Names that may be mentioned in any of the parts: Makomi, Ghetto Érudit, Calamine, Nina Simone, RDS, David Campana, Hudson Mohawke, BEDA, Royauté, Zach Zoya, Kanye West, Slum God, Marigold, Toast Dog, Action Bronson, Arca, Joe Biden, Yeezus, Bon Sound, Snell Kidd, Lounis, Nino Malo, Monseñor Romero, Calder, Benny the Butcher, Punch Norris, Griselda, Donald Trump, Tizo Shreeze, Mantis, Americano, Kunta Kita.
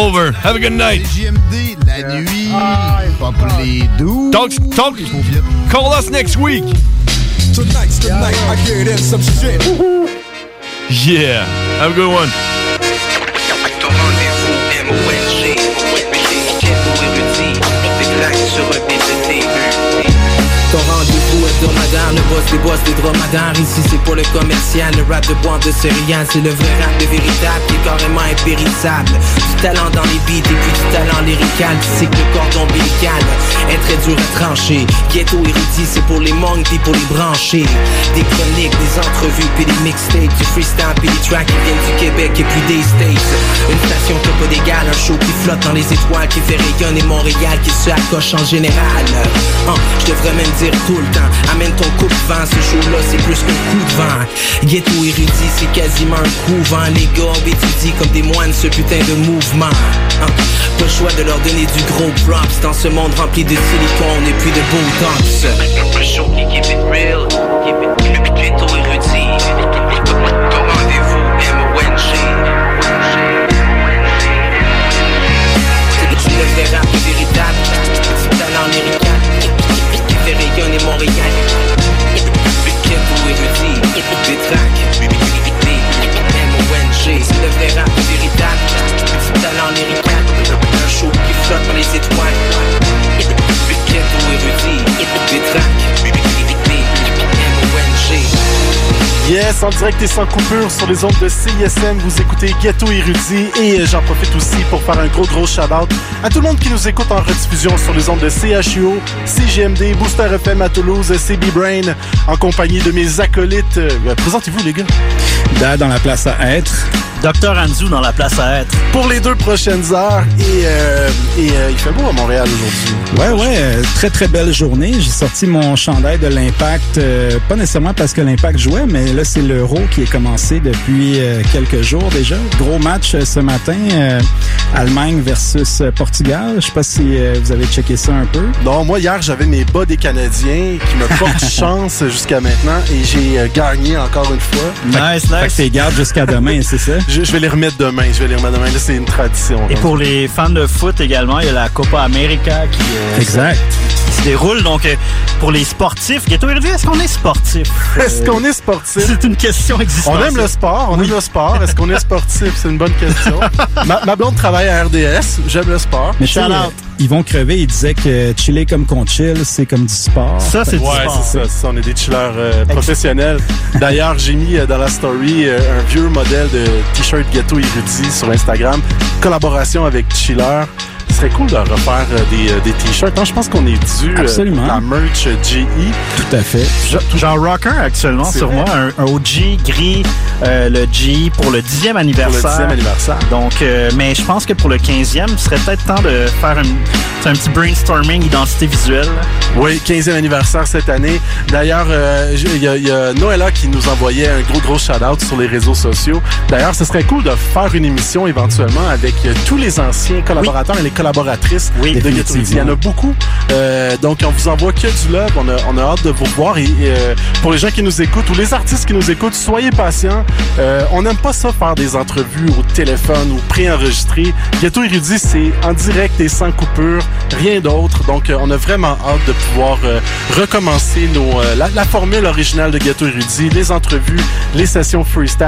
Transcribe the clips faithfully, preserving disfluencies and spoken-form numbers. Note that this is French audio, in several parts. Over. Have a good night. G M D, la yeah. nuit. Ah, talk, talk. Call us next week. Tonight's the yeah. night I carried in some shit. Yeah. Have a good one. Le boss des boss des dromadaires. Ici c'est pour le commercial. Le rap de boîte de céréales, c'est le vrai rap, le véritable, qui est carrément impérissable. Du talent dans les beats et puis du talent lyrical. Tu sais que le cordon ombilical est très dur à trancher. Ghetto Érudit, c'est pour les monks et pour les branchés. Des chroniques, des entrevues puis des mixtapes, du freestyle puis des tracks qui viennent du Québec et puis des States. Une station qui n'a pas d'égal, un show qui flotte dans les étoiles, qui fait rayonner Montréal, qui se accroche en général. Hein, je devrais même dire tout le temps, amène ton coup de vent, ce show-là c'est plus qu'un coup de vent. Ghetto Érudit, c'est quasiment un couvent. Les gars étudient comme des moines ce putain de mouvement. Hein? Pas le choix de leur donner du gros props dans ce monde rempli de silicone et puis de botox. Le show qui keep it real, keep it Ghetto Érudit. Commandez-vous M O N G. C'est le vrai rap véritable, petit talent américain qui fait rayonner Montréal. Des tracks, M O N G. C'est le vrai rap véritable, petit talent lyrical. Un show qui flotte dans les étoiles. Ghetto Érudit. Des tracks, M O N G. Yes, en direct et sans coupure sur les ondes de C I S M, vous écoutez Ghetto Érudit. Et j'en profite aussi pour faire un gros gros shout-out à tout le monde qui nous écoute en rediffusion sur les ondes de C H U O, C G M D, Booster F M à Toulouse, C B Brain, en compagnie de mes acolytes. Présentez-vous, les gars. Dad dans la place à être. Docteur Anzu dans la place à être. Pour les deux prochaines heures. Et, euh, et euh, il fait beau à Montréal aujourd'hui. Ouais, ouais. Euh, très, très belle journée. J'ai sorti mon chandail de l'Impact, euh, pas nécessairement parce que l'Impact jouait, mais là, c'est l'Euro qui est commencé depuis euh, quelques jours déjà. Gros match euh, ce matin. Euh, Allemagne versus Portugal. Je sais pas si euh, vous avez checké ça un peu. Non, moi, hier, j'avais mes bas des Canadiens qui me portent chance jusqu'à maintenant et j'ai euh, gagné encore une fois. Nice, fait, nice. Fait que t'es garde jusqu'à demain, c'est ça? Je, je vais les remettre demain. Je vais les remettre demain. Là, c'est une tradition. Et pour ça. Les fans de foot également, il y a la Copa América qui, euh, exact. qui, qui se déroule. Donc, euh, pour les sportifs, Ghetto Érudit, est-ce qu'on est sportif? Euh, est-ce qu'on est sportif? C'est une question existentielle. On aime le sport. On oui. aime le sport. Est-ce qu'on est sportif? C'est une bonne question. ma, ma blonde travaille à R D S. J'aime le sport. Mais ils vont crever. Ils disaient que chiller comme qu'on chill, c'est comme du sport. Ça, c'est ouais, du sport. C'est ça, c'est ça. On est des chillers euh, professionnels. D'ailleurs, j'ai mis euh, dans la story euh, un vieux modèle de T-shirt Ghetto Érudit sur Instagram. Collaboration avec Chiller. Ce serait cool de refaire euh, des, euh, des T-shirts. Non, je pense qu'on est dû euh, à merch G E. Tout à fait. J'en rock un actuellement c'est sur vrai. moi. Un, un O G gris, euh, le G E pour le dixième anniversaire. Pour le dixième anniversaire. Donc, euh, mais je pense que pour le quinzième, il serait peut-être temps de faire une... C'est un petit brainstorming identité visuelle. Oui, quinzième anniversaire cette année. D'ailleurs, euh, il y, y a Noëlla qui nous envoyait un gros, gros shout-out sur les réseaux sociaux. D'ailleurs, ce serait cool de faire une émission éventuellement avec tous les anciens collaborateurs oui. et les collaborateurs collaboratrices oui, de Ghetto Érudit. Il y en a beaucoup. Euh, donc, on vous envoie que du love. On a, on a hâte de vous revoir. Et, et euh, pour les gens qui nous écoutent ou les artistes qui nous écoutent, soyez patients. Euh, on n'aime pas ça faire des entrevues au téléphone ou pré-enregistrées. Ghetto Érudit, c'est en direct et sans coupure. Rien d'autre. Donc, euh, on a vraiment hâte de pouvoir euh, recommencer nos, euh, la, la formule originale de Ghetto Érudit, les entrevues, les sessions freestyle.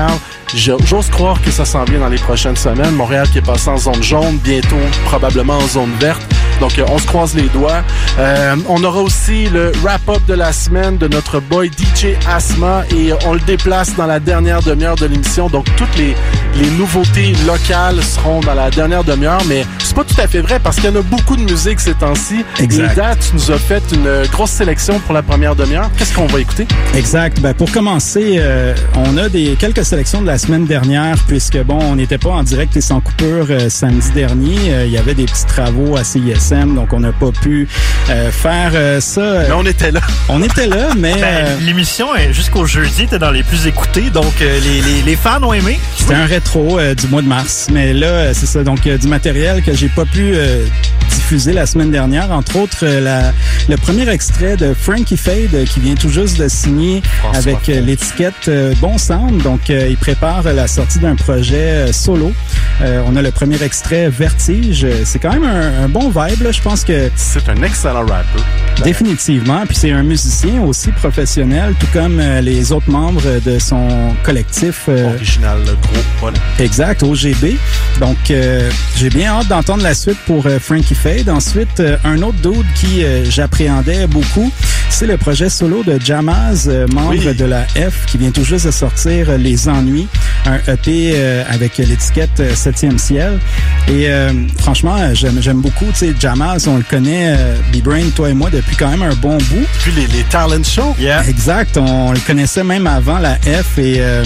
J'ose croire que ça s'en vient dans les prochaines semaines. Montréal qui est passé en zone jaune, bientôt probablement en zone verte. Donc, on se croise les doigts. Euh, on aura aussi le wrap-up de la semaine de notre boy D J Asma et on le déplace dans la dernière demi-heure de l'émission. Donc, toutes les, les nouveautés locales seront dans la dernière demi-heure, mais c'est pas tout à fait vrai parce qu'il y en a beaucoup de musique ces temps-ci. Exact. Et Dad, tu nous as fait une grosse sélection pour la première demi-heure. Qu'est-ce qu'on va écouter? Exact. Ben, pour commencer, euh, on a des, quelques sélections de la semaine dernière puisque, bon, on n'était pas en direct et sans coupure euh, samedi dernier. Il euh, y avait des petits travaux à C I S M. Donc, on n'a pas pu euh, faire euh, ça. Euh, mais on était là. On était là, mais... Ben, euh, l'émission, jusqu'au jeudi, était dans les plus écoutés. Donc, euh, les, les, les fans ont aimé. C'était oui. un rétro euh, du mois de mars. Mais là, c'est ça. Donc, euh, du matériel que j'ai pas pu euh, diffuser la semaine dernière. Entre autres, euh, la, le premier extrait de Frankie Fade euh, qui vient tout juste de signer François avec euh, l'étiquette euh, Bon Sound. Donc, euh, il prépare euh, la sortie d'un projet euh, solo. Euh, on a le premier extrait Vertige. C'est quand même un, un bon vibe. Là, je pense que c'est un excellent rappeur. Définitivement. Puis c'est un musicien aussi professionnel, tout comme euh, les autres membres de son collectif. Euh, Original groupe. Voilà. Exact, O G B. Donc, euh, j'ai bien hâte d'entendre la suite pour euh, Frankie Fade. Ensuite, euh, un autre dude qui euh, j'appréhendais beaucoup, c'est le projet solo de Jamaz, euh, membre oui. de la F, qui vient tout juste de sortir euh, Les Ennuis, un E P euh, avec l'étiquette euh, septième ciel. Et euh, franchement, j'aime, j'aime beaucoup, tu sais, Jamaz, on le connaît, euh, B-Brain, toi et moi, depuis quand même un bon bout. Puis les, les talent shows. Yeah. Exact, on, on le connaissait même avant la F et euh,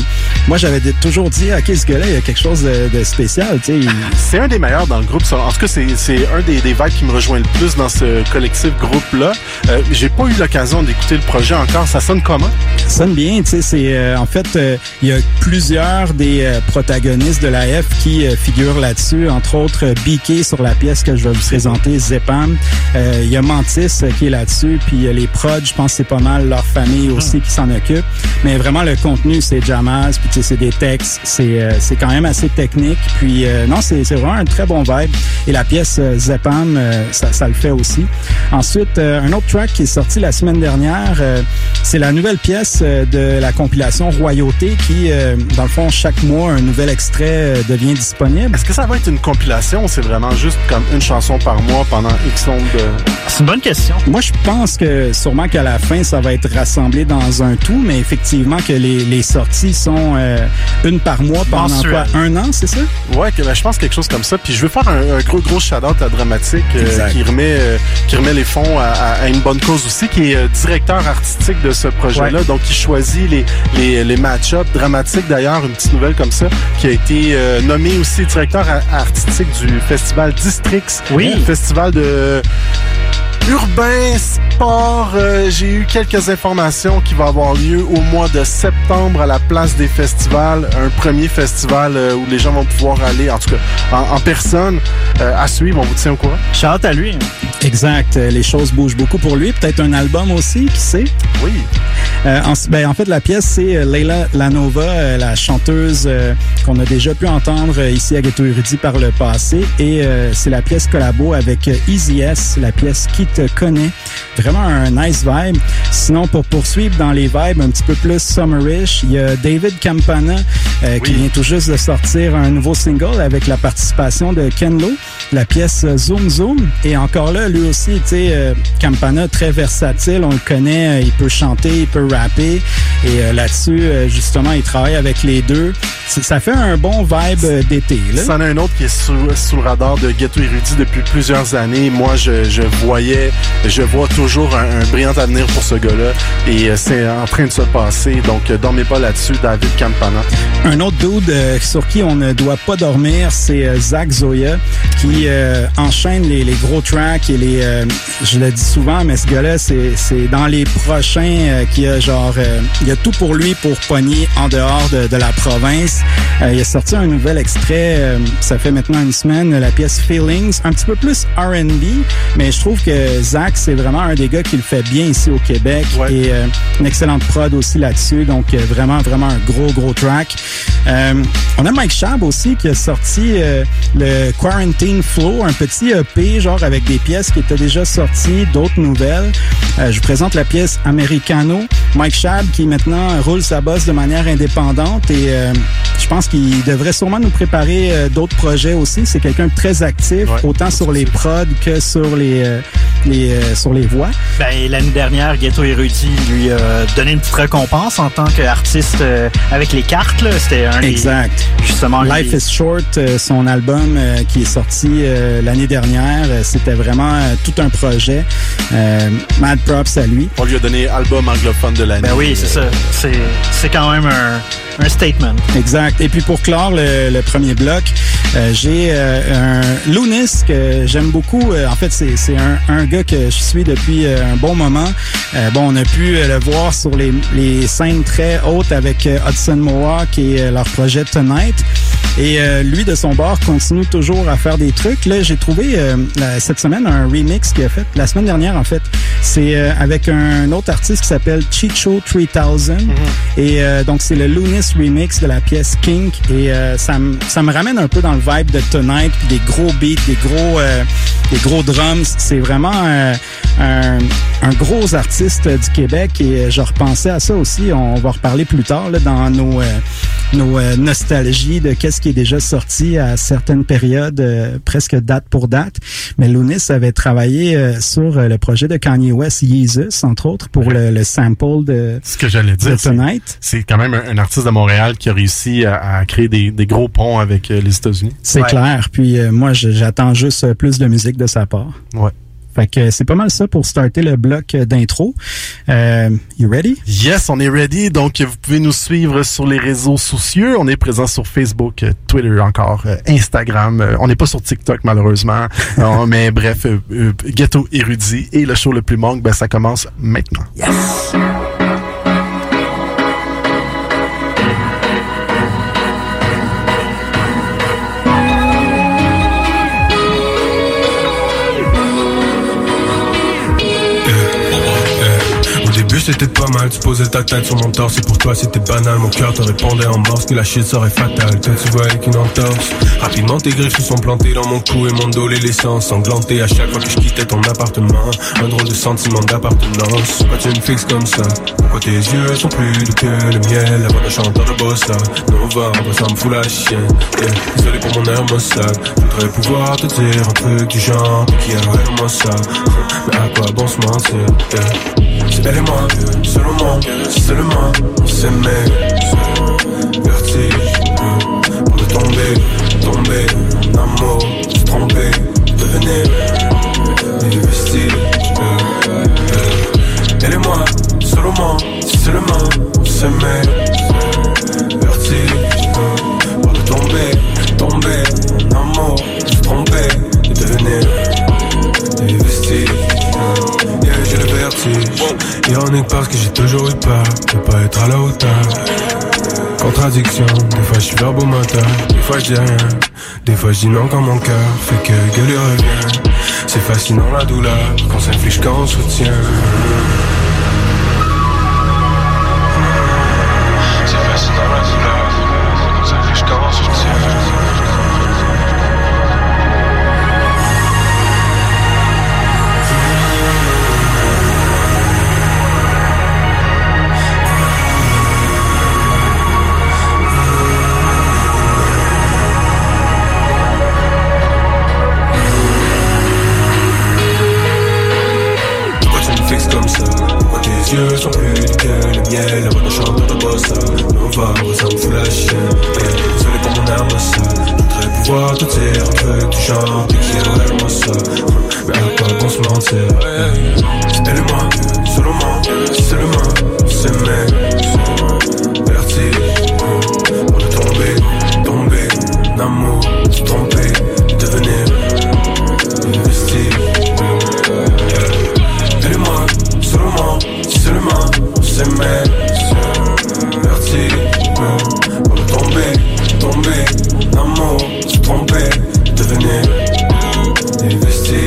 moi j'avais toujours dit, ok, ce gars-là, il y a quelque chose de, de spécial. Tu sais, il... C'est un des meilleurs dans le groupe. En tout cas, c'est, c'est un des, des vibes qui me rejoint le plus dans ce collectif groupe-là. Euh, j'ai pas eu l'occasion d'écouter le projet encore. Ça sonne comment? Ça sonne bien, tu sais, c'est euh, en fait, euh, il y a plusieurs des euh, protagonistes de la F qui euh, figurent là-dessus, entre autres euh, B K sur la pièce que je vais vous présenter. Zepam. Euh, il y a Mantis qui est là-dessus, puis euh, les prods, je pense que c'est pas mal leur famille aussi mmh. qui s'en occupe. Mais vraiment, le contenu, c'est Jamaz, puis tu sais, c'est des textes, c'est, euh, c'est quand même assez technique. Puis euh, non, c'est, c'est vraiment un très bon vibe. Et la pièce euh, Zepam, euh, ça, ça le fait aussi. Ensuite, euh, un autre track qui est sorti la semaine dernière, euh, c'est la nouvelle pièce euh, de la compilation Royauté qui, euh, dans le fond, chaque mois, un nouvel extrait euh, devient disponible. Est-ce que ça va être une compilation ou c'est vraiment juste comme une chanson par mois? Pendant X nombre de... C'est une bonne question. Moi, je pense que sûrement qu'à la fin, ça va être rassemblé dans un tout, mais effectivement que les, les sorties sont euh, une par mois pendant quoi, un an, c'est ça? Oui, ben, je pense quelque chose comme ça. Puis je veux faire un, un gros, gros shout-out à Dramatik euh, qui, remet, euh, qui remet les fonds à, à, à une bonne cause aussi, qui est euh, directeur artistique de ce projet-là. Ouais. Donc, il choisit les, les, les match-ups. Dramatik, d'ailleurs, une petite nouvelle comme ça, qui a été euh, nommé aussi directeur a- artistique du festival Distrix. Oui. Euh, festival de urbain sport. Euh, j'ai eu quelques informations qui va avoir lieu au mois de septembre à la place des festivals. Un premier festival euh, où les gens vont pouvoir aller, en tout cas en, en personne. Euh, à suivre, on vous tient au courant. Shout à lui. Exact. Les choses bougent beaucoup pour lui. Peut-être un album aussi, qui sait? Oui. Euh, en, ben, en fait, la pièce, c'est Leila Lanova, euh, la chanteuse euh, qu'on a déjà pu entendre euh, ici à Ghetto Érudit par le passé. Et euh, c'est la pièce collabo avec euh, Easy S, la pièce qui te connaît. Vraiment un nice vibe. Sinon, pour poursuivre dans les vibes un petit peu plus summerish, il y a David Campana euh, oui. qui vient tout juste de sortir un nouveau single avec la participation de Ken Lo, la pièce Zoom Zoom. Et encore là, lui aussi, tu sais, euh, Campana, très versatile. On le connaît, il peut chanter, il peut rapper. Et euh, là-dessus, euh, justement, il travaille avec les deux. C'est, ça fait un bon vibe euh, d'été. Là. Ça en a un autre qui est sous, sous le radar de Ghetto Érudit depuis plusieurs années. Moi, je, je voyais projet. Je vois toujours un, un brillant avenir pour ce gars-là et euh, c'est en train de se passer. Donc, euh, dormez pas là-dessus, David Campana. Un autre dude euh, sur qui on ne doit pas dormir, c'est euh, Zach Zoya qui euh, enchaîne les, les gros tracks et les... Euh, je le dis souvent, mais ce gars-là, c'est, c'est dans les prochains euh, qui a genre... Euh, il y a tout pour lui pour pogner en dehors de, de la province. Euh, il a sorti un nouvel extrait, euh, ça fait maintenant une semaine, la pièce Feelings, un petit peu plus R and B, mais je trouve que Zach, c'est vraiment un des gars qui le fait bien ici au Québec. Ouais. Et euh, une excellente prod aussi là-dessus, donc euh, vraiment, vraiment un gros, gros track. Euh, on a Mike Schab aussi qui a sorti euh, le Quarantine Flow, un petit E P genre avec des pièces qui étaient déjà sorties, d'autres nouvelles. Euh, je vous présente la pièce Americano. Mike Schab qui maintenant roule sa bosse de manière indépendante et euh, je pense qu'il devrait sûrement nous préparer euh, d'autres projets aussi. C'est quelqu'un de très actif, ouais, autant sur les prods que sur les, euh, les, euh, sur les voix. Ben, l'année dernière, Ghetto Érudit lui a euh, donné une petite récompense en tant qu'artiste euh, avec les cartes. Là. C'était un exact. Des, justement, Life les... is Short, euh, son album euh, qui est sorti euh, l'année dernière, euh, c'était vraiment euh, tout un projet. Euh, mad props à lui. On lui a donné album anglophone de l'année. Ben oui, c'est euh, ça. C'est, c'est quand même un... un statement. Exact. Et puis pour clore le, le premier bloc, euh, j'ai euh, un Lounis que j'aime beaucoup. Euh, en fait, c'est, c'est un, un gars que je suis depuis euh, un bon moment. Euh, bon, on a pu euh, le voir sur les, les scènes très hautes avec euh, Hudson Mohawke et euh, leur projet Tonight. Et euh, lui, de son bord, continue toujours à faire des trucs. Là, j'ai trouvé euh, la, cette semaine un remix qu'il a fait, la semaine dernière en fait. C'est euh, avec un autre artiste qui s'appelle Chicho trois mille. Mm-hmm. Et euh, donc, c'est le Lounis remix de la pièce Kink et euh, ça me ça me ramène un peu dans le vibe de Tonight puis des gros beats, des gros euh, des gros drums. C'est vraiment euh, un un gros artiste du Québec et euh, je repensais à ça aussi. On va reparler plus tard là, dans nos euh, nos euh, nostalgies de qu'est-ce qui est déjà sorti à certaines périodes, euh, presque date pour date. Mais Lounis avait travaillé euh, sur euh, le projet de Kanye West, Jesus, entre autres, pour ouais. le, le sample de, ce que j'allais dire, de Tonight. C'est, c'est quand même un, un artiste de Montréal qui a réussi à, à créer des, des gros ponts avec euh, les États-Unis. C'est ouais. clair. Puis euh, moi, j'attends juste plus de musique de sa part. Ouais. Fait que c'est pas mal ça pour starter le bloc d'intro. Euh, you ready? Yes, on est ready. Donc, vous pouvez nous suivre sur les réseaux sociaux. On est présent sur Facebook, Twitter encore, Instagram. On n'est pas sur TikTok, malheureusement. Non, mais bref, euh, Ghetto Érudit et le show le plus manque, ben, ça commence maintenant. Yes! C'était pas mal, tu posais ta tête sur mon torse. Et pour toi c'était banal, mon cœur te répondait en morse. Que la shit serait fatale, toi tu vois avec une entorse. Rapidement tes griffes se sont plantées dans mon cou et mon dos les laissant sanglanter. À chaque fois que je quittais ton appartement, un drôle de sentiment d'appartenance. Pourquoi tu me fixes comme ça? Pourquoi tes yeux sont plus doux que le miel? Avant de chanter de bossa nova, on va ça me fout la chienne. Yeah. Désolé pour mon air maussade, je voudrais pouvoir te dire un truc du genre qui a l'air maussade. Mais à quoi bon se mentir? Yeah. C'est elle et moi, selon moi, si seulement on s'aimait. Vertige, pour le tomber, tomber, un mot, se tromper, devenir des vestiges. Elle et moi, selon moi, si seulement on s'aimait. Vertige, pour le tomber, tomber, un mot, se tromper, devenir des vestiges. J'ai le vertige, ironique parce que j'ai toujours eu peur de pas être à la hauteur. Contradiction, des fois je suis verbomoteur, des fois je dis rien, des fois je dis non quand mon cœur fait que gueuler revient. C'est fascinant la douleur qu'on s'inflige quand on soutient. C'est fascinant la douleur qu'on s'inflige quand on soutient. Les yeux sont plus que le miel, la voix de chanteur de bossa nova, ça me fout la chienne. Désolé pour mon arme sale, je voudrais pouvoir te dire un truc du genre, t'es qui est l'air moi ça. Mais à quoi bon se mentir? danser. Quittez les mains, seulement, c'est le main, c'est mes vertiges. On est tombé, tombé d'un mot, se tromper, devenir investi. Quittez les mains, seulement, c'est le main, c'est mes vertiges. On est tombé, tombé d'un mot, se tromper, devenir investi.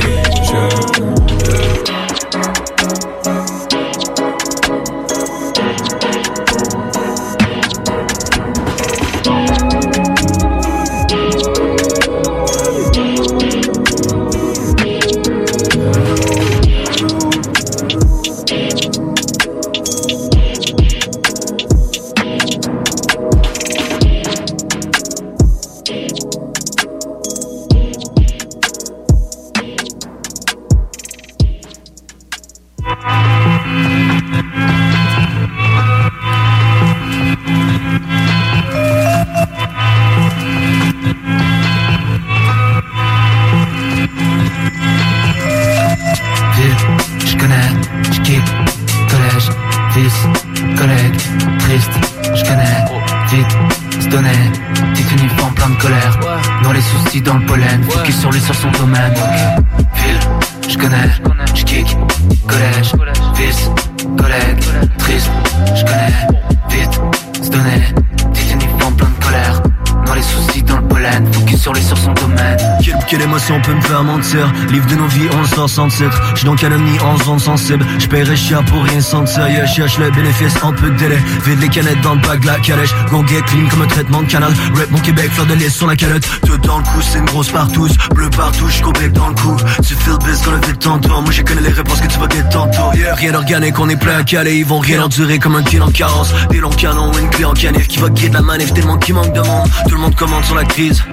Livre de nos vies onze cent soixante-sept. J'suis dans calomnie en zone sensible. J'paierai chien pour rien sans sérieux. Cherche le bénéfice en peu de délai. Vide les canettes dans le bag, la calèche. Gonguet clean comme un traitement de canal. Rap mon Québec, fleur de lys sur la calotte. Deux dans le cou, c'est une grosse partouze. Bleu partout, j'suis bec dans le cou. Tu feel biz dans le vide tantôt. Moi j'ai connais les réponses que tu vas guetter tantôt. Yeah. Rien d'organique, on est plein à caler. Ils vont rien endurer comme un deal en carence. Des longs canons ou une clé en canif qui va guider la manif tellement qu'il manque de monde. Tout le monde commande sur la crise.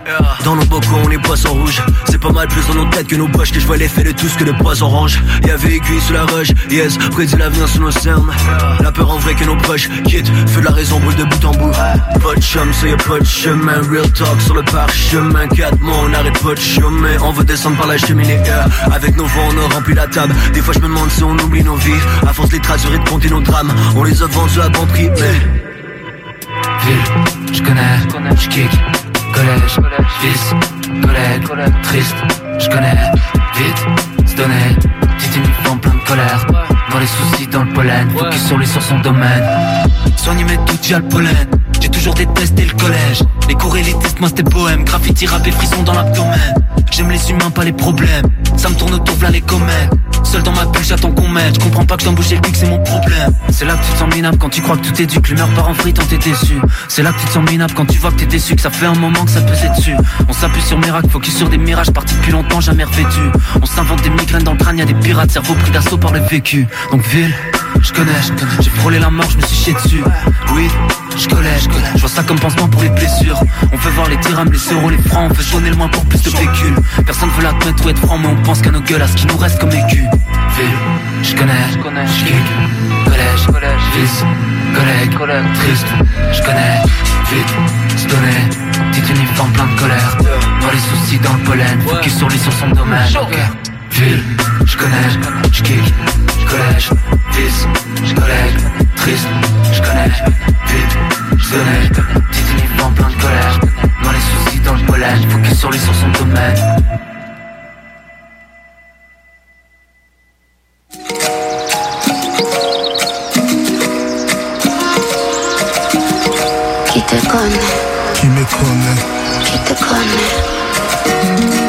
Dans nos bocaux, on est poisson rouge. C'est pas mal plus dans nos têtes que nos poches, que je vois l'effet de tout ce que le poison range. Y'avait aiguille sous la roche, yes, prédit l'avenir sous nos cernes. La peur en vrai que nos proches quittent, feu de la raison brûle de bout en bout. Pas de chum, ça y a pas de chemin, real talk sur le parchemin. Quatre mois, on arrête pas de chemin, on va descendre par la cheminée. Avec nos voix, on a rempli la table. Des fois, je me demande si on oublie nos vies. À force les trasurer de compter nos drames, on les a vendus à bon prix, mais. Ville, je connais, je kick. Collège, fils, collègue, triste. Je connais, vite, se donner, petit uniforme plein de colère. Dans les soucis, dans le pollen, focus sur lui, sur son domaine. Soigner mes doutes, j'ai le pollen. J'ai toujours détesté le collège. Les cours et les tests, moi c'était poème. Graffiti, rap et frissons dans l'abdomen. J'aime les humains, pas les problèmes. Ça me tourne autour, v'là les comètes. Seul dans ma bulle, j'attends qu'on m'aide. Je comprends pas que j'embouche le pic, c'est mon problème. C'est là que tu te sens minable quand tu crois que tout est dû, que l'humeur part en frite, tant t'es déçu. C'est là que tu te sens minable quand tu vois que t'es déçu, que ça fait un moment que ça pesait dessus. On s'appuie sur miracle, focus sur des mirages, partis depuis longtemps, jamais revêtus. On s'invente des migraines dans le crâne, y'a des pirates, cerveau pris d'assaut par le vécu. Donc ville, je connais, j'ai frôlé la mort, je me suis chié dessus. Oui, je connais, je vois ça comme pansement pour les blessures. On veut voir les dirhams, les euros, les francs, on veut sonner le moins pour plus de pécule. Personne veut l'admettre ou être franc, mais on pense qu'à nos gueules, à ce qui nous reste comme écu. Ville, je connais, je kick. Collège, fils, collègue, triste. Je connais, vite, se donner. Petit uniforme plein de colère. Dans les soucis, dans le pollen. Focus sur lui, sur son domaine. Ville, je connais, je kick. Collège, fils, collègue, triste. Je connais, vite, je donne. Petit uniforme plein de colère. Dans les soucis, dans le pollen. Focus sur lui, sur son domaine. Qui te connaît, qui me connaît, qui te connaît.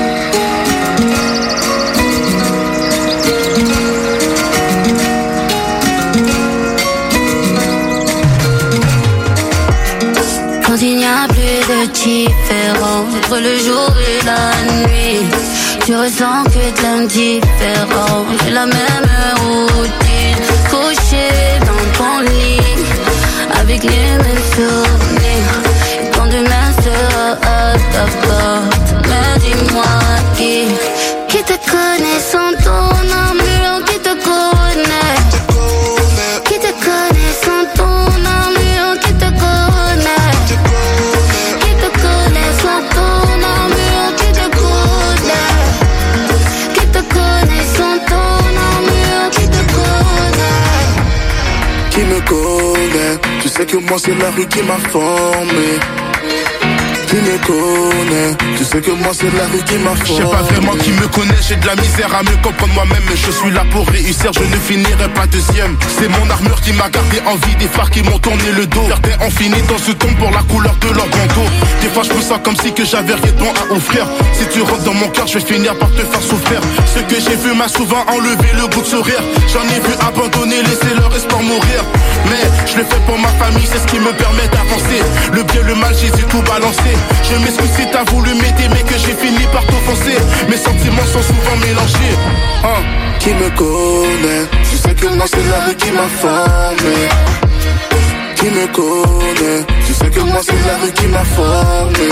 Quand il n'y a plus de différence entre le jour et la nuit, tu ressens que de l'indifférence. J'ai la même routine, couchée dans ton lit, avec les mêmes souvenirs. Et quand demain sera à ta porte, mais dis-moi qui Qui te connaît sans ton ambulant. Qui te connaît, qui te connaît sans ton ambulant. Qui te connaît, qui te connaît sans ton ambulant. Qui te connaît, qui te connaît sans ton ambulant. que moi c'est la rue qui m'a formé. Tu me connais, tu sais que moi c'est la rue qui m'a formé. Je sais pas vraiment qui me connaît, j'ai de la misère à me comprendre moi-même. Je suis là pour réussir, je ne finirai pas deuxième. C'est mon armure qui m'a gardé en vie, des phares qui m'ont tourné le dos. Certains ont fini dans ce tombe pour la couleur de leur bandeau. Des fois je me sens comme si que j'avais rien à offrir. Si tu rentres dans mon cœur, je vais finir par te faire souffrir. Ce que j'ai vu m'a souvent enlevé le goût de sourire. J'en ai vu abandonner, laisser leur espoir mourir. Mais je le fais pour ma famille, c'est ce qui me permet d'avancer. Le bien, le mal, j'ai dû tout balancer. Je m'excuse si t'as voulu m'aider, mais que j'ai fini par t'offenser. Mes sentiments sont souvent mélangés. Hein? Qui me connaît? Je sais que moi c'est la rue qui m'a formé. Qui me connaît? Je sais que moi c'est la rue qui m'a formé.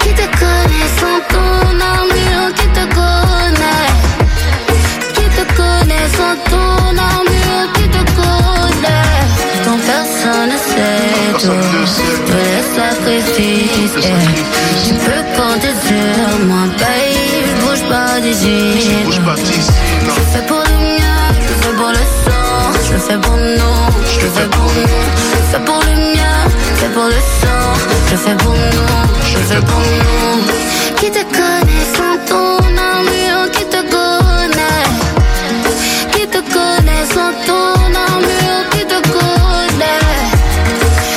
Qui te connaît sans ton armure? Qui te connaît? Qui te connaît sans ton armure? Qui te connaît? Tant personne ne sait tout. Sacrifice, eh. Tu peux compter sur moi, baby. Je bouge pas d'ici. Je bouge pas d'ici, non. Je fais pour le mien, je fais pour le sang. Je fais pour nous, je fais pour nous. Je fais pour le mien, je fais pour le sang. Je fais pour nous, je fais pour nous. Qui te connaît sans ton armure? Qui te connaît? Qui te connaît sans ton armure? Qui te connaît?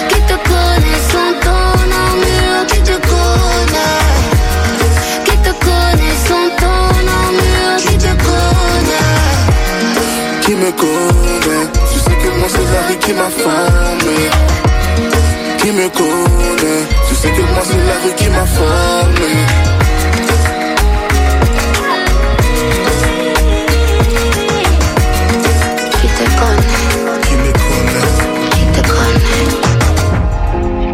Qui te connaît sans ton armure? Qui me connaît, je sais que moi c'est la rue qui m'a formé. Qui me connaît, je sais que moi c'est la rue qui m'a formé. Qui te connaît, qui me connaît, qui te connaît.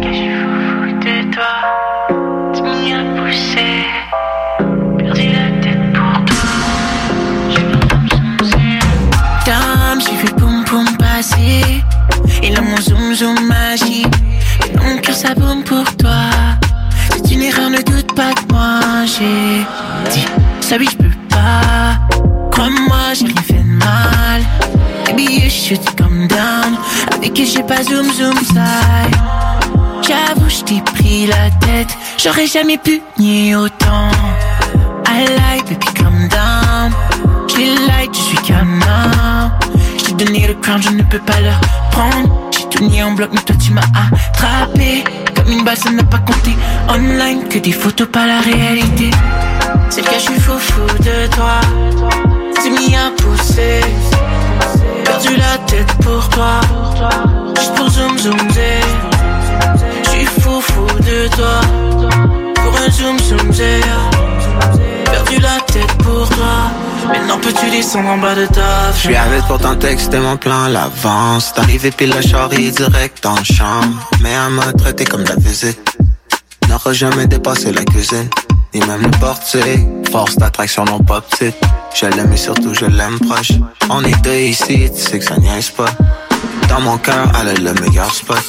Qu'est-ce que j'ai voulu de toi, tu m'y as poussé, perdu la tête pour toi. J'ai vu boum boum passer, et là mon zoom zoom magique. Et mon cœur ça boum pour toi. C'est une erreur, ne doute pas de moi. J'ai dit, ça oui j'peux pas. Crois-moi, j'ai rien fait de mal. Baby you should come down. Avec eux j'ai pas zoom zoom side. J'avoue j't'ai pris la tête, j'aurais jamais pu nier autant. I like baby come down. J'ai like, je suis canard. Donner le crown, je ne peux pas le prendre. J'ai tout nié en bloc, mais toi tu m'as attrapé. Comme une balle, ça n'a pas compté. Online, que des photos, pas la réalité. C'est le cas, je suis fou fou de toi. Tu m'y as poussé. Perdu la tête pour toi. Juste pour zoom zoom zé. Je suis fou fou de toi. Pour un zoom zoom zé. Perdu la tête pour toi. Maintenant peux-tu descendre en bas de ta. Je suis à l'aise pour ton texte et mon plan à l'avance. T'arrives et puis le chari direct en chambre. Mais à m'a traité comme la visite. N'aurais jamais dépassé la cuisine, ni même le portier. Force d'attraction non pas petite. Je l'aime et surtout je l'aime proche. On est deux ici, tu sais que ça niaise pas. Dans mon cœur, elle est le meilleur spot.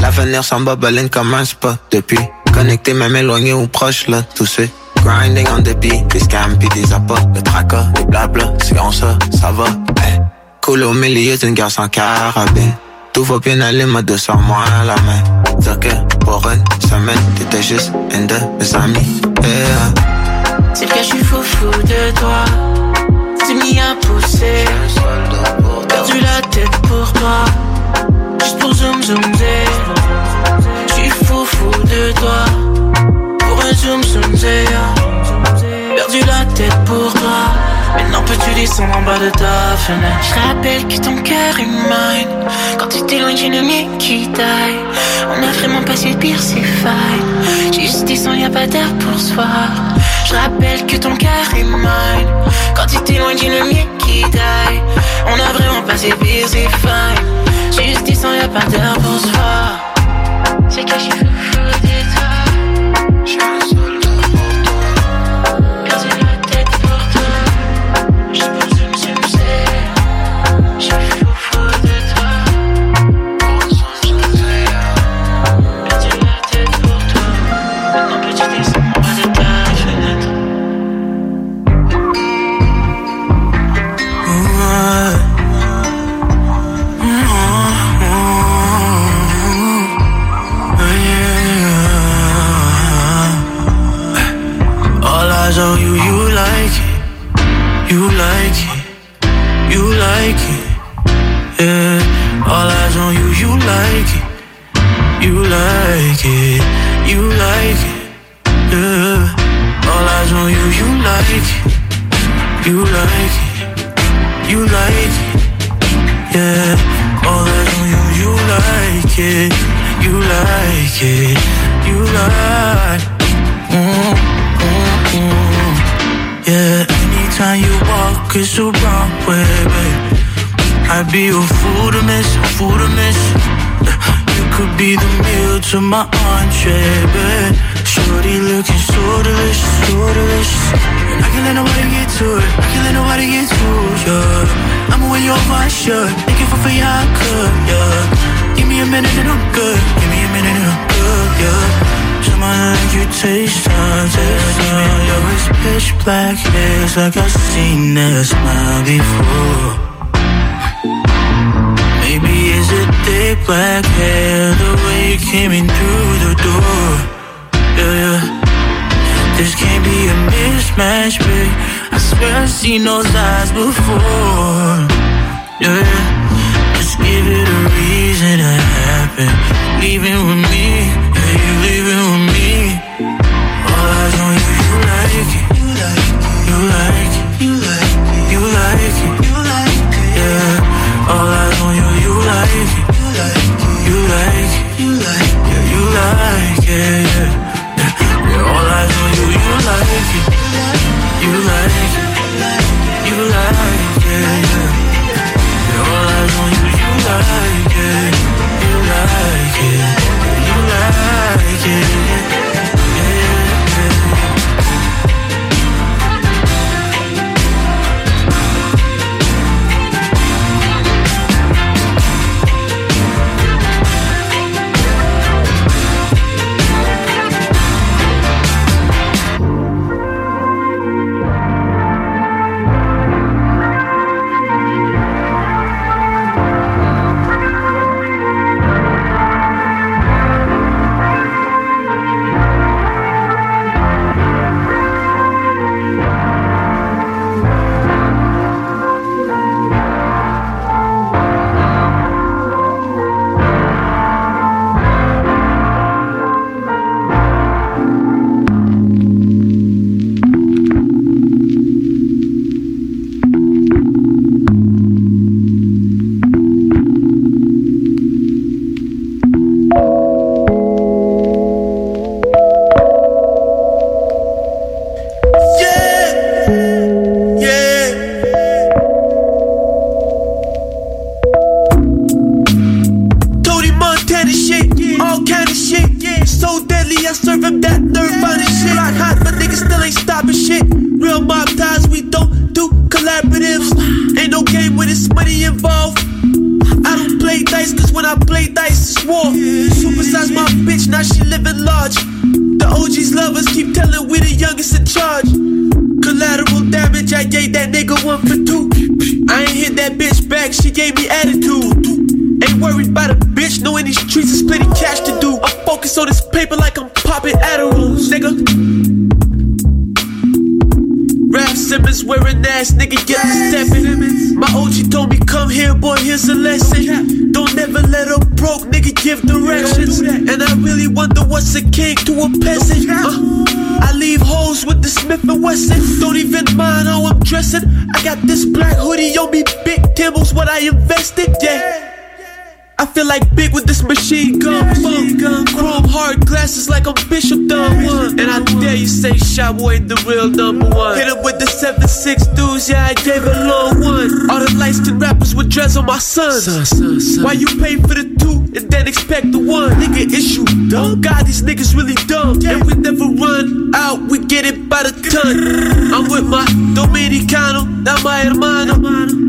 L'avenir s'en baboline comme un spot. Depuis, connecté même éloigné ou proche là, tout de suite. Grinding on the beat, des scams pis des appâts. Le tracas, des blabla, c'est comme ça, ça va hey. Cool au milieu d'une garce en carabine. Tout va bien aller, ma deux sur moi à la main. Dire que pour une semaine, t'étais juste une de mes amis yeah. C'est le cas, je suis fou fou de toi. Tu m'y as poussé. Perdu la tête pour toi. Juste pour zoom zoom zé. Je suis fou fou de toi. Zoom zoom zé, perdu la tête pour toi. Maintenant peux-tu descendre en bas de ta fenêtre. Je rappelle que ton cœur est mine. Quand tu t'éloignes j'ai le mien qui taille. On a vraiment passé le pire, c'est fine. J'ai juste descendu, y'a pas d'air pour soi. Je rappelle que ton cœur est mine. Quand tu t'éloignes j'ai le mien qui taille. On a vraiment passé le pire, c'est fine. J'ai juste descendu, y'a pas d'air pour soi. C'est que j'ai fou de toi. Je suis un soldat pour toi. Perdu la tête pour toi. Je peux zoom zoom zé. Je suis fou fou de toi. Pour zoom zoom zé. Perdu la tête pour toi. Maintenant peux-tu descendre en bas de ta fenêtre. mmh. Mmh. Mmh. eyes on you. You like it, you like it, you like it. Yeah, all eyes on you. You like it, you like it, you like it. Yeah, all eyes on you. You like it, you like it, you like it. Yeah, all eyes on you. You like it, you like it, you like it. Mm, mm, mm. Yeah, anytime you walk, it's the wrong way, babe. I'd be a fool to miss, a fool to miss. You could be the meal to my entree, babe. Shorty looking so delicious, so delicious. I can't let nobody get to it, I can't let nobody get to it, yeah. I'ma wear your white shirt, make it for free, I could, yeah. Give me a minute and I'm good, give me a minute and I'm good, yeah. Someone like you taste time, taste time. Your wrist pitch black, yeah, it's like I've seen that smile before. Maybe it's a thick black hair, the way you came in through the door. Yeah, yeah. This can't be a mismatch, babe. I swear I've seen those eyes before. Yeah, yeah. Just give it a reason to happen. Leaving with me. You leaving with me. All eyes on you. You like it, you like it, you like it, you like it, you like it, you like it. Yeah. All eyes on you. You like it, you like it, you like it, you like it, you like it. Yeah. All eyes on you. You like it, you like it, you like it. Yeah. All eyes on you. You like it, you like it. Like it. Boy, the real number one. Hit him with the seven six dudes, yeah, I gave a low one. All the light-skinned rappers with dreads on my sons. Son, son, son. Why you pay for the two and then expect the one? Nigga, is you dumb? God, these niggas really dumb. And we never run out, we get it by the ton. I'm with my Dominicano, not my hermano.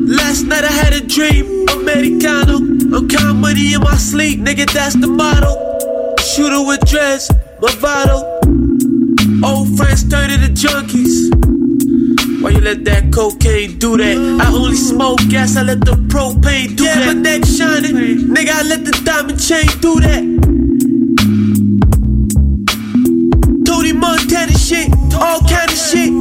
Last night I had a dream, Americano. I'm counting money in my sleep, nigga, that's the motto. Shooter with dreads, my vital. Old friends turned to the junkies. Why you let that cocaine do that? I only smoke gas, I let the propane do yeah, that. Yeah, my neck shining, nigga, I let the diamond chain do that. Tony Montana shit, all kind of shit.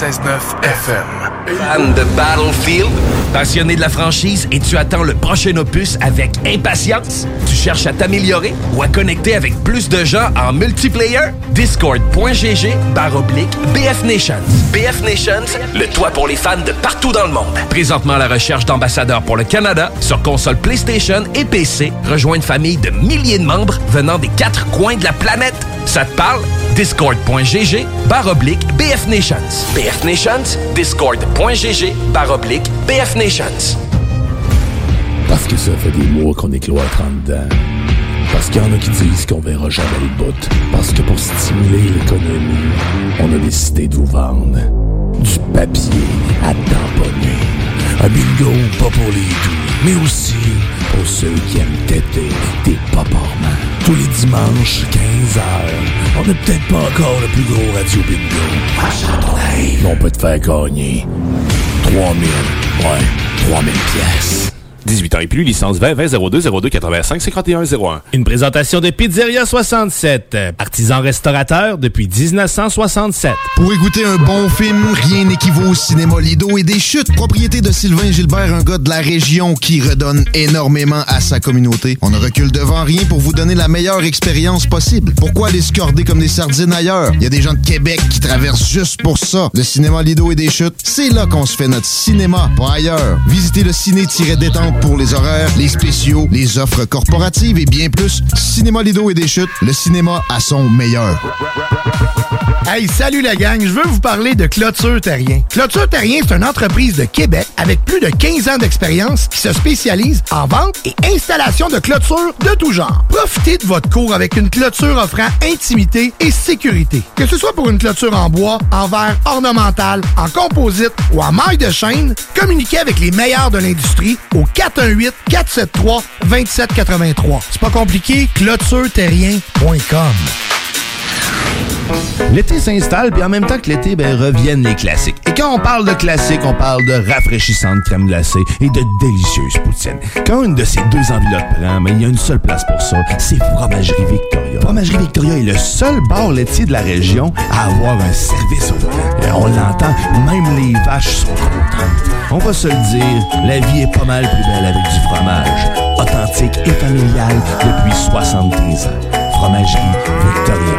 quatre-vingt-seize neuf F M. Fan de Battlefield? Passionné de la franchise et tu attends le prochain opus avec impatience? Tu cherches à t'améliorer ou à connecter avec plus de gens en multiplayer? Discord.gg barre oblique B F Nations. B F Nations, le toit pour les fans de partout dans le monde. Présentement à la recherche d'ambassadeurs pour le Canada sur console PlayStation et P C. Rejoins une famille de milliers de membres venant des quatre coins de la planète. Ça te parle? Discord.gg barre oblique B F Nations. B F Nations, Discord.gg barre oblique B F Nations. Parce que ça fait des mois qu'on est clos à trente ans. Parce qu'il y en a qui disent qu'on verra jamais le bout. Parce que pour stimuler l'économie, on a décidé de vous vendre du papier à tamponner. Un bingo pas pour les doux, mais aussi pour ceux qui aiment têter des paparmans. Tous les dimanches, quinze heures, on n'est peut-être pas encore le plus gros radio bingo. Live, on peut te faire gagner trois mille, ouais, trois mille pièces. dix-huit ans et plus, licence vingt vingt zéro deux zéro deux quatre-vingt-cinq cinquante et un zéro un. Une présentation de Pizzeria soixante-sept, artisan restaurateur depuis dix-neuf cent soixante-sept. Pour goûter un bon film, rien n'équivaut au cinéma Lido et des Chutes, propriété de Sylvain Gilbert, un gars de la région qui redonne énormément à sa communauté. On ne recule devant rien pour vous donner la meilleure expérience possible. Pourquoi aller se corder comme des sardines ailleurs? Il y a des gens de Québec qui traversent juste pour ça. Le cinéma Lido et des Chutes, c'est là qu'on se fait notre cinéma, pas ailleurs. Visitez le ciné-détente pour les horaires, les spéciaux, les offres corporatives et bien plus. Cinéma Lido et des Chutes, le cinéma à son meilleur. Hey, salut la gang, je veux vous parler de Clôture Terrien. Clôture Terrien, c'est une entreprise de Québec avec plus de quinze ans d'expérience qui se spécialise en vente et installation de clôtures de tout genre. Profitez de votre cours avec une clôture offrant intimité et sécurité. Que ce soit pour une clôture en bois, en verre ornemental, en composite ou en maille de chaîne, communiquez avec les meilleurs de l'industrie au quatre un huit quatre sept trois deux sept huit trois. C'est pas compliqué, clôture terrien point com. L'été s'installe, puis en même temps que l'été, ben, reviennent les classiques. Et quand on parle de classiques, on parle de rafraîchissantes crèmes glacées et de délicieuses poutines. Quand une de ces deux enveloppes prend, mais il y a une seule place pour ça, c'est Fromagerie Victoria. Fromagerie Victoria est le seul bar laitier de la région à avoir un service au volant. On l'entend, même les vaches sont contentes. On va se le dire, la vie est pas mal plus belle avec du fromage. Authentique et familial depuis soixante-treize ans. Fromagerie Victoria.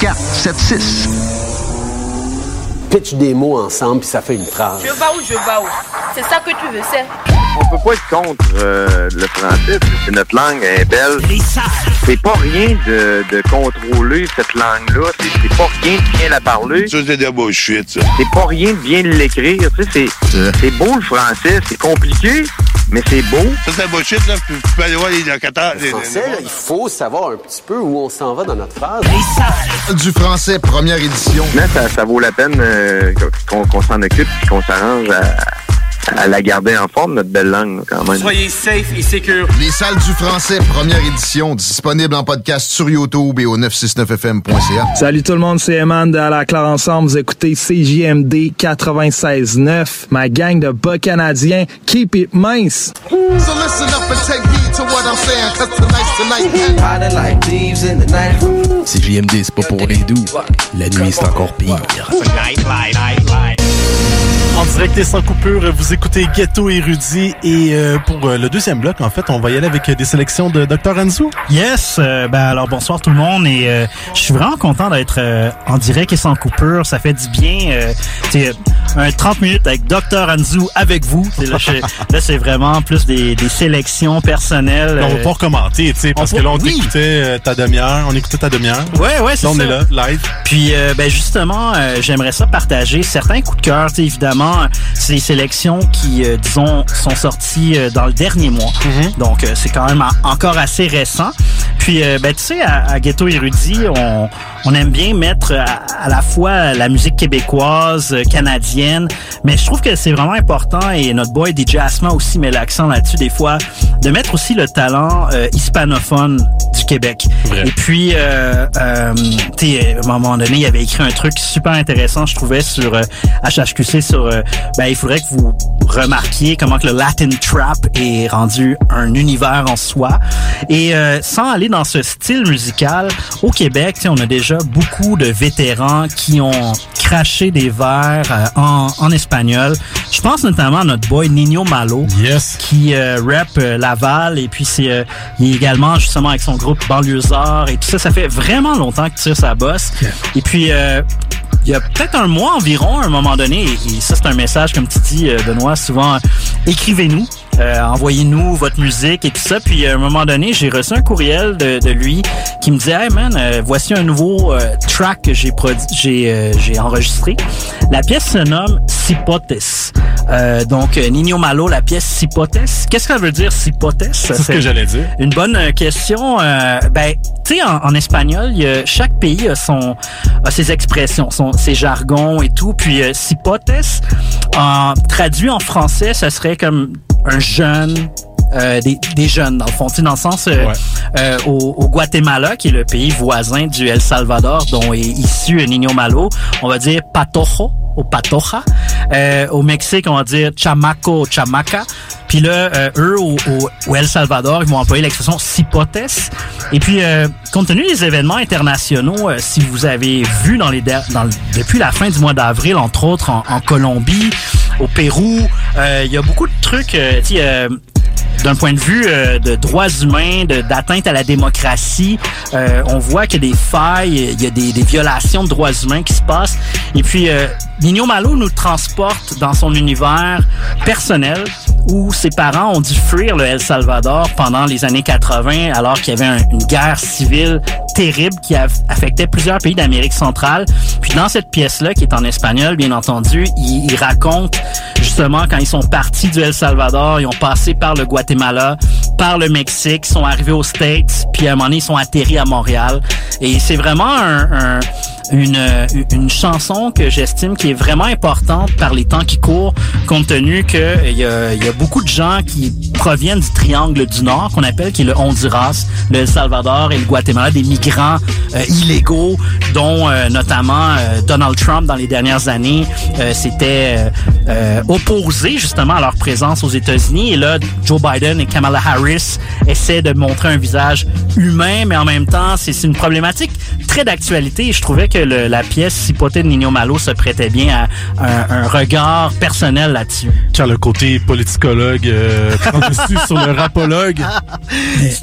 quatre sept six. Pitch des mots ensemble, puis ça fait une phrase. Je vais où, je vais où. C'est ça que tu veux, c'est. On peut pas être contre euh, le français, parce que notre langue est belle. C'est pas rien de, de contrôler cette langue-là. C'est, c'est pas rien de bien la parler. Ça, c'est de la bullshit, ça. C'est pas rien de bien l'écrire. Tu sais, c'est, c'est beau, le français. C'est compliqué, mais c'est beau. Ça, c'est de la bullshit, là. Tu peux aller voir les locataires. Le français, les... là, il faut savoir un petit peu où on s'en va dans notre phrase. Du français, première édition. Mais ça, ça vaut la peine euh, qu'on, qu'on s'en occupe et qu'on s'arrange à... à la garder en forme, notre belle langue, quand même. Soyez safe et secure. Les salles du français, première édition, disponible en podcast sur YouTube et au neuf six neuf F M point C A. Salut tout le monde, c'est Eman de À la Claire Ensemble. Vous écoutez C J M D quatre-vingt-seize neuf, ma gang de bas canadiens. Keep it mince. So listen up and take me to what I'm saying, cause tonight's the night. C J M D, c'est pas pour les doux. La nuit, c'est encore pire. Night, night, night, night. En direct et sans coupure, vous écoutez Ghetto Érudit et euh, pour euh, le deuxième bloc, en fait, on va y aller avec euh, des sélections de docteur Anzou. Yes, euh, ben alors bonsoir tout le monde et euh, je suis vraiment content d'être euh, en direct et sans coupure, ça fait du bien. Euh, c'est un trente minutes avec docteur Anzou avec vous. Là, je, là, c'est vraiment plus des, des sélections personnelles. Là, on va pouvoir commenter, tu sais, parce peut, que là, on oui. écoutait euh, ta demi-heure, on écoutait ta demi-heure. Ouais, ouais, c'est là, on ça. On est là, live. Puis, euh, ben justement, euh, j'aimerais ça partager certains coups de cœur, tu sais, évidemment. C'est des sélections qui, euh, disons, sont sorties euh, dans le dernier mois. Mm-hmm. Donc, euh, c'est quand même a- encore assez récent. Puis, euh, ben, tu sais, à, à Ghetto Érudit, on, on aime bien mettre à, à la fois la musique québécoise, canadienne, mais je trouve que c'est vraiment important, et notre boy D J Asma aussi met l'accent là-dessus des fois, de mettre aussi le talent euh, hispanophone du Québec. Bref. Et puis, euh, euh, tu sais, à un moment donné, il avait écrit un truc super intéressant, je trouvais, sur euh, H H Q C, sur, euh, ben, il faudrait que vous remarquiez comment que le Latin Trap est rendu un univers en soi. Et euh, sans aller dans ce style musical, au Québec, on a déjà beaucoup de vétérans qui ont craché des vers euh, en, en espagnol. Je pense notamment à notre boy Nino Malo, yes, qui euh, rappe euh, Laval, et puis c'est euh, il est également justement avec son groupe Banlieusard et tout ça. Ça fait vraiment longtemps qu'il tire sa bosse. Yeah. Et puis... Euh, il y a peut-être un mois environ, à un moment donné, et ça c'est un message, comme tu dis, Benoît, souvent, écrivez-nous, euh, envoyez-nous votre musique et tout ça. Puis à un moment donné, j'ai reçu un courriel de, de lui qui me disait « Hey man, euh, voici un nouveau euh, track que j'ai produ- j'ai, euh, j'ai enregistré. » La pièce se nomme « Cipotes euh, ». Donc, Nino Malo, la pièce « Cipotes ». Qu'est-ce que ça veut dire « Cipotes » ? C'est ce que j'allais dire. Une bonne question. Euh, ben, tu sais, en, en espagnol, y a, chaque pays a, son, a ses expressions, son ses jargons et tout. Puis, euh, cipotes, euh, traduit en français, ça serait comme un jeune, euh, des, des jeunes, dans le fond. Tu sais, dans le sens, euh, ouais. euh, au, au Guatemala, qui est le pays voisin du El Salvador, dont est issu Nino Malo, on va dire patojo ou patoja. Euh, au Mexique, on va dire chamaco, chamaca. Puis là, euh, eux, au, au, au El Salvador, ils vont employer l'expression cipotes. Et puis, euh, compte tenu des événements internationaux, euh, si vous avez vu dans les dans le, depuis la fin du mois d'avril, entre autres en, en Colombie, au Pérou, il euh, y a beaucoup de trucs, euh, tu sais, euh, d'un point de vue euh, de droits humains, de, d'atteinte à la démocratie, euh, on voit qu'il y a des failles, il y a des, des violations de droits humains qui se passent. Et puis, euh, Nino Malo nous transporte dans son univers personnel où ses parents ont dû fuir le El Salvador pendant les années quatre-vingt, alors qu'il y avait un, une guerre civile terrible qui a, affectait plusieurs pays d'Amérique centrale. Puis dans cette pièce-là, qui est en espagnol, bien entendu, il, il raconte justement quand ils sont partis du El Salvador, ils ont passé par le Guatemala, par le Mexique, ils sont arrivés aux States, puis à un moment donné, ils sont atterris à Montréal. Et c'est vraiment un... un Une, une chanson que j'estime qui est vraiment importante par les temps qui courent, compte tenu que il y a, y a beaucoup de gens qui proviennent du triangle du Nord, qu'on appelle, qui est le Honduras, le El Salvador et le Guatemala, des migrants euh, illégaux, dont euh, notamment euh, Donald Trump, dans les dernières années, euh, s'était euh, euh, opposé justement à leur présence aux États-Unis. Et là, Joe Biden et Kamala Harris essaient de montrer un visage humain, mais en même temps, c'est, c'est une problématique très d'actualité. Et je trouvais que Le, la pièce Cipote de Nino Malo se prêtait bien à, à un, un regard personnel là-dessus. Car le côté politicologue euh, prend dessus sur le rapologue.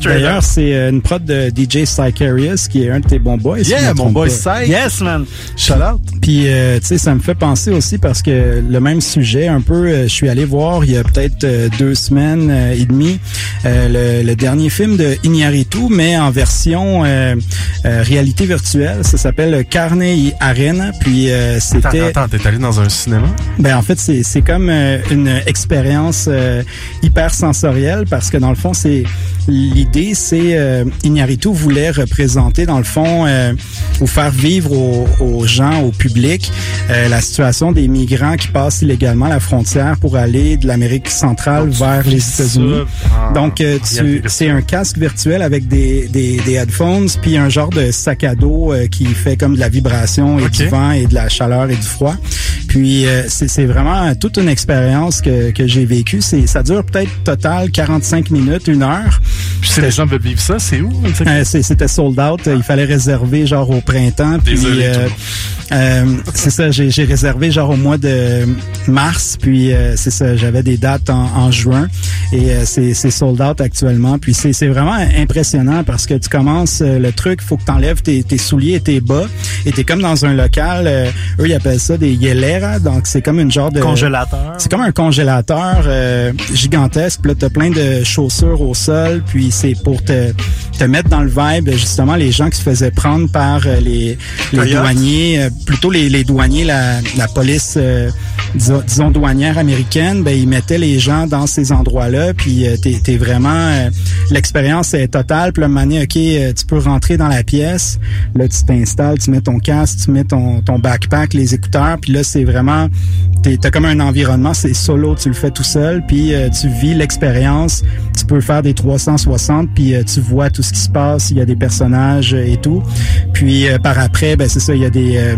D'ailleurs, c'est une prod de D J Psycharius qui est un de tes bons boys. Yeah, si mon boy Psych. Yes, man. Shout out. Puis, euh, tu sais, ça me fait penser aussi parce que le même sujet, un peu, euh, je suis allé voir il y a peut-être euh, deux semaines euh, et demie euh, le, le dernier film de Iñárritu, mais en version euh, euh, réalité virtuelle. Ça s'appelle Carnet et Arena, puis euh, c'était... Attends, attends, t'es allé dans un cinéma? Ben en fait, c'est, c'est comme euh, une expérience euh, hyper sensorielle parce que dans le fond, c'est... L'idée, c'est euh, Iñárritu voulait représenter, dans le fond, euh, ou faire vivre aux, aux gens, au public, euh, la situation des migrants qui passent illégalement la frontière pour aller de l'Amérique centrale donc, vers les États-Unis. Ah, donc, euh, tu, c'est un casque virtuel avec des, des, des headphones, puis un genre de sac à dos euh, qui fait comme de la vibration et okay. du vent et de la chaleur et du froid. Puis, euh, c'est, c'est vraiment toute une expérience que, que j'ai vécue. C'est, ça dure peut-être total quarante-cinq minutes, une heure. Puis si les gens veulent vivre ça, c'est où? Euh, c'est, c'était sold out. Ah. Il fallait réserver genre au printemps. Désolé, puis, euh, euh, c'est ça, j'ai, j'ai réservé genre au mois de mars. Puis euh, c'est ça, j'avais des dates en, en juin. Et euh, c'est, c'est sold out actuellement. Puis c'est, c'est vraiment impressionnant parce que tu commences le truc, il faut que tu enlèves tes, tes souliers et tes bas. Et t'es comme dans un local. Euh, eux, ils appellent ça des hieleras. Donc c'est comme une genre de... Congélateur. C'est comme un congélateur euh, gigantesque. Puis là, t'as plein de chaussures au sol. Puis c'est pour te, te mettre dans le vibe, justement, les gens qui se faisaient prendre par les, les douaniers, plutôt les, les douaniers, la, la police, euh, disons, disons douanière américaine, ben ils mettaient les gens dans ces endroits-là, puis euh, t'es, t'es vraiment... Euh, l'expérience est totale, puis là, un moment donné, OK, euh, tu peux rentrer dans la pièce, là, tu t'installes, tu mets ton casque, tu mets ton, ton backpack, les écouteurs, puis là, c'est vraiment... T'es, t'as comme un environnement, c'est solo, tu le fais tout seul, puis euh, tu vis l'expérience, tu peux faire des trois cent soixante, puis euh, tu vois tout ce qui se passe, il y a des personnages euh, et tout. Puis euh, par après, ben c'est ça, il y a des... Euh,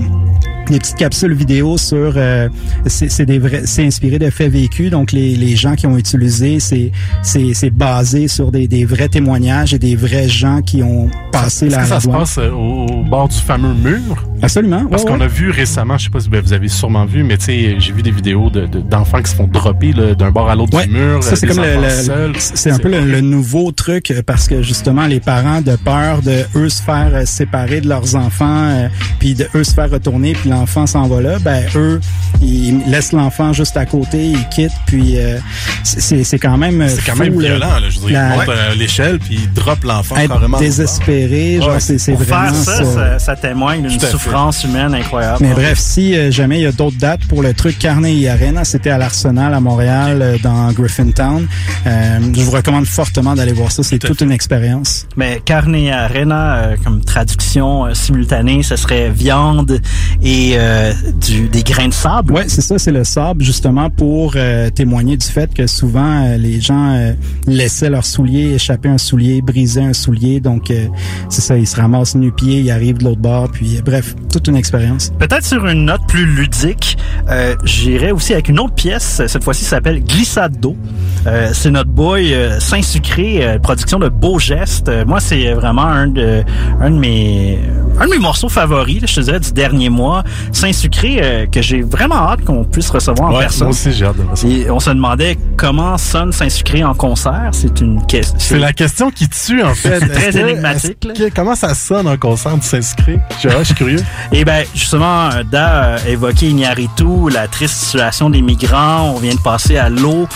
des petites capsules vidéo sur euh, c'est, c'est des vrais, c'est inspiré de faits vécus, donc les les gens qui ont utilisé c'est c'est c'est basé sur des des vrais témoignages et des vrais gens qui ont passé la. Est-ce que ça se passe au, au bord du fameux mur? Absolument. Parce ouais, qu'on ouais. a vu récemment, je sais pas si ben, vous avez sûrement vu, mais tu sais, j'ai vu des vidéos de, de d'enfants qui se font dropper là, d'un bord à l'autre ouais. du mur. Ça c'est comme le, le c'est, c'est un peu le, le nouveau truc parce que justement les parents de peur de eux se faire séparer de leurs enfants euh, puis de eux se faire retourner puis l'enfant s'en va là, ben eux ils laissent l'enfant juste à côté, ils quittent puis euh, c'est c'est quand même c'est quand fou, même violent là, là je veux dire, ils montent à l'échelle puis ils droppent l'enfant carrément désespéré, genre ouais, c'est c'est vraiment faire ça, ça, ça ça témoigne d'une souffrance humaine incroyable. Mais ouais. bref, si euh, jamais il y a d'autres dates pour le truc Carnet et Arena, c'était à l'Arsenal à Montréal euh, dans Griffintown. Euh, je vous recommande fortement d'aller voir ça, c'est toute une expérience. Mais Carnet et Arena euh, comme traduction euh, simultanée, ce serait viande et Et euh, du, des grains de sable. Oui, c'est ça, c'est le sable, justement, pour euh, témoigner du fait que souvent, euh, les gens euh, laissaient leurs souliers, échapper un soulier, briser un soulier. Donc, euh, c'est ça, ils se ramassent nu-pieds, ils arrivent de l'autre bord. Puis, euh, bref, toute une expérience. Peut-être sur une note plus ludique, euh, j'irai aussi avec une autre pièce. Cette fois-ci, ça s'appelle Glissade d'eau. Euh, c'est notre boy euh, Saint-Sucré, euh, production de Beaux Gestes. Euh, moi, c'est vraiment un de, un de mes, un de mes morceaux favoris, là, je te dirais, du dernier mois. Saint-Sucré, euh, que j'ai vraiment hâte qu'on puisse recevoir ouais, en personne. Moi aussi, j'ai hâte de recevoir. Et on se demandait comment sonne Saint-Sucré en concert. C'est une question. C'est la question qui tue, en fait. C'est très énigmatique. Que, que, comment ça sonne en concert du Saint-Sucré? Je, je suis curieux. Et bien, justement, Da a évoqué Iñárritu, la triste situation des migrants. On vient de passer à l'eau.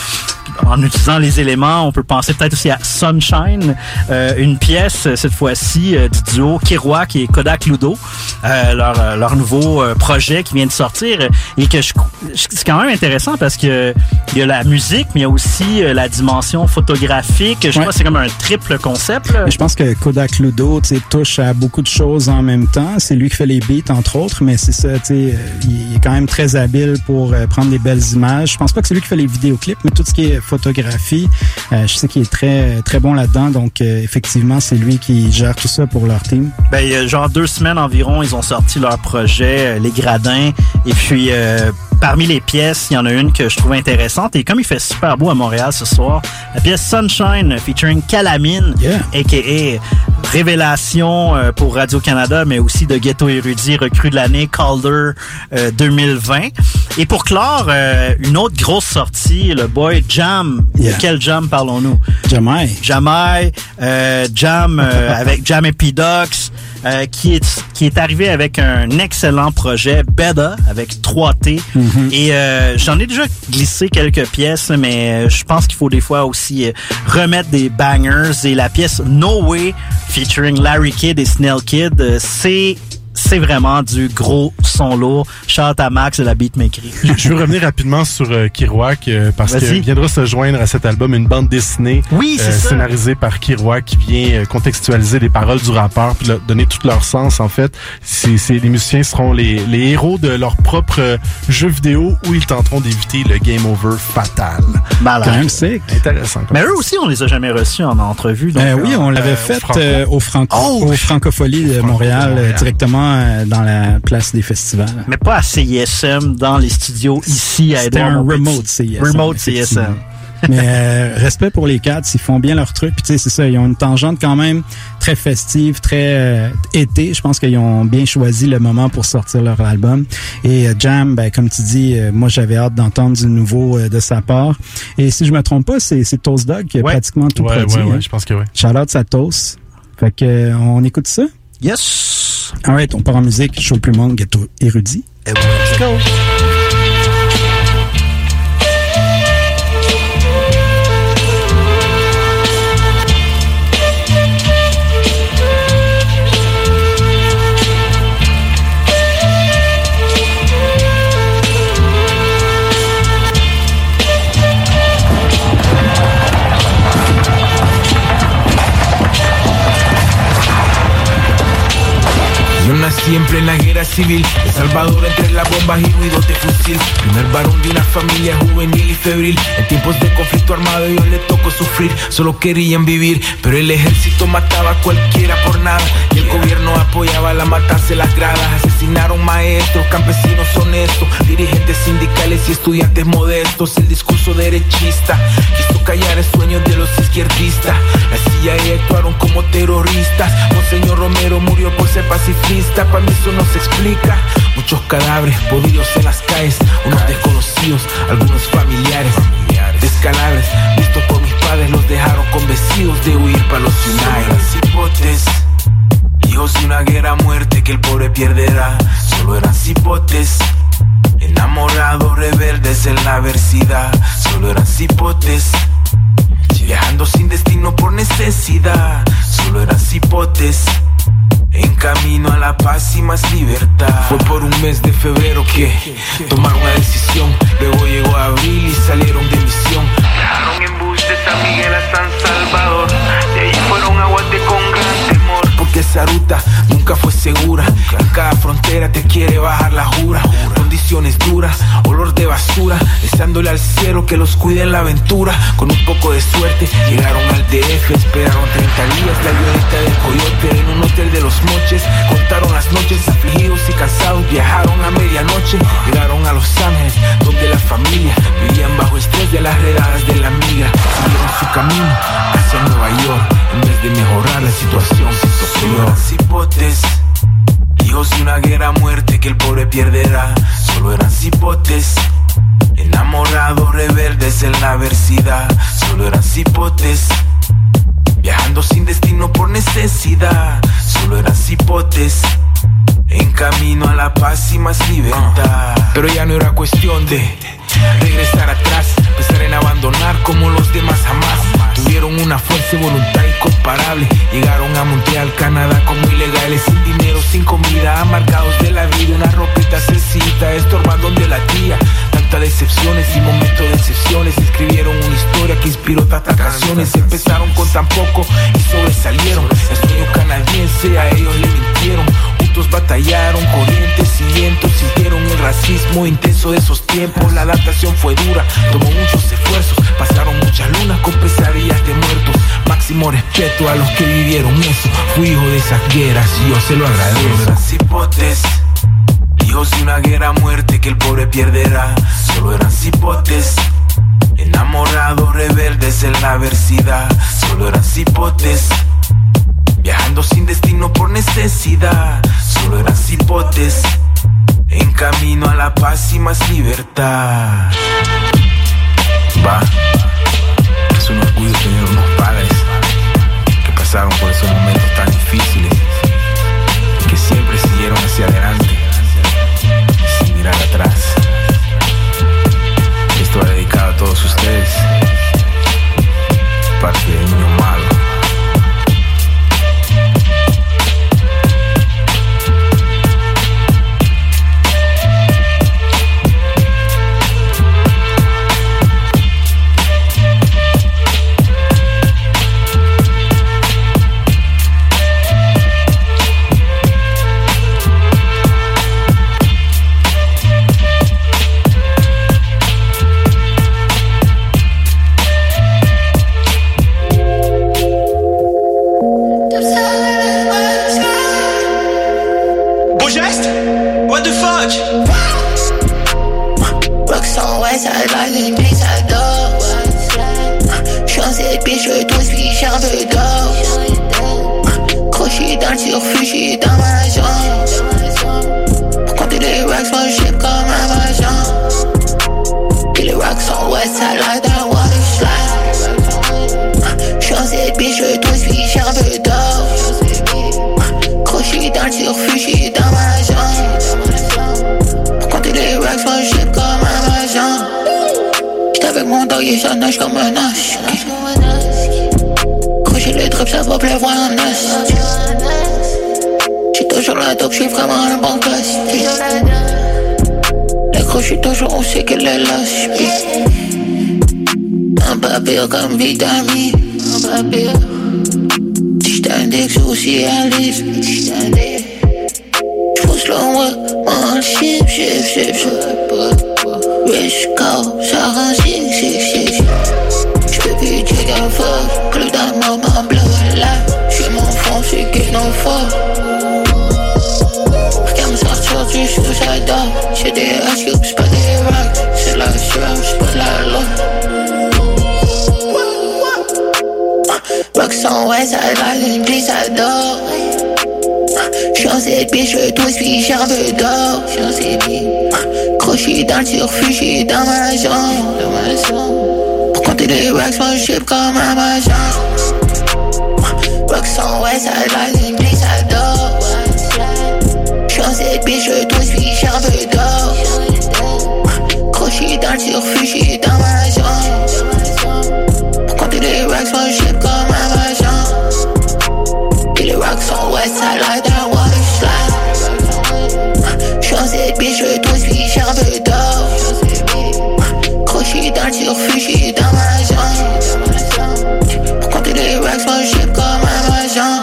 En utilisant les éléments, on peut penser peut-être aussi à Sunshine, euh, une pièce cette fois-ci euh, du duo Kiroak et Kodak Ludo, euh, leur leur nouveau euh, projet qui vient de sortir et que je, je c'est quand même intéressant parce que il y a la musique mais il y a aussi euh, la dimension photographique. Je sais pas, c'est comme un triple concept. Je pense que Kodak Ludo, tu sais, touche à beaucoup de choses en même temps. C'est lui qui fait les beats entre autres, mais c'est ça, tu sais, il est quand même très habile pour euh, prendre des belles images. Je pense pas que c'est lui qui fait les vidéoclips, mais tout ce qui est photographie. Euh, je sais qu'il est très très bon là-dedans, donc euh, effectivement, c'est lui qui gère tout ça pour leur team. Ben, il y a genre deux semaines environ, ils ont sorti leur projet, euh, Les Gradins, et puis euh, parmi les pièces, il y en a une que je trouve intéressante, et comme il fait super beau à Montréal ce soir, la pièce Sunshine featuring Calamine, yeah. a k a. Révélation euh, pour Radio-Canada, mais aussi de Ghetto Érudit, recrue de l'année, Calder euh, deux mille vingt. Et pour clore, euh, une autre grosse sortie, le boy Jam. Yeah. De quel Jam parlons-nous? Jamaz. Jamaz, euh, Jam euh, avec Jam Epidox, euh, qui est qui est arrivé avec un excellent projet, Beda, avec trois T. Mm-hmm. Et euh, j'en ai déjà glissé quelques pièces, mais je pense qu'il faut des fois aussi remettre des bangers. Et la pièce No Way, featuring Larry Kidd et Snell Kidd, c'est... C'est vraiment du gros son lourd. Chante à Max de la beatmakerie. Je veux revenir rapidement sur euh, Kiroak euh, parce Vas-y. que viendra se joindre à cet album une bande dessinée oui, c'est euh, ça. scénarisée par Kiroak qui vient euh, contextualiser les paroles du rappeur puis leur donner tout leur sens en fait. C'est, c'est, les musiciens seront les, les héros de leur propre euh, jeu vidéo où ils tenteront d'éviter le game over fatal. Malade. Quand même sick. Intéressant. Mais eux aussi, on les a jamais reçus en entrevue. Donc, euh, oui, on l'avait euh, fait euh, au, Franco- oh, au Francophonie de Montréal, Montréal. Euh, directement dans la place des festivals. Mais pas à C I S M, dans les studios ici à Edouard. C'était un remote C I S M. Remote C I S M. Mais euh, respect pour les quatre, ils font bien leur truc. Puis tu sais, c'est ça, ils ont une tangente quand même très festive, très euh, été. Je pense qu'ils ont bien choisi le moment pour sortir leur album. Et euh, Jam, ben comme tu dis, euh, moi j'avais hâte d'entendre du nouveau euh, de sa part. Et si je me trompe pas, c'est, c'est Toast Dog qui a ouais. pratiquement tout ouais, produit. Ouais, ouais, hein. Je pense que oui. Shout-out à Toast. Fait que euh, on écoute ça. Yes! Alright, on part en musique. Show plus monde, Ghetto Érudit. Et bon, let's go! Nací en plena guerra civil, El Salvador entre las bombas y ruidos de fusil. Primer varón de una familia juvenil y febril. En tiempos de conflicto armado yo le tocó sufrir. Solo querían vivir, pero el ejército mataba a cualquiera por nada. Y el gobierno apoyaba la matanza en las gradas. Asesinaron maestros, campesinos honestos, dirigentes sindicales y estudiantes modestos. El discurso derechista quiso callar el sueño de los izquierdistas. La C I A actuaron como terroristas. Monseñor Romero murió por ser pacifista. Para mí eso no se explica. Muchos cadáveres podridos en las calles, unos desconocidos, algunos familiares descalabres, vistos por mis padres, los dejaron convencidos de huir para los United. Son cipotes, hijos de una guerra a muerte que el pobre perderá. Solo eran cipotes, enamorados rebeldes en la adversidad. Solo eran cipotes, viajando sin destino por necesidad. Solo eran cipotes, en camino a la paz y más libertad. Fue por un mes de febrero que tomaron una decisión. Luego llegó abril y salieron de misión. Viajaron en bus de San Miguel a San Salvador. De ahí fueron a Guate con gran temor. Porque esa ruta nunca fue segura. En cada frontera te quiere bajar la jura. Condiciones duras, olor de basura. Deseándole al cielo que los cuide en la aventura. Con un poco de suerte llegaron al D F. Esperaron treinta días, la violeta del coyote. En un hotel de Los Moches contaron las noches. Afligidos y cansados viajaron a medianoche. Llegaron a Los Ángeles, donde la familia vivían bajo estrés de las redadas de la migra. Siguieron su camino hacia Nueva York. En vez de mejorar la situación se sufrió. Cipotes, hijos de una guerra a muerte que el pobre perderá. Solo eran cipotes, enamorados rebeldes en la adversidad. Solo eran cipotes, viajando sin destino por necesidad. Solo eran cipotes, en camino a la paz y más libertad. uh, Pero ya no era cuestión de regresar atrás, pensar en abandonar como los demás jamás. Tuvieron una fuerza y voluntad incomparable. Llegaron a Montreal, Canadá como ilegales. Sin dinero, sin comida, amargados de la vida. Una ropita sencillita, estorbando de la tía. Tantas decepciones y momentos de excepciones. Escribieron una historia que inspiró tantas canciones. Empezaron con tan poco y sobresalieron. El sueño canadiense a ellos le mintieron. Juntos batallaron, corrientes y vientos. Sintieron el racismo intenso de esos tiempos. La adaptación fue dura, tomó muchos esfuerzos. Pasaron muchas lunas con pesadillas de muertos. Máximo respeto a los que vivieron eso. Fui hijo de esas guerras y yo se lo agradezco. Solo eran cipotes, hijos de una guerra a muerte que el pobre perderá. Solo eran cipotes, enamorados rebeldes en la adversidad. Solo eran cipotes, viajando sin destino por necesidad. Solo eran cipotes, en camino a la paz y más libertad. Va, es un orgullo tener unos padres que pasaron por esos momentos tan difíciles y que siempre siguieron hacia adelante sin mirar atrás. Esto va dedicado a todos ustedes, parte de Niño Malo. Comme vitamine, on va bien. Si je t'indexe aussi à l'île, si je t'indexe, je slow with my ship, ship, ship, ship. Rich cow, Sarah, ship, ship, ship, ship. J'peux plus check out fuck, club d'amour, my blood, là. J'suis mon fond, j'suis qui non fuck. Regarde me sortir du show, j'adore. J'ai des ice cubes, pas des rocks. C'est la shrimp, j'suis pas la loi. Rocks on west, I like une glisse, j'adore. J'suis en cette bitch, j'veux twist, puis j'en veux d'or. J'suis en cette bitch. Crochet dans le surfuge, j'suis dans ma jambe, dans ma jambe. Pour compter les rocks, moi j'suis comme un major. Rocks on west, I like une glisse, j'adore. J'suis en cette bitch, j'veux twist, puis j'en veux d'or. Crochet dans le surfuge, j'suis dans ma jambe. Pour compter les rocks, moi j'suis comme un major. Rocks on west, I like that wash slide. J'suis en cette bitch, j'veux tous, puis j'en veux d'or. Crochet dans le surfuge, j'suis dans ma jambe. Pour compter les rocks, moi j'suis comme un major.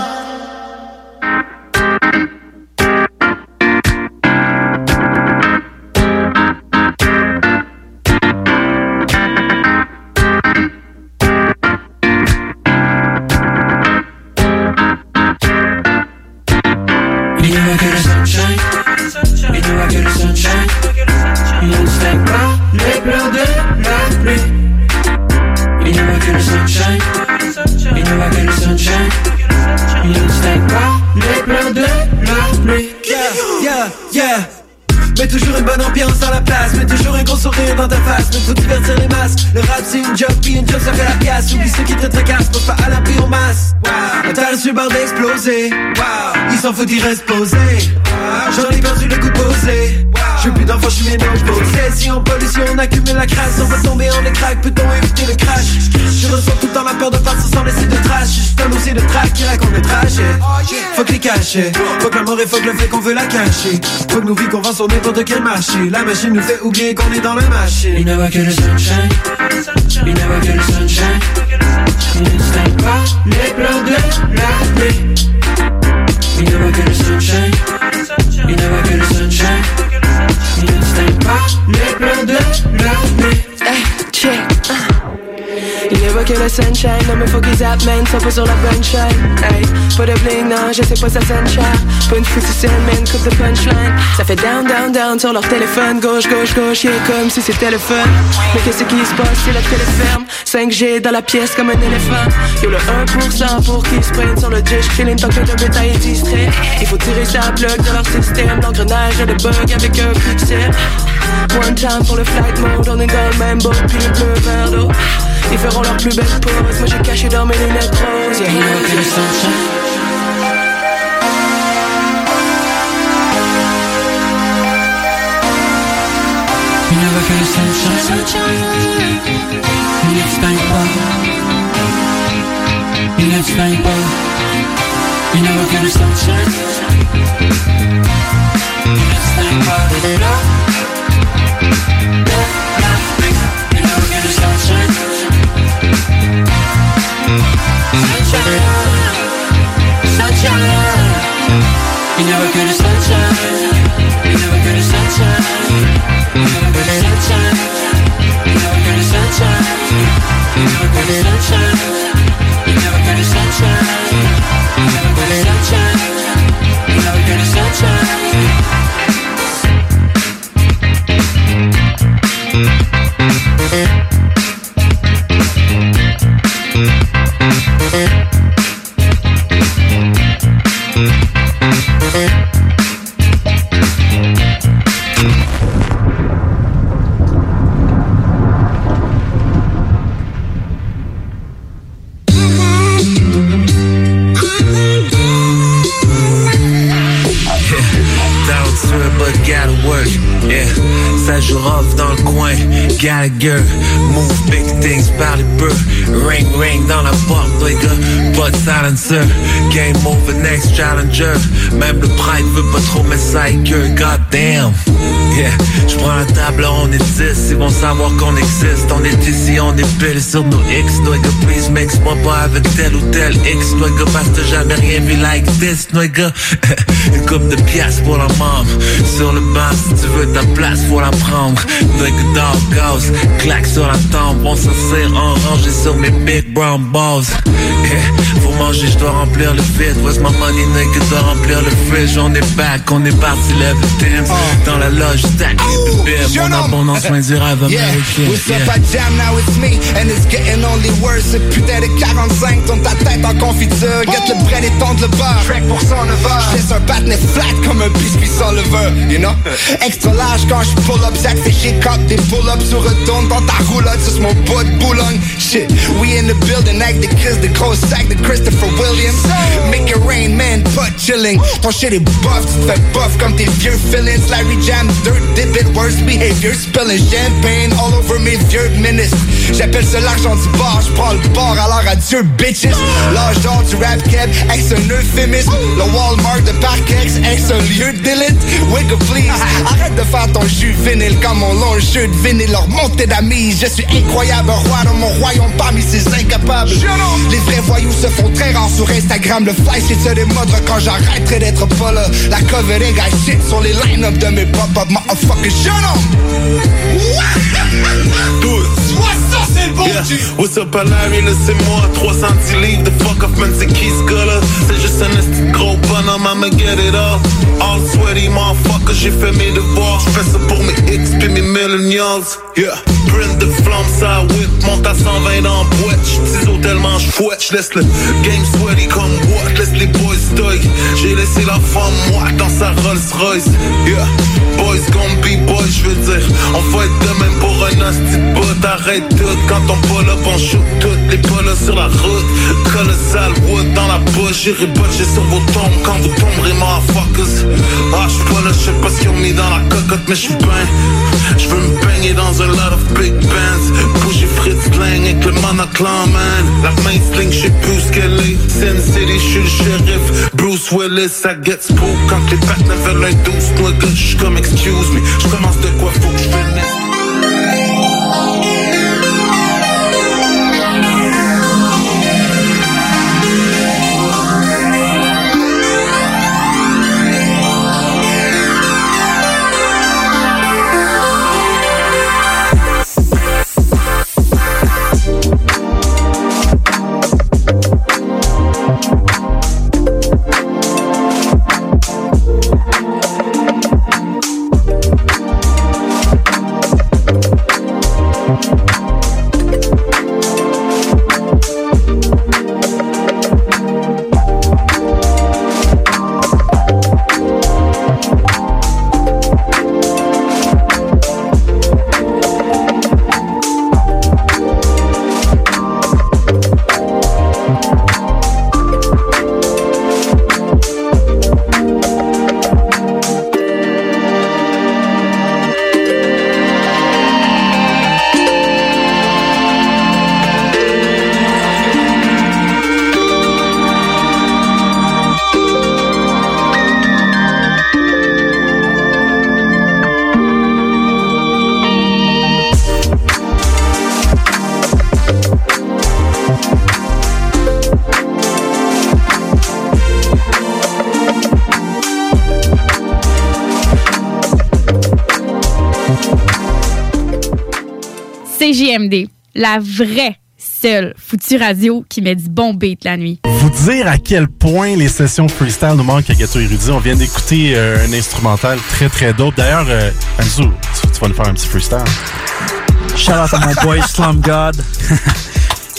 S'en faut d'y reste posé. J'en ai perdu le coup posé. J'ai plus d'enfants, j'suis mes noms posés. Si en pollution on accumule la crasse, on va tomber en écrac, peut-on éviter le crash? Je ressens tout le temps la peur de partir sans laisser de traces. J'suis juste un dossier de traque qui raconte le trash. Faut que les cacher, faut que l'amour et faut que le fait qu'on veut la cacher. Faut que nous vies qu'on vend sur n'importe quel marché. La machine nous fait oublier qu'on est dans le marché. Il n'y a que le sunshine. Il n'y a que le sunshine. Il ne s'aime pas les plans de la nuit. We never get a sunshine. We never get a sunshine. We ne s'aime pas les plans de la nuit. Hey, check. Il n'y a que le sunshine. Non mais faut qu'ils appmènent. Sans pas sur la punchline. Hey, pas de bling, non, je sais pas ça sunshine. Punch fou, c'est man, coupe de punchline. Ça fait down, down, down sur leur téléphone. Gauche, gauche, gauche, yeah, comme si c'était le fun. Mais qu'est-ce qui se passe si la télé ferme? Five G dans la pièce comme un éléphant. Yo le one percent pour qu'ils se prennent sur le dish. Feeling tant que le bétail est distrait. Il faut tirer sa plug dans leur système. L'engrenage a des bugs avec un coup de sel. One time pour le flight mode. On est dans le même boat puis le bleu vers l'eau. Ils feront leur plus belle pose. Moi j'ai caché dans mes lunettes roses. Yeah. You know I get a sunshine. You know I get a sunshine. You ne s'aime pas. You ne s'aime pas. You know I get a sunshine. You ne s'aime pas. You know I get a sunshine. Sunshine, sunshine. You never get a sunshine. You never get a sunshine. You never get a sunshine. You never get a sunshine. You never get a sunshine. You never get a sunshine. You never get a sunshine. You never get a sunshine. Got a girl, move big things par les bœufs. Ring ring dans la porte, les gars. Pas de silencer, game over, next challenger. Même le pride veut pas trop, mais ça aille que goddamn. yeah. Je prends la table, on est six, ils vont savoir qu'on existe. On est ici, on est pile sur nos X. Nigga, please, mix-moi pas avec tel ou tel X. Nigga, parce que jamais rien vu like this. Nigga, une coupe de pièces pour la membre. Sur le banc, si tu veux ta place, faut la prendre. Nigga, dog, house, claque sur la tempe. On se sert en rangée sur mes big brown balls. Yeah. Faut manger, je dois remplir le vide. Where's my money, nigga, dois remplir le fridge. On est back, on est parti, lève le Tim's. Dans la loge, stack les bébés. Mon abondance, moins du rêve américain. What's up, I jam, now it's me. And it's getting only worse. C'est putain de quarante-cinq, tourne ta tête en confiture. Get le bread et tente le beurre. Track pour cent neuf heures. J'laisse un patinet flat comme un biscuit sans leveur, you know. Extra large quand je pull up, Zach fait shake up des pull ups. Tu retournes dans ta roulotte, c'est mon bout de boulogne. Shit, we in the building, like the kids, the cold sack, the Christopher Williams. Make it rain, man, butt chilling. Ton shit est buff, tu te fais buff comme tes vieux feelings. Larry Jam, dirt, dip it, worst behavior, spilling champagne all over mes vieux ministres. J'appelle ça l'argent du bar, j'prends le bar, alors adieu bitches. L'âge d'or du rap cap, ex un euphémisme. Le Walmart de Parkex, ex un lieu d'élite. Wiggle please, arrête de faire ton jus vinyle comme mon long jeu de vinyle. Leur montée d'amis, je suis incroyable, roi dans mon royaume parmi ces incapables. Les vrais voyous se font très rares sur Instagram. Le fly shit se démodre quand j'arrêterai d'être pas là. La covering I shit sur les line-up de mes pop-up. Motherfucking shut up. Yeah. What's up à l'arena, c'est moi, trois cents livres, the fuck off man, c'est qui ce gars-là? C'est juste un esti gros bonhomme, I'ma get it up. All sweaty, motherfucker, j'ai fait mes devoirs. J'fais ça pour mes X pis mes millennials. Yeah. Print de flamme, ça whip, monte à cent vingt dans le boîte. J'tiso tellement j'fouette, j'laisse le game sweaty comme what? Laisse les boys die. J'ai laissé la femme, moi, dans sa Rolls Royce. Yeah. Boys gon' be boys, j'veux dire. On va être de même pour un esti de bot, arrête tout. Quand on pull up, on shoot toutes les polos sur la route. Colossal wood dans la bouche. J'irai botcher sur vos tombes quand vous tomberez, motherfuckers. Ah, j'suis pas là, j'sais pas ce qu'ils ont mis dans la cocotte, mais j'suis ben. J'veux me baigner dans un lot of big bands. Bougie Fritz Lang avec le monoclan, man. La main sling, j'sais plus ce qu'elle est. Sin City, j'suis le shérif. Bruce Willis, ça get spook. Quand les pattes ne veulent un douce, moi, gars, j'suis comme excuse me. J'commence de quoi, faut que j'finisse. J M D, la vraie seule foutue radio qui met du bon beat la nuit. Vous dire à quel point les sessions freestyle nous manquent à Ghetto Érudit. On vient d'écouter euh, un instrumental très très dope. D'ailleurs, euh, Anzu, tu, tu vas nous faire un petit freestyle. Shout out à mon boy Slum God.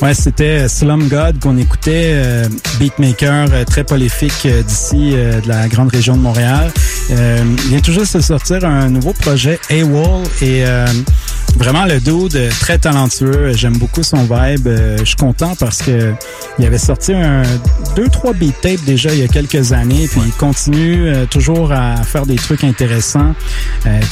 Ouais, c'était Slum God qu'on écoutait, euh, beatmaker euh, très prolifique euh, d'ici, euh, de la grande région de Montréal. Euh, il vient tout juste de sortir un nouveau projet, AWOL, et... Euh, vraiment le dude très talentueux, j'aime beaucoup son vibe, je suis content parce que il avait sorti un deux trois beat tapes déjà il y a quelques années, puis il continue toujours à faire des trucs intéressants. Euh, tu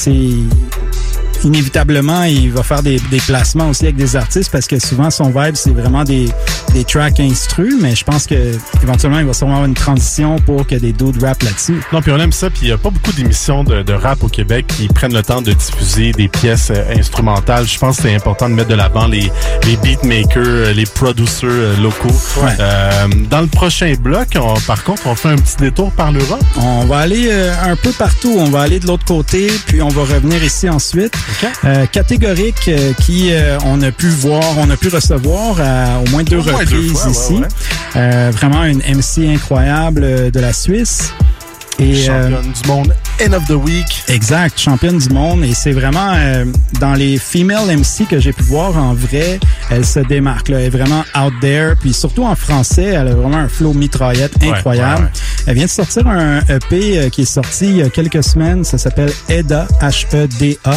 sais, inévitablement, il va faire des, des placements aussi avec des artistes parce que souvent, son vibe, c'est vraiment des, des tracks instrus, mais je pense que éventuellement il va sûrement avoir une transition pour que des dudes rap là-dessus. Non, puis on aime ça, puis il n'y a pas beaucoup d'émissions de, de rap au Québec qui prennent le temps de diffuser des pièces euh, instrumentales. Je pense que c'est important de mettre de l'avant les, les beatmakers, les producers euh, locaux. Ouais. Euh, dans le prochain bloc, on, par contre, on fait un petit détour par l'Europe. On va aller euh, un peu partout. On va aller de l'autre côté, puis on va revenir ici ensuite. Okay. Euh, catégorique euh, qui euh, on a pu voir, on a pu recevoir à au moins deux au moins reprises deux fois, ici. Ouais, ouais. Euh, vraiment une M C incroyable de la Suisse. Et, championne euh, du monde, end of the week. Exact, championne du monde. Et c'est vraiment, euh, dans les female M C que j'ai pu voir en vrai, elle se démarque, là. Elle est vraiment out there. Puis surtout en français, elle a vraiment un flow mitraillette incroyable. Ouais, ouais, ouais. Elle vient de sortir un E P qui est sorti il y a quelques semaines. Ça s'appelle Heda, H E D A.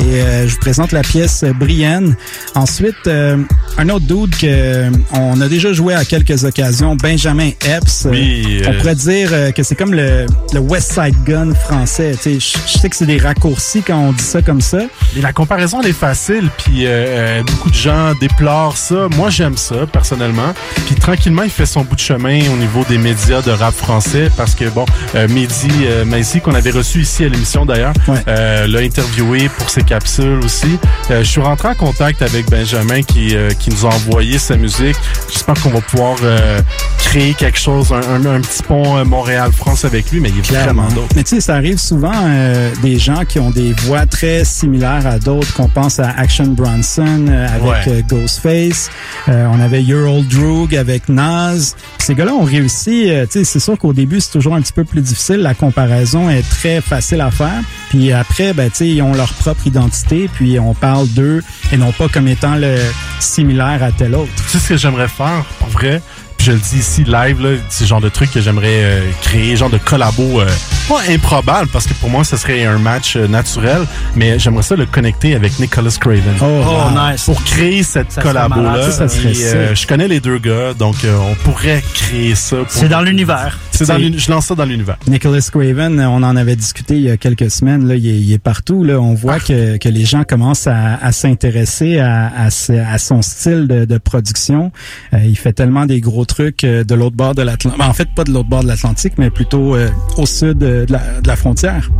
Et euh, je vous présente la pièce Brienne. Ensuite, euh, un autre dude que on a déjà joué à quelques occasions, Benjamin Epps. Oui, euh, on pourrait dire euh, que c'est comme le, le West Side Gun français. Tu sais, je sais que c'est des raccourcis quand on dit ça comme ça. Et la comparaison, elle est facile. Puis euh, beaucoup de gens déplorent ça. Moi, j'aime ça, personnellement. Puis tranquillement, il fait son bout de chemin au niveau des médias de rap français. Parce que, bon, euh, Mehdi, euh, Mehdi, qu'on avait reçu ici à l'émission, d'ailleurs, ouais. euh, l'a interviewé pour ses capsules aussi. Euh, je suis rentré en contact avec Benjamin qui, euh, qui nous a envoyé sa musique. J'espère qu'on va pouvoir euh, créer quelque chose, un, un, un petit pont Montréal-France avec lui, mais il est clairement vraiment d'autres. Mais tu sais, ça arrive souvent euh, des gens qui ont des voix très similaires à d'autres, qu'on pense à Action Bronson euh, avec ouais. euh, Ghostface. Euh, on avait Your Old Droog avec Nas. Ces gars-là ont réussi. Euh, tu sais, c'est sûr qu'au début, c'est toujours un petit peu plus difficile. La comparaison est très facile à faire. Puis après, ben tu sais, ils ont leur propre identité, puis on parle d'eux et non pas comme étant le similaire à tel autre. Tu sais ce que j'aimerais faire, pour vrai? Je le dis ici live, là, c'est le genre de truc que j'aimerais euh, créer, genre de collabo euh, pas improbable, parce que pour moi, ce serait un match euh, naturel, mais j'aimerais ça le connecter avec Nicholas Craven. Oh, oh wow. Nice. Pour créer cette collabo-là. Ça, ça et, euh, je connais les deux gars, donc euh, on pourrait créer ça. Pour c'est dans l'univers. C'est dans l'un... Je lance ça dans l'univers. Nicholas Craven, on en avait discuté il y a quelques semaines, là, il, est, il est partout. Là, on voit ah. que, que les gens commencent à, à s'intéresser à, à, à son style de, de production. Euh, il fait tellement des gros truc de l'autre bord de l'Atlantique. En fait, pas de l'autre bord de l'Atlantique, mais plutôt euh, au sud euh, de, la, de la frontière.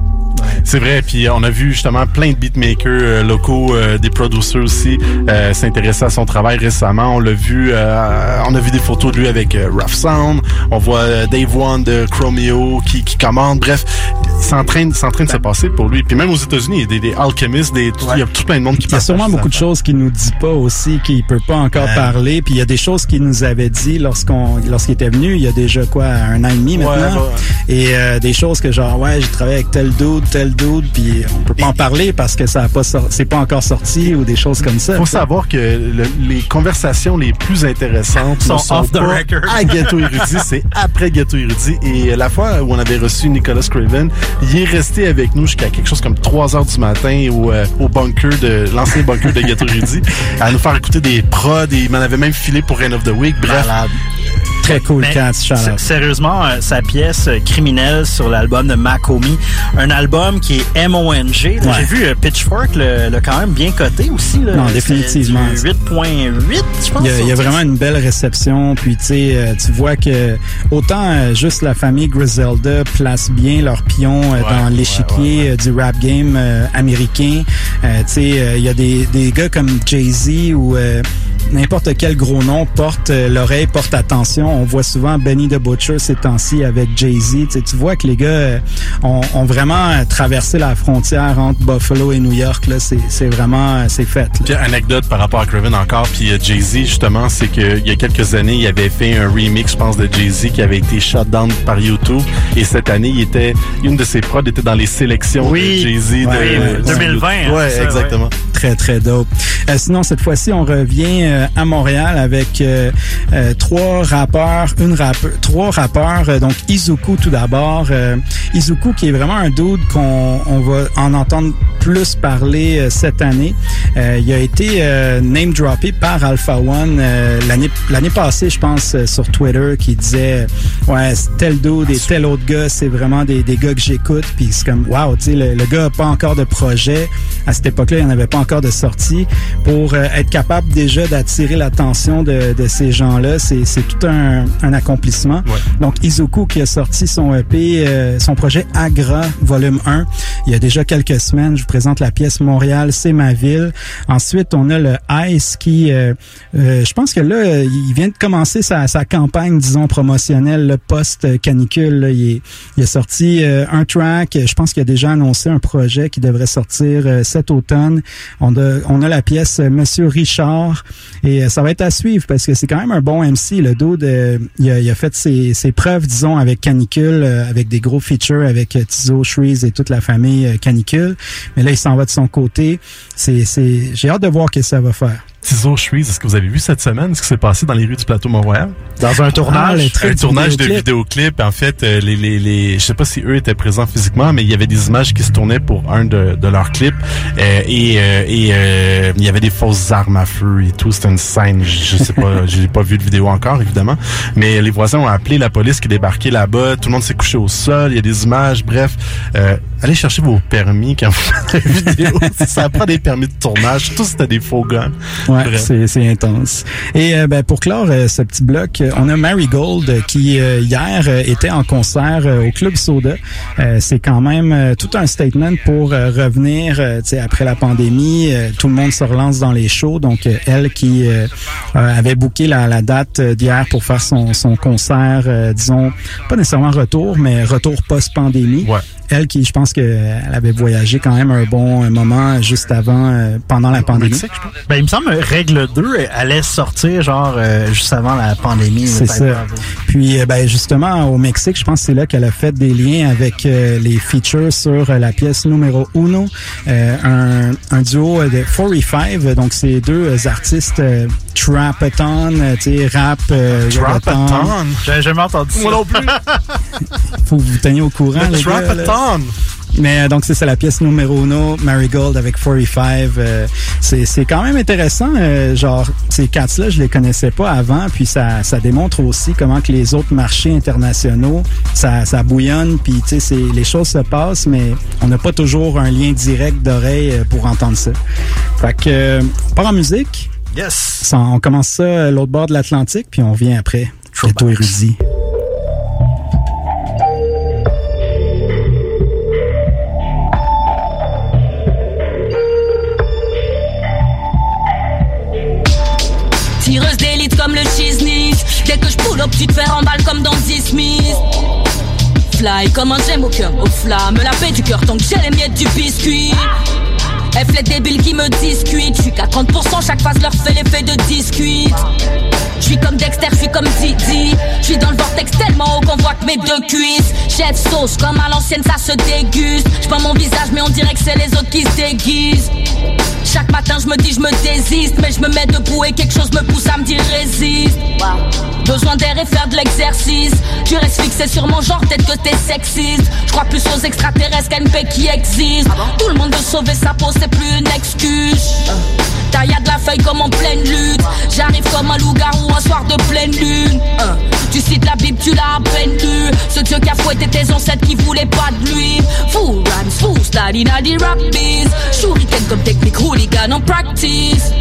Ouais. C'est vrai, puis on a vu justement plein de beatmakers euh, locaux, euh, des producers aussi, euh, s'intéresser à son travail récemment. On l'a vu, euh, on a vu des photos de lui avec euh, Rough Sound. On voit Dave One de Chromeo qui, qui commande. Bref, c'est en train, c'est en train de se passer pour lui. Puis même aux États-Unis, il y a des, des alchimistes, des, tout, ouais. il y a tout plein de monde qui parle. Il y a sûrement beaucoup de choses qu'il nous dit pas aussi, qu'il peut pas encore ouais. parler. Puis il y a des choses qu'il nous avait dit lorsqu'on, lorsqu'il était venu, il y a déjà quoi, un an et demi maintenant. Ouais, ouais. Et euh, des choses que genre, ouais, j'ai travaillé avec tel dude, tel dude, puis on peut pas et, en parler parce que ça a pas sorti, c'est pas encore sorti ou des choses comme ça. Faut t'sais. Savoir que le, les conversations les plus intéressantes sont, sont off the record. À Ghetto Érudit, c'est après Ghetto Érudit. Et la fois où on avait reçu Nicholas Craven, il est resté avec nous jusqu'à quelque chose comme trois heures du matin au, euh, au bunker de l'ancien bunker de Ghetto Érudit, à nous faire écouter des prods. Et il m'en avait même filé pour End of the Week. Bref. Malade. Très cool, ben, s- Sérieusement, euh, sa pièce euh, criminelle sur l'album de Makomi, un album qui est M O N G. Là, ouais. J'ai vu euh, Pitchfork le, le quand même bien coté aussi. Là, non, définitivement. huit virgule huit, je pense. Il y a, il y a vraiment une belle réception. Puis tu sais, euh, tu vois que autant euh, juste la famille Griselda place bien leurs pions euh, ouais, dans l'échiquier ouais, ouais, ouais. du rap game euh, américain. Euh, tu sais, euh, il y a des, des gars comme Jay-Z ou euh, n'importe quel gros nom porte euh, l'oreille, porte attention. On voit souvent Benny the Butcher ces temps-ci avec Jay-Z. Tu sais, tu vois que les gars euh, ont, ont vraiment euh, traversé la frontière entre Buffalo et New York. Là, c'est, c'est vraiment euh, c'est fait. Puis, anecdote par rapport à Craven encore, puis euh, Jay-Z justement, c'est qu'il y a quelques années, il avait fait un remix, je pense, de Jay-Z qui avait été shut down par YouTube. Et cette année, il était une de ses prods était dans les sélections oui. de Jay-Z. Oui, de, ouais, de, ouais, de deux mille vingt. Hein, ouais, exactement. Ça, ouais. très, très dope. Euh, sinon, cette fois-ci, on revient euh, à Montréal avec euh, euh, trois rappeurs, une rappeuse, trois rappeurs. Euh, donc, Izuku tout d'abord. Euh, Izuku qui est vraiment un dude qu'on on va en entendre plus parler euh, cette année. Euh, il a été euh, name-droppé par Alpha One euh, l'année l'année passée, je pense, euh, sur Twitter, qui disait « Ouais, tel dude et tel autre gars, c'est vraiment des, des gars que j'écoute. » Puis c'est comme « Wow, tu sais, le, le gars a pas encore de projet. » À cette époque-là, il n'y en avait pas encore de sortie. Pour euh, être capable déjà d'attirer l'attention de, de ces gens-là, c'est, c'est tout un, un accomplissement. Ouais. Donc, Izuku qui a sorti son E P, euh, son projet Agra, volume un, il y a déjà quelques semaines. Je vous présente la pièce Montréal, c'est ma ville. Ensuite, on a le Ice qui, euh, euh, je pense que là, il vient de commencer sa, sa campagne, disons, promotionnelle, le post-canicule. Là. Il, est, il a sorti euh, un track. Je pense qu'il a déjà annoncé un projet qui devrait sortir euh, cet automne. On a, on a la pièce Monsieur Richard et ça va être à suivre parce que c'est quand même un bon M C. Le dude, euh, il, a, il a fait ses, ses preuves, disons, avec Canicule, euh, avec des gros features, avec euh, Tizo, Shreeze et toute la famille euh, Canicule. Mais là, il s'en va de son côté. C'est, c'est, j'ai hâte de voir ce que ça va faire. Tizo Shreeze, est-ce que vous avez vu cette semaine ce qui s'est passé dans les rues du plateau Mont-Royal? Dans un tournage, ah, un tournage de vidéoclip. En fait, les les les, je sais pas si eux étaient présents physiquement, mais il y avait des images qui se tournaient pour un de de leurs clips euh, et euh, et euh, il y avait des fausses armes à feu et tout. C'était une scène. Je sais pas, j'ai pas vu de vidéo encore évidemment, mais les voisins ont appelé la police qui débarquait là-bas. Tout le monde s'est couché au sol. Il y a des images. Bref, euh, allez chercher vos permis quand vous faites la vidéo. Ça prend des permis de tournage. Tout c'était des faux guns. Ouais, c'est, c'est intense. Et euh, ben, pour clore euh, ce petit bloc, euh, on a Marigold euh, qui, euh, hier, euh, était en concert euh, au Club Soda. Euh, c'est quand même euh, tout un statement pour euh, revenir. Euh, tu sais, après la pandémie, euh, tout le monde se relance dans les shows. Donc, euh, elle qui euh, euh, avait booké la, la date d'hier pour faire son, son concert, euh, disons, pas nécessairement retour, mais retour post-pandémie. Ouais. Elle qui, je pense qu'elle avait voyagé quand même un bon moment juste avant, euh, pendant la pandémie. Ben, il me semble Règle deux allait sortir genre euh, juste avant la pandémie. C'est ça. Pas. Puis euh, ben justement au Mexique, je pense que c'est là qu'elle a fait des liens avec euh, les features sur euh, la pièce numéro uno, euh, un, un duo de quarante-cinq, donc c'est deux euh, artistes euh, trapathon, euh, tu sais rap euh, trapathon. J'ai jamais entendu ça. Moi non plus. Faut vous tenir au courant. Trapathon. Mais donc c'est, c'est la pièce numéro uno, Marigold avec quarante-cinq. Euh, c'est c'est quand même intéressant. Euh, genre ces cats-là, je les connaissais pas avant. Puis ça ça démontre aussi comment que les autres marchés internationaux ça ça bouillonne. Puis tu sais c'est les choses se passent, mais on n'a pas toujours un lien direct d'oreille pour entendre ça. Fait que euh, on part en musique. Yes. Ça, on commence ça l'autre bord de l'Atlantique puis on revient après. Ghetto Érudit. Tireuse d'élite comme le Chisnich. Dès que je pull up, tu te fais remballe comme dans This Miss. Fly comme un gemme au cœur, aux flammes. La paix du cœur tant que j'ai les miettes du biscuit. Efflet débile qui me discute. J'suis qu'à trente pour cent, chaque phase leur fait l'effet de discute. J'suis comme Dexter, j'suis comme Didi. J'suis dans le vortex tellement haut qu'on voit que mes deux cuisses. Jette sauce comme à l'ancienne, ça se déguste. J'peins mon visage mais on dirait que c'est les autres qui se déguisent. Chaque matin je me dis je me désiste. Mais je me mets debout et quelque chose me pousse à me dire résiste. Besoin d'air et faire de l'exercice. Je reste fixé sur mon genre, peut-être que t'es sexiste. Je crois plus aux extraterrestres qu'à une paix qui existe. Tout le monde veut sauver sa peau, c'est plus une excuse. Taillade la feuille comme en pleine lutte. J'arrive comme un loup-garou un soir de pleine lune. Tu cites la Bible, tu l'as à peine lu. Ce Dieu qui a fouetté tes ancêtres qui voulaient pas de lui. Fou rhymes, fou study, nadi rap beats. Shuriken comme technique, hooligan en practice.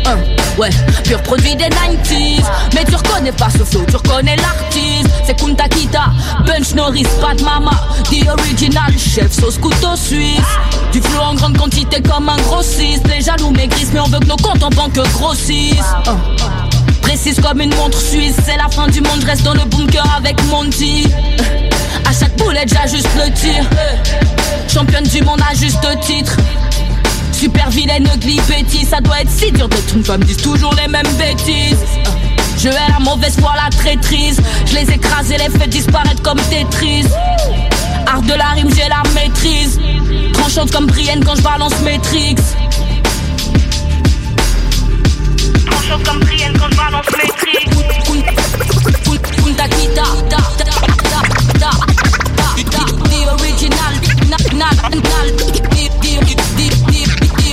Ouais, pur produit des nineties. Mais tu reconnais pas ce flow, tu reconnais l'artiste. C'est Kunta Kita, Punch Norris, Bad Mama. The original, chef sauce couteau suisse. Du flow en grande quantité comme un grossiste. Les jaloux maigrissent mais on veut que nos comptes en banque grossissent. Précise comme une montre suisse. C'est la fin du monde, je reste dans le bunker avec Monty. À chaque boulette j'ajuste le tir. Championne du monde à juste titre. Super vilaine, ugly, bêtise. Ça doit être si dur d'être une femme, disent toujours les mêmes bêtises. Je hais la mauvaise foi, la traîtrise. Je les écrase et les fais disparaître comme Tetris. Art de la rime, j'ai la maîtrise. Tranchante comme Brienne quand je balance Matrix. chaud comme Brienne quand je balance mes tricks. Punta Kita, da, da, da, da, da, the original, na, na, na, the, the, the, the, the original.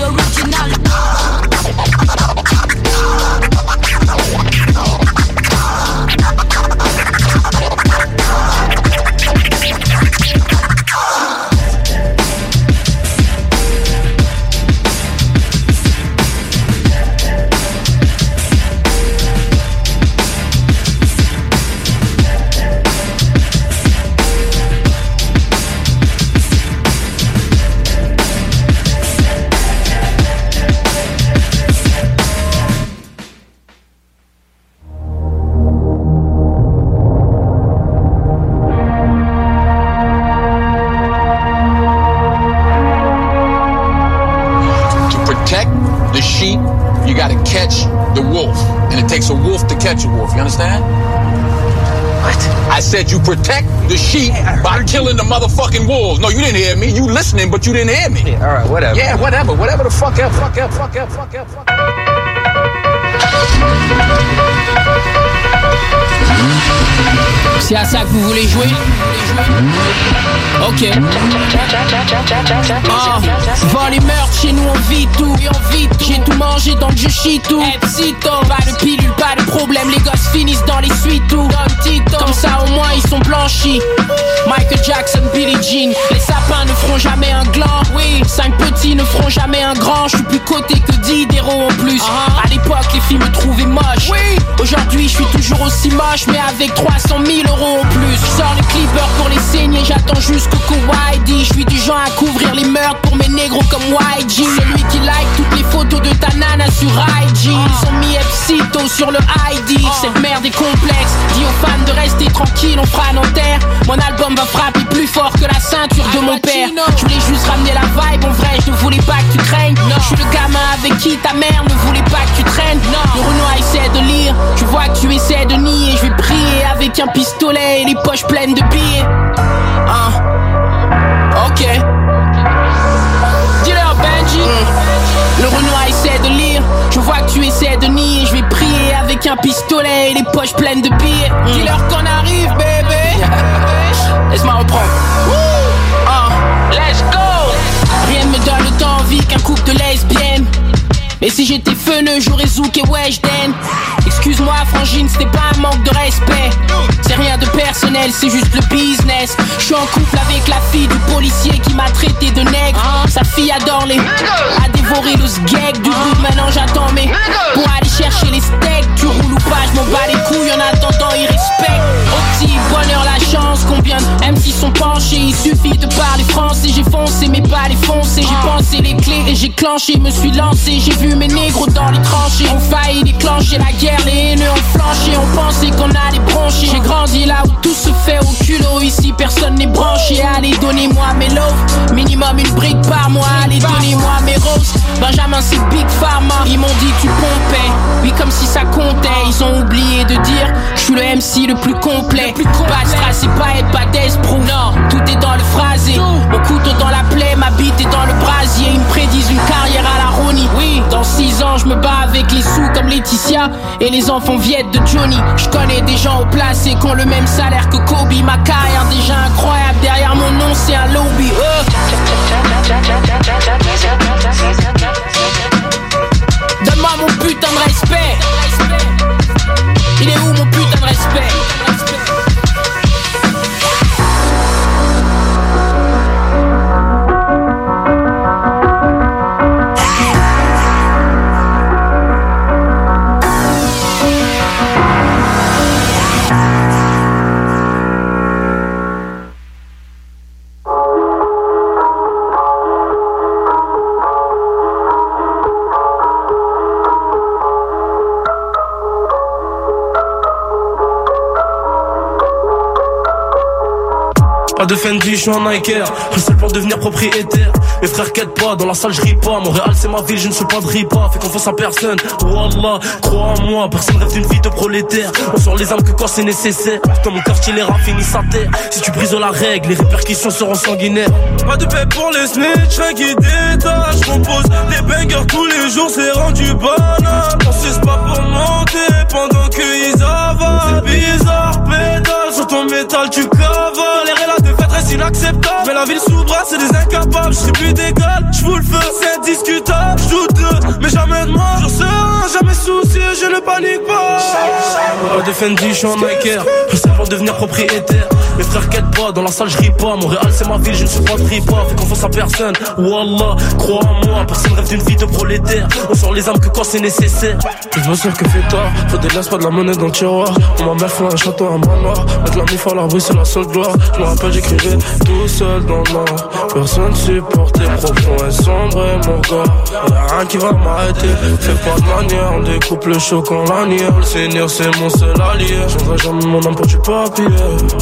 You understand? What? I said you protect the sheep by killing the motherfucking wolves. No, you didn't hear me. You listening, but you didn't hear me. Yeah, all right, whatever. Yeah, whatever. Whatever the fuck else. Fuck else. Fuck else. Fuck else. Fuck else. C'est à ça que vous voulez jouer? Ok. Ah, vend les meurtres, chez nous on vit tout. J'ai tout mangé donc je chie tout. Pas de pilule, pas de problème. Les gosses finissent dans les suites tout. Comme ça au moins ils sont blanchis. Michael Jackson, Billie Jean. Les sapins ne feront jamais un gland. Oui, cinq petits ne feront jamais un grand. Je suis plus coté que dix d'héros en plus. Uh-huh. À l'époque les filles me trouvaient moche. Oui. Aujourd'hui je suis toujours aussi moche, mais avec trois cent mille euros en plus. Je sors les clippers pour les saigner. J'attends jusqu'au Kowadi. Je suis du genre à couvrir les meurtres pour mes négros comme Y G. Celui qui like toutes les photos de ta nana sur I G. Ils ont mis Epsito sur le I D. Cette merde est complexe. Dis aux fans de rester tranquilles, on fera Nanterre. Mon album va frapper plus fort que la ceinture de mon père. Je voulais juste ramener la vibe, en vrai je ne voulais pas que tu craignes. Je suis le gamin avec qui ta mère ne voulait pas que tu traînes. Le Renoir essaie de lire, je vois que tu essaies de nier. Je vais prier avec un pistolet et les poches pleines de billets. Hein? Ok. Dis-leur Benji. Le Renoir essaie de lire, je vois que tu essaies de nier. Je vais prier avec un pistolet et les poches pleines de billets. Mm. Dis-leur qu'on arrive bébé. Laisse-moi reprendre. Oh. Let's go. Rien ne me donne autant envie qu'un couple de lesbiennes. Mais si j'étais feneux, j'aurais zouk et Weshden. Excuse-moi frangine, c'était pas un manque de respect. C'est rien de personnel, c'est juste le business. Je suis en couple avec la fille du policier qui m'a traité de nègre. Sa fille adore les... a dévoré le sgeg du bout. Maintenant j'attends mes... pour aller chercher les steaks. Tu roules ou pas, je m'en bats les couilles. En attendant, ils respectent. Au petit bonheur, la chance. Combien de M C sont penchés. Il suffit de parler français. J'ai foncé, mais pas les foncés. J'ai pensé les clés et j'ai clenché. Me suis lancé, j'ai vu mes négros dans les tranchées. On faillit déclencher la guerre, les haineux ont flanché. On pensait qu'on allait broncher. J'ai grandi là où tout se fait au culot. Ici personne n'est branché. Allez donnez-moi mes loaves, minimum une brique par mois. Allez donnez-moi mes roses. Benjamin c'est Big Pharma. Ils m'ont dit tu pompais. Oui comme si ça comptait. Ils ont oublié de dire je suis le M C le plus complet. Pas strass et pas être pas d'esprou. Non, tout est dans le phrasé. Mon couteau dans la plaie, ma bite est dans le brasier. Ils me prédisent une carrière à la Ronnie. Oui. Dans six ans, je me bats avec les sous comme Laetitia et les enfants viettes de Johnny. Je connais des gens au placé qui ont le même salaire que Kobe. Ma carrière déjà incroyable, derrière mon nom c'est un lobby. Oh. Donne-moi mon putain de respect. Il est où mon putain de respect? Pas de Fendi, je suis un Niker. Le seul pour devenir propriétaire. Mes frères quête pas, dans la salle je ris pas. Montréal c'est ma ville, je ne suis pas de ripa. Fais confiance à personne, wallah, crois en moi. Personne rêve d'une vie de prolétaire. On sort les armes que quand c'est nécessaire. Dans mon quartier les rats finissent à terre. Si tu brises la règle, les répercussions seront sanguinaires. Pas de paix pour les snitchs, rien qui détache. Je compose des bangers tous les jours, c'est rendu banal. On cesse pas pour monter pendant qu'ils avalent. C'est bizarre, pédale sur ton métal, tu cavales. C'est inacceptable, mais la ville sous bras, c'est des incapables. J'serai plus d'égal, j'vous le feu, c'est discutable. J'doute le, mais jamais de moi. J'en serai jamais soucieux, je ne panique pas. Pas de Fendi, j'suis un Niker. Je sais pour devenir propriétaire. Mes frères quête pas, dans la salle j'ris pas. Montréal c'est ma ville, je ne suis pas de ripa. Fais confiance à personne, wallah, crois en moi. Personne rêve d'une vie de prolétaire. On sort les âmes que quand c'est nécessaire. Je m'assure que fait tard, faut des glaces, pas de la monnaie dans le tiroir. Pour ma mère faut un château, un manoir. Mettre la mif à la rue c'est la seule gloire. Je me rappelle j'écrivais tout seul dans le noir. Personne supportait, profond et sombre et mon gars. Y'a rien qui va m'arrêter, c'est pas de manière. On découpe le chaud quand la nière. Le seigneur c'est mon seul allié. J'enverrai jamais mon âme pour du papier.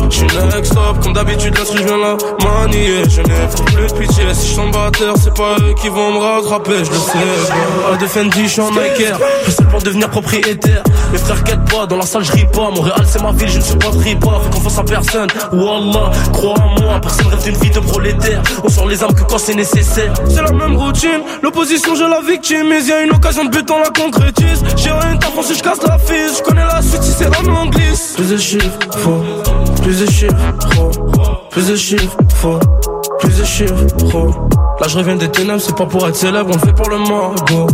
J'suis Stop, comme d'habitude, l'instru j'viens la manier. Je n'ai plus de pitié, si j'suis en batteur, c'est pas eux qui vont me rattraper, je le sais. Pas de Fendi, je suis un Niker. Le seul pour devenir propriétaire. Mes frères quête pas, dans la salle j'ris pas. Montréal c'est ma ville, je ne suis pas de ripa. Fais confiance à personne, wallah, crois en moi. Personne rêve d'une vie de prolétaire. On sort les armes que quand c'est nécessaire. C'est la même routine, l'opposition je la victimise. Y'a une occasion de but, on la concrétise. J'ai rien à France, j'casse la fise. J'connais la suite, si c'est dans mon glisse. Plus de chiffres, faux. Plus de chiffres, trop. Plus de chiffres, faux. Plus de chiffres, trop. Là je reviens des ténèbres, c'est pas pour être célèbre, on le fait pour le margot.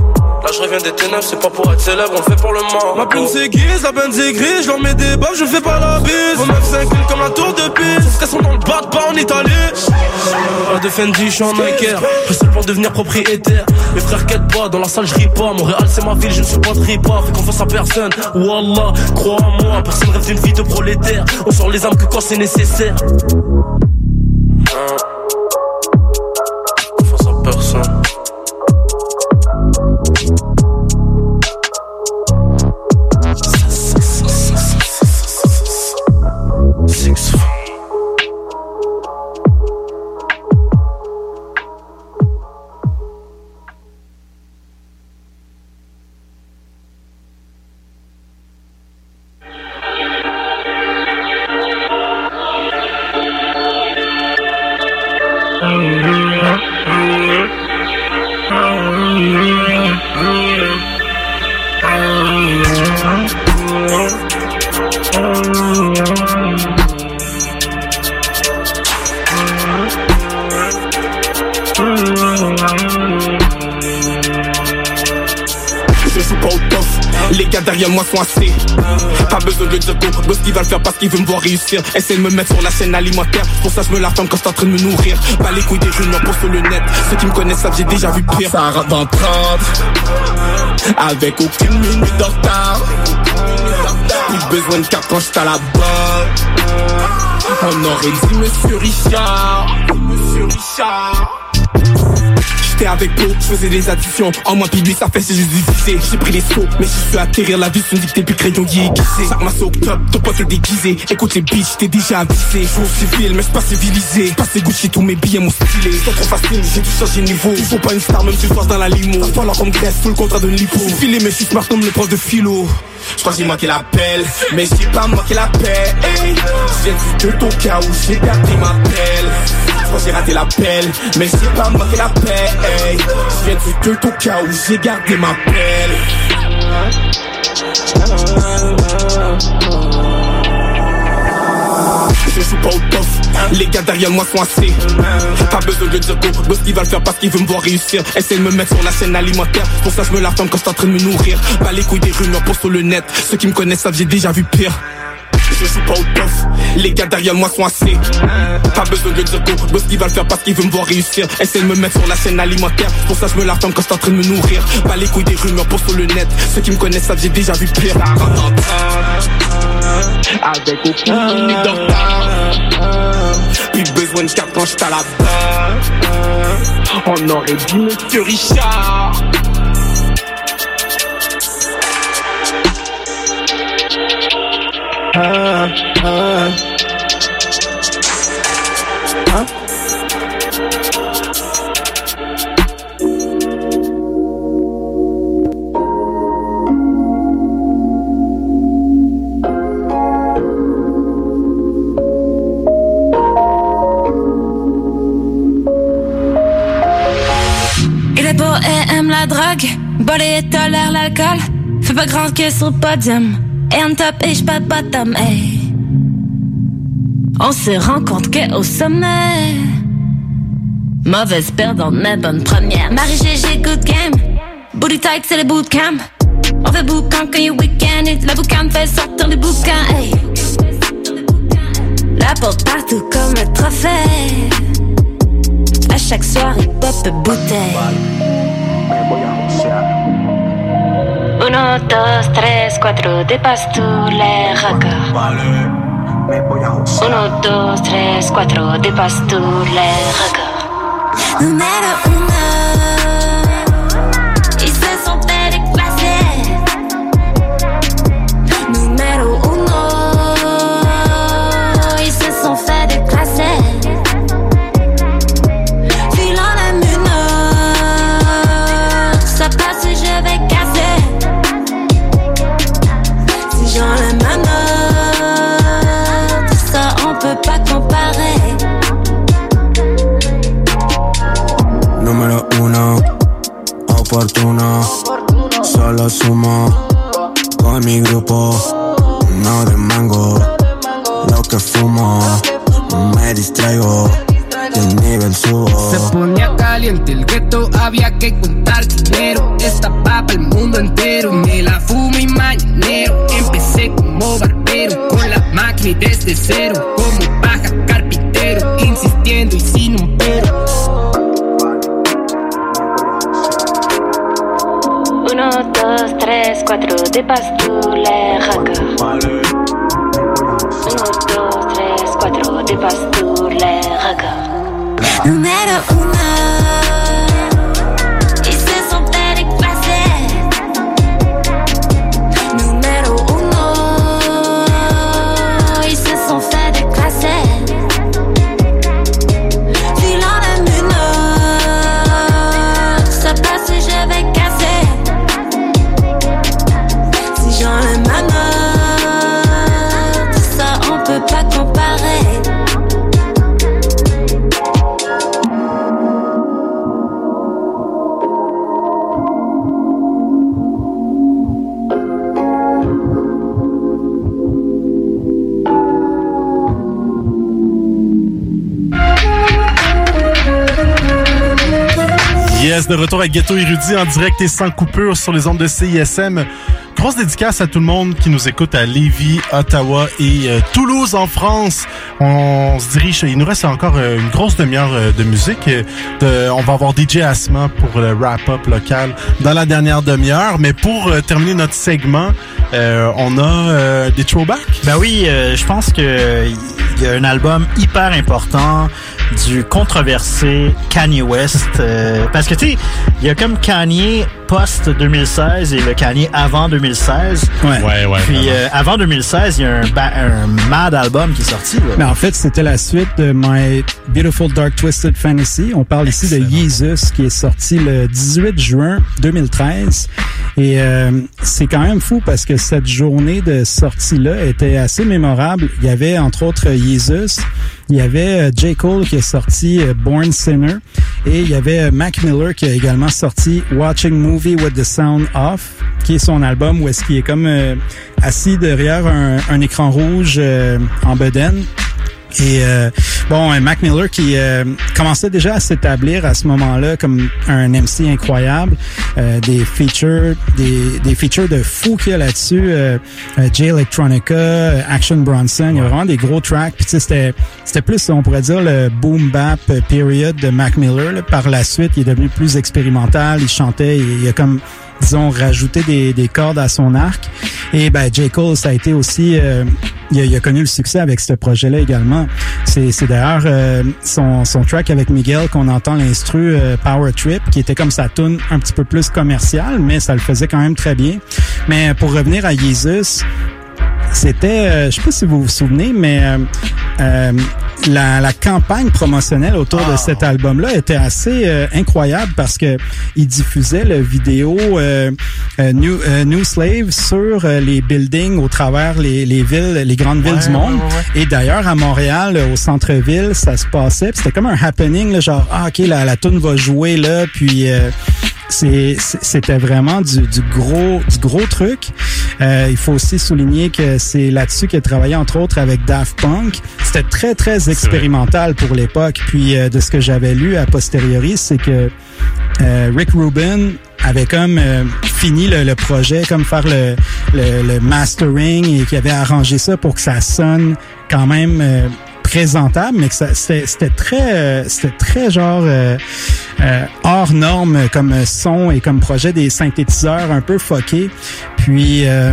Là je reviens des ténèbres, c'est pas pour être célèbre, on le fait pour le margot. Ma plume c'est guise, la bande c'est grise, je leur mets des baffes, je fais pas la bise. On même s'inculque comme la tour de piste, elles sont dans le bas de bas en Italie. Pas de Fendi, je suis un Niker. Le seul pour devenir propriétaire. Mes frères quête pas, dans la salle je ris pas. Montréal c'est ma ville, je ne suis pas de ripa. Fais confiance à personne, wallah, crois en moi. Personne rêve d'une vie de prolétaire. On sort les armes que quand c'est nécessaire. Face à personne. Moi sont assez. Pas besoin de le dire go. Boss qui va le faire parce qu'il veut me voir réussir. Essaye de me mettre sur la chaîne alimentaire. Pour ça je me la ferme quand c'est en train de me nourrir. Pas les couilles des rumeurs pour sur le net. Ceux qui me connaissent savent j'ai déjà vu pire. Ça rentre en trente avec aucune minute de retard. Plus besoin de cap quand j'suis à la bonne. On aurait dit Monsieur Richard. Monsieur Richard. Avec l'eau, je faisais des additions. En moins pis lui ça fait c'est juste divisé. J'ai pris les sauts, mais je suis atterrir la vie. Son dictée puis crayon y est aiguisé. Sac ma soap top, ton pote le déguisé. Écoute les bitches, t'es déjà avisé. J'veux au civil, mais j'suis pas civilisé. Passe les Gucci, tous mes billets mon stylé. Sans trop facile, j'ai dû changer de niveau. Tu faut pas une star, même si je force dans la limo. Pas leur graisse, sous le contrat de lipo. J'suis filé, mais j'suis smart comme le prof de philo. J'crois j'ai manqué l'appel, mais j'ai pas manqué la paix. Hey, j'ai vu que ton cas où j'ai gardé ma pelle. J'crois j'ai raté l'appel, mais j'ai pas manqué la paix. Hey, j'ai vu que ton cas où j'ai gardé ma pelle. Je joue pas au tof, les gars derrière moi sont assez. Pas besoin de le dire go, boss qui va le faire parce qu'il veut me voir réussir. Essaye de me mettre sur la chaîne alimentaire. Pour ça je me la ferme quand c'est en train de me nourrir. Pas les couilles des rumeurs pour sur le net. Ceux qui me connaissent savent j'ai déjà vu pire. Je joue pas au tof, les gars derrière moi sont assez. Pas besoin de le dire go, boss qui va le faire parce qu'il veut me voir réussir. Essaye de me mettre sur la chaîne alimentaire. Pour ça je me la ferme quand c'est en train de me nourrir. Pas les couilles des rumeurs pour sur le net. Ceux qui me connaissent savent j'ai déjà vu pire. Avec aucune minute de retard. Plus besoin de carte quand j'suis à la barre. On aurait dit Monsieur Richard. Ah, ah. Hein? Il est beau et aime la drogue, bolé et tolère l'alcool. Fais pas grand que sur le podium. Et on top et j'pas de bottom, hey. On se rend compte qu'au sommet, mauvaise perdante mais bonne première. Marie-G G, good game. Booty tight, c'est le bootcamp. On fait boucan quand il y a week-end. Et la boucane fait sortir les bouquins, hey. La porte partout comme un trophée. À chaque soirée, pop bouteille. Uno, dos, tres, cuatro, dépasse tous les records. Uno, dos, tres, cuatro, dépasse tous les records. Numéro uno, ils se sont fait déclasser. Numéro uno, ils se sont fait déclasser. Oportuno, solo sumo con mi grupo, no de mango, lo que fumo, me distraigo, el nivel subo. Se ponía caliente el gueto, había que contar dinero, esta papa el mundo entero, me la fumo y mañanero, empecé como barbero, con la máquina y desde cero, como paja carpintero, insistiendo y sin un pero. Uno, dos, tres, cuatro, dépasse tous les records. Uno, dos, tres, cuatro, dépasse tous les records. Numéro uno, ils se sont fait déclasser. Numéro uno, ils se sont fait déclasser. Filant la mune, ça passe et je vais casser. Pas comparé. Yes, de retour à Ghetto Érudit en direct et sans coupure sur les ondes de C I S M. Grosse dédicace à tout le monde qui nous écoute à Lévis, Ottawa et euh, Toulouse en France. On, on se dirige, il nous reste encore euh, une grosse demi-heure euh, de musique. Euh, de, on va avoir D J Asma pour le wrap-up local dans la dernière demi-heure. Mais pour euh, terminer notre segment, euh, on a euh, des throwbacks. Ben oui, euh, je pense qu'il euh, y a un album hyper important du controversé Kanye West. Euh, parce que tu sais, il y a comme Kanye post-deux mille seize et le Kanye avant deux mille seize. Ouais, ouais, ouais. Puis euh, avant deux mille seize, il y a un, ba- un mad album qui est sorti. Là. Mais en fait, c'était la suite de My Beautiful Dark Twisted Fantasy. On parle Excellent. Ici de Yeezus qui est sorti le dix-huit juin deux mille treize. Et euh, c'est quand même fou parce que cette journée de sortie-là était assez mémorable. Il y avait entre autres Yeezus, il y avait J. Cole qui est sorti Born Sinner et il y avait Mac Miller qui a également sorti Watching Movie with the Sound Off, qui est son album où est-ce qu'il est comme euh, assis derrière un, un écran rouge euh, en bedaine. Et euh, bon, Mac Miller qui euh, commençait déjà à s'établir à ce moment-là comme un M C incroyable, euh, des features, des des features de fou qu'il y a là-dessus, euh, Jay Electronica, Action Bronson, il y a vraiment des gros tracks. Puis tu sais, c'était c'était plus, on pourrait dire, le boom bap period de Mac Miller. Là. Par la suite, il est devenu plus expérimental, il chantait, il, il y a comme disons, rajouter des, des cordes à son arc. Et ben J. Cole, ça a été aussi... Euh, il, a, il a connu le succès avec ce projet-là également. C'est, c'est d'ailleurs euh, son, son track avec Miguel qu'on entend l'instru euh, Power Trip, qui était comme sa tune un petit peu plus commerciale, mais ça le faisait quand même très bien. Mais pour revenir à Yeezus, c'était, euh, je sais pas si vous vous souvenez, mais euh, euh, la, la campagne promotionnelle autour oh. de cet album-là était assez euh, incroyable parce que il diffusait le vidéo euh, euh, New, euh, New Slave sur euh, les buildings au travers les, les villes, les grandes villes ouais, du monde. Ouais, ouais. Et d'ailleurs, à Montréal, au centre-ville, ça se passait. Puis c'était comme un happening, là, genre, ah, OK, la, la toune va jouer, là, puis... Euh, C'est, c'était vraiment du, du gros, du gros truc. Euh, il faut aussi souligner que c'est là-dessus qu'il a travaillé, entre autres, avec Daft Punk. C'était très, très expérimental pour l'époque. Puis, euh, de ce que j'avais lu à posteriori, c'est que euh, Rick Rubin avait comme euh, fini le, le projet, comme faire le, le, le mastering et qu'il avait arrangé ça pour que ça sonne quand même... Euh, présentable, mais que ça, c'était, c'était très, euh, c'était très genre euh, euh, hors norme comme son et comme projet, des synthétiseurs un peu fuckés. Puis euh,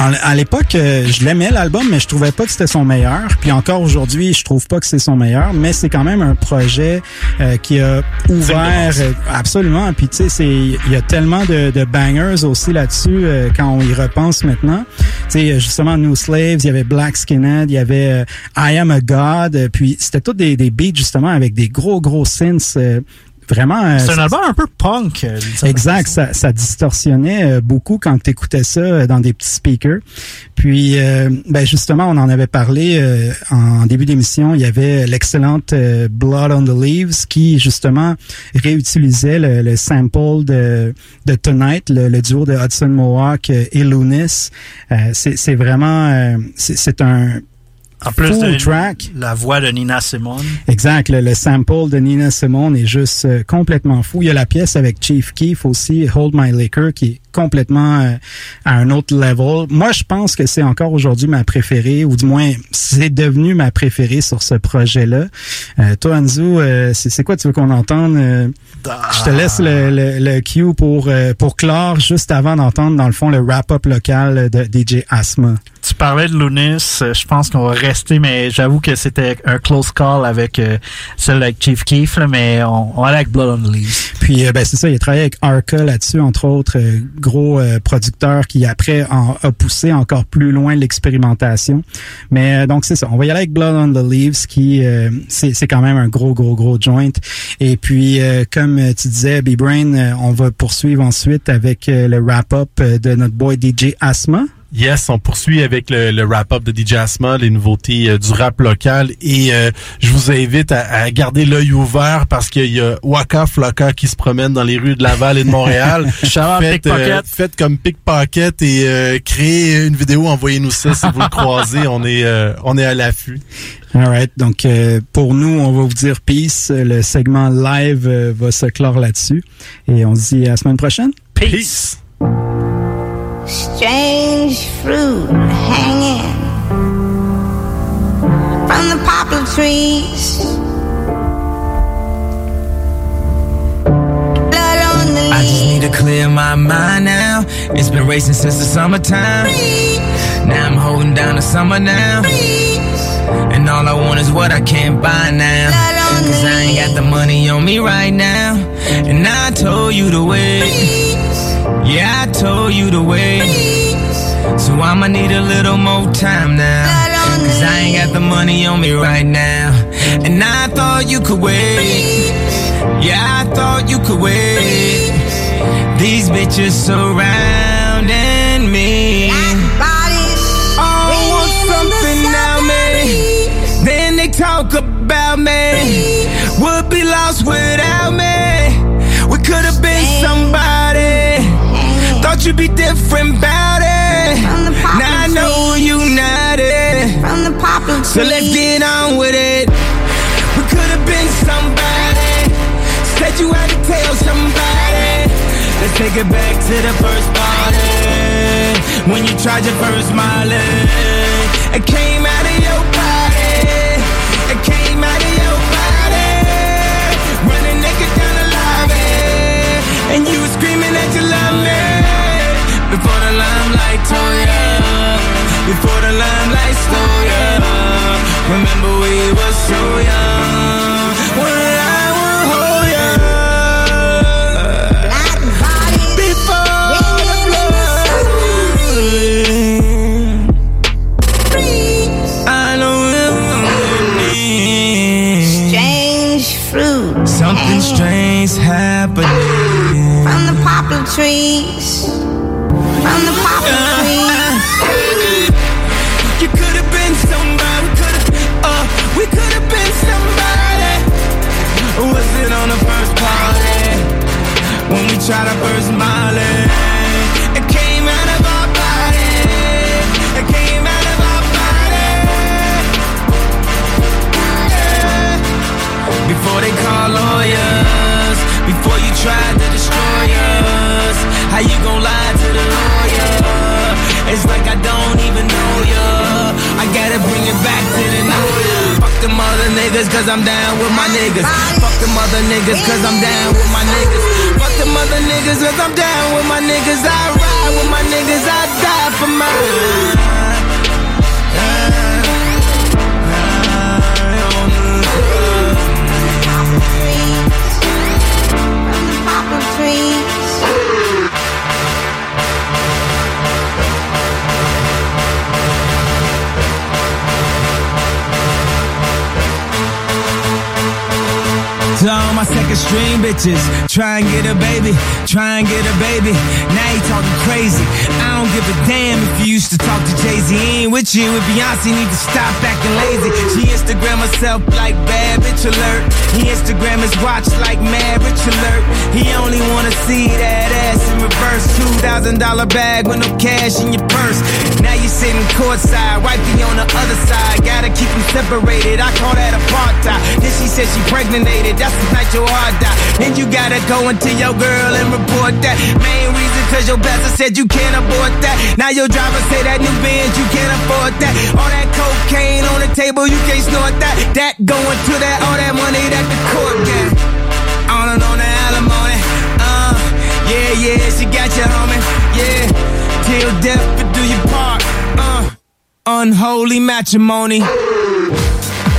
en, à l'époque, euh, je l'aimais l'album, mais je trouvais pas que c'était son meilleur. Puis encore aujourd'hui, je trouve pas que c'est son meilleur, mais c'est quand même un projet euh, qui a ouvert euh, absolument. Puis tu sais, c'est, il y a tellement de, de bangers aussi là-dessus euh, quand on y repense maintenant. Tu sais, justement, New Slaves, il y avait Black Skinhead, il y avait euh, I Am a God. Puis c'était tous des, des beats justement avec des gros gros synths. Euh, Vraiment, c'est un album un peu punk. Exact, ça, ça distorsionnait beaucoup quand t'écoutais ça dans des petits speakers. Puis, euh, ben justement, on en avait parlé euh, en début d'émission. Il y avait l'excellente euh, Blood on the Leaves qui justement réutilisait le, le sample de, de Tonight, le, le duo de Hudson Mohawke et Lounis. Euh, c'est, c'est vraiment, euh, c'est, c'est un En plus Full de track. La voix de Nina Simone. Exact, le, le sample de Nina Simone est juste euh, complètement fou. Il y a la pièce avec Chief Keef aussi, Hold My Liquor, qui est complètement euh, à un autre level. Moi, je pense que c'est encore aujourd'hui ma préférée, ou du moins, c'est devenu ma préférée sur ce projet-là. Euh, toi, Anzu, euh, c'est, c'est quoi tu veux qu'on entende? Euh, ah. Je te laisse le, le, le cue pour, euh, pour clore, juste avant d'entendre, dans le fond, le wrap-up local de D J Asma. Tu parlais de Lounis, je pense qu'on va rester, mais j'avoue que c'était un close call avec euh, celle avec Chief Keef, là, mais on, on allait avec Blood on the Leaves. Puis, euh, ben c'est ça, il a travaillé avec Arca là-dessus, entre autres, euh, gros euh, producteur qui, après, en, a poussé encore plus loin l'expérimentation. Mais euh, donc, c'est ça, on va y aller avec Blood on the Leaves, qui, euh, c'est, c'est quand même un gros, gros, gros joint. Et puis, euh, comme tu disais, B-Brain, euh, on va poursuivre ensuite avec euh, le wrap-up de notre boy D J Asma. Yes, on poursuit avec le, le wrap-up de D J Asma, les nouveautés euh, du rap local, et euh, je vous invite à, à garder l'œil ouvert parce qu'il y a Waka Flocka qui se promène dans les rues de Laval et de Montréal. faites, euh, faites comme pickpocket et euh, créez une vidéo, envoyez-nous ça si vous le croisez, on est euh, on est à l'affût. Alright, donc euh, pour nous, on va vous dire peace, le segment live euh, va se clore là-dessus, et on se dit à la semaine prochaine. Peace! Peace. Strange fruit hanging from the poplar trees. Blood on the leaves. I just need to clear my mind now. It's been racing since the summertime. Please. Now I'm holding down the summer now. Please. And all I want is what I can't buy now. Cause I ain't got the money on me right now. And I told you to wait. Please. Yeah, I told you to wait. So I'ma need a little more time now. Cause I ain't got the money on me right now. And I thought you could wait. Yeah, I thought you could wait. These bitches surrounding me. Oh, want something now, man. Then they talk about me. Would be lost without me. We could've been somebody. Thought you'd be different about it. Now I know you not it. From the poplar trees. So let's get on with it. We could have been somebody. Said you had to tell somebody. Let's take it back to the first party. When you tried your first molly. It came out of your body. It came out of your body. Running naked down the lobby. And you were screaming that you love me. Before the limelight tore ya, before the limelight stole ya. Remember we were so young when I would hold ya. Before the blood, things happening. From the poplar trees, from the poplar uh, trees. You could have been somebody, could have, uh, we could have been somebody. Was it on the first party when we tried our first Molly? It came out of our body, it came out of our body. Yeah. Before they call lawyers, before you tried to destroy us, how you gon' lie to the lawyer? It's like I don't even know ya. I gotta bring it back to the lawyer. Fuck them other niggas, cause I'm down with my niggas. Fuck them other niggas, cause I'm down with my niggas. Fuck them other niggas, cause I'm down with my niggas. I ride with my niggas, I die for mine. To all my second stream bitches, try and get a baby, try and get a baby. Now you talking crazy. I don't give a damn if you used to talk to Jay-Z. He ain't with you. With Beyonce, need to stop acting lazy. She Instagram herself like bad bitch alert. He Instagram his watch like mad rich alert. He only wanna see that ass in reverse. two thousand dollars bag with no cash in your purse. Now you sitting courtside, wifey on the other side. Gotta keep them separated. I call that apartheid. Then she said she pregnated. That's tonight your heart die. Then you gotta go into your girl and report that. Main reason cause your pastor said you can't abort that. Now your driver say that new Benz you can't afford that. All that cocaine on the table you can't snort that. That going to that, all that money that the court got. On and on the alimony. Uh, yeah, yeah, she got you, homie. Yeah, till death but do your part. Uh, unholy matrimony.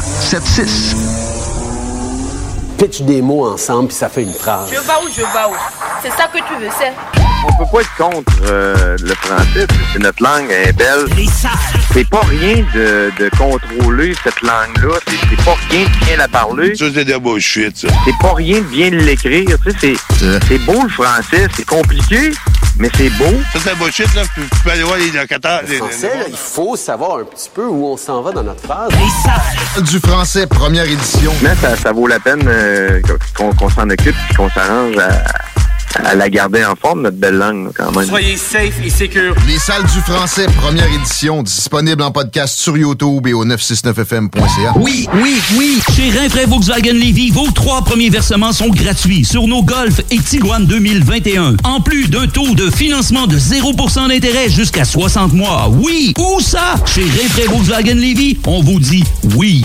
sept six. Pitch des mots ensemble, puis ça fait une phrase. Je vais où, je vais où. C'est ça que tu veux, c'est... On peut pas être contre euh, le français, c'est notre langue, elle est belle. C'est pas rien de, de contrôler cette langue-là, c'est, c'est pas rien de bien la parler. Ça, c'est de la bullshit, ça. C'est pas rien de bien l'écrire, tu sais, c'est, euh. c'est beau le français, c'est compliqué, mais c'est beau. Ça, c'est de la bullshit, là, tu peux aller voir les locataires. Le français, là, il faut savoir un petit peu où on s'en va dans notre phrase. Du français, première édition. Mais ça, ça vaut la peine euh, qu'on, qu'on s'en occupe et qu'on s'arrange à... à la garder en forme, notre belle langue, quand même. Soyez safe et sécure. Les salles du français, première édition, disponible en podcast sur YouTube et au neuf six neuf F M point C A. Oui, oui, oui. Chez Rinfraie Volkswagen Lévis, vos trois premiers versements sont gratuits sur nos Golf et Tiguan deux mille vingt et un. En plus d'un taux de financement de zéro pour cent d'intérêt jusqu'à soixante mois. Oui! Où ça? Chez Rinfraie Volkswagen Lévis, on vous dit oui.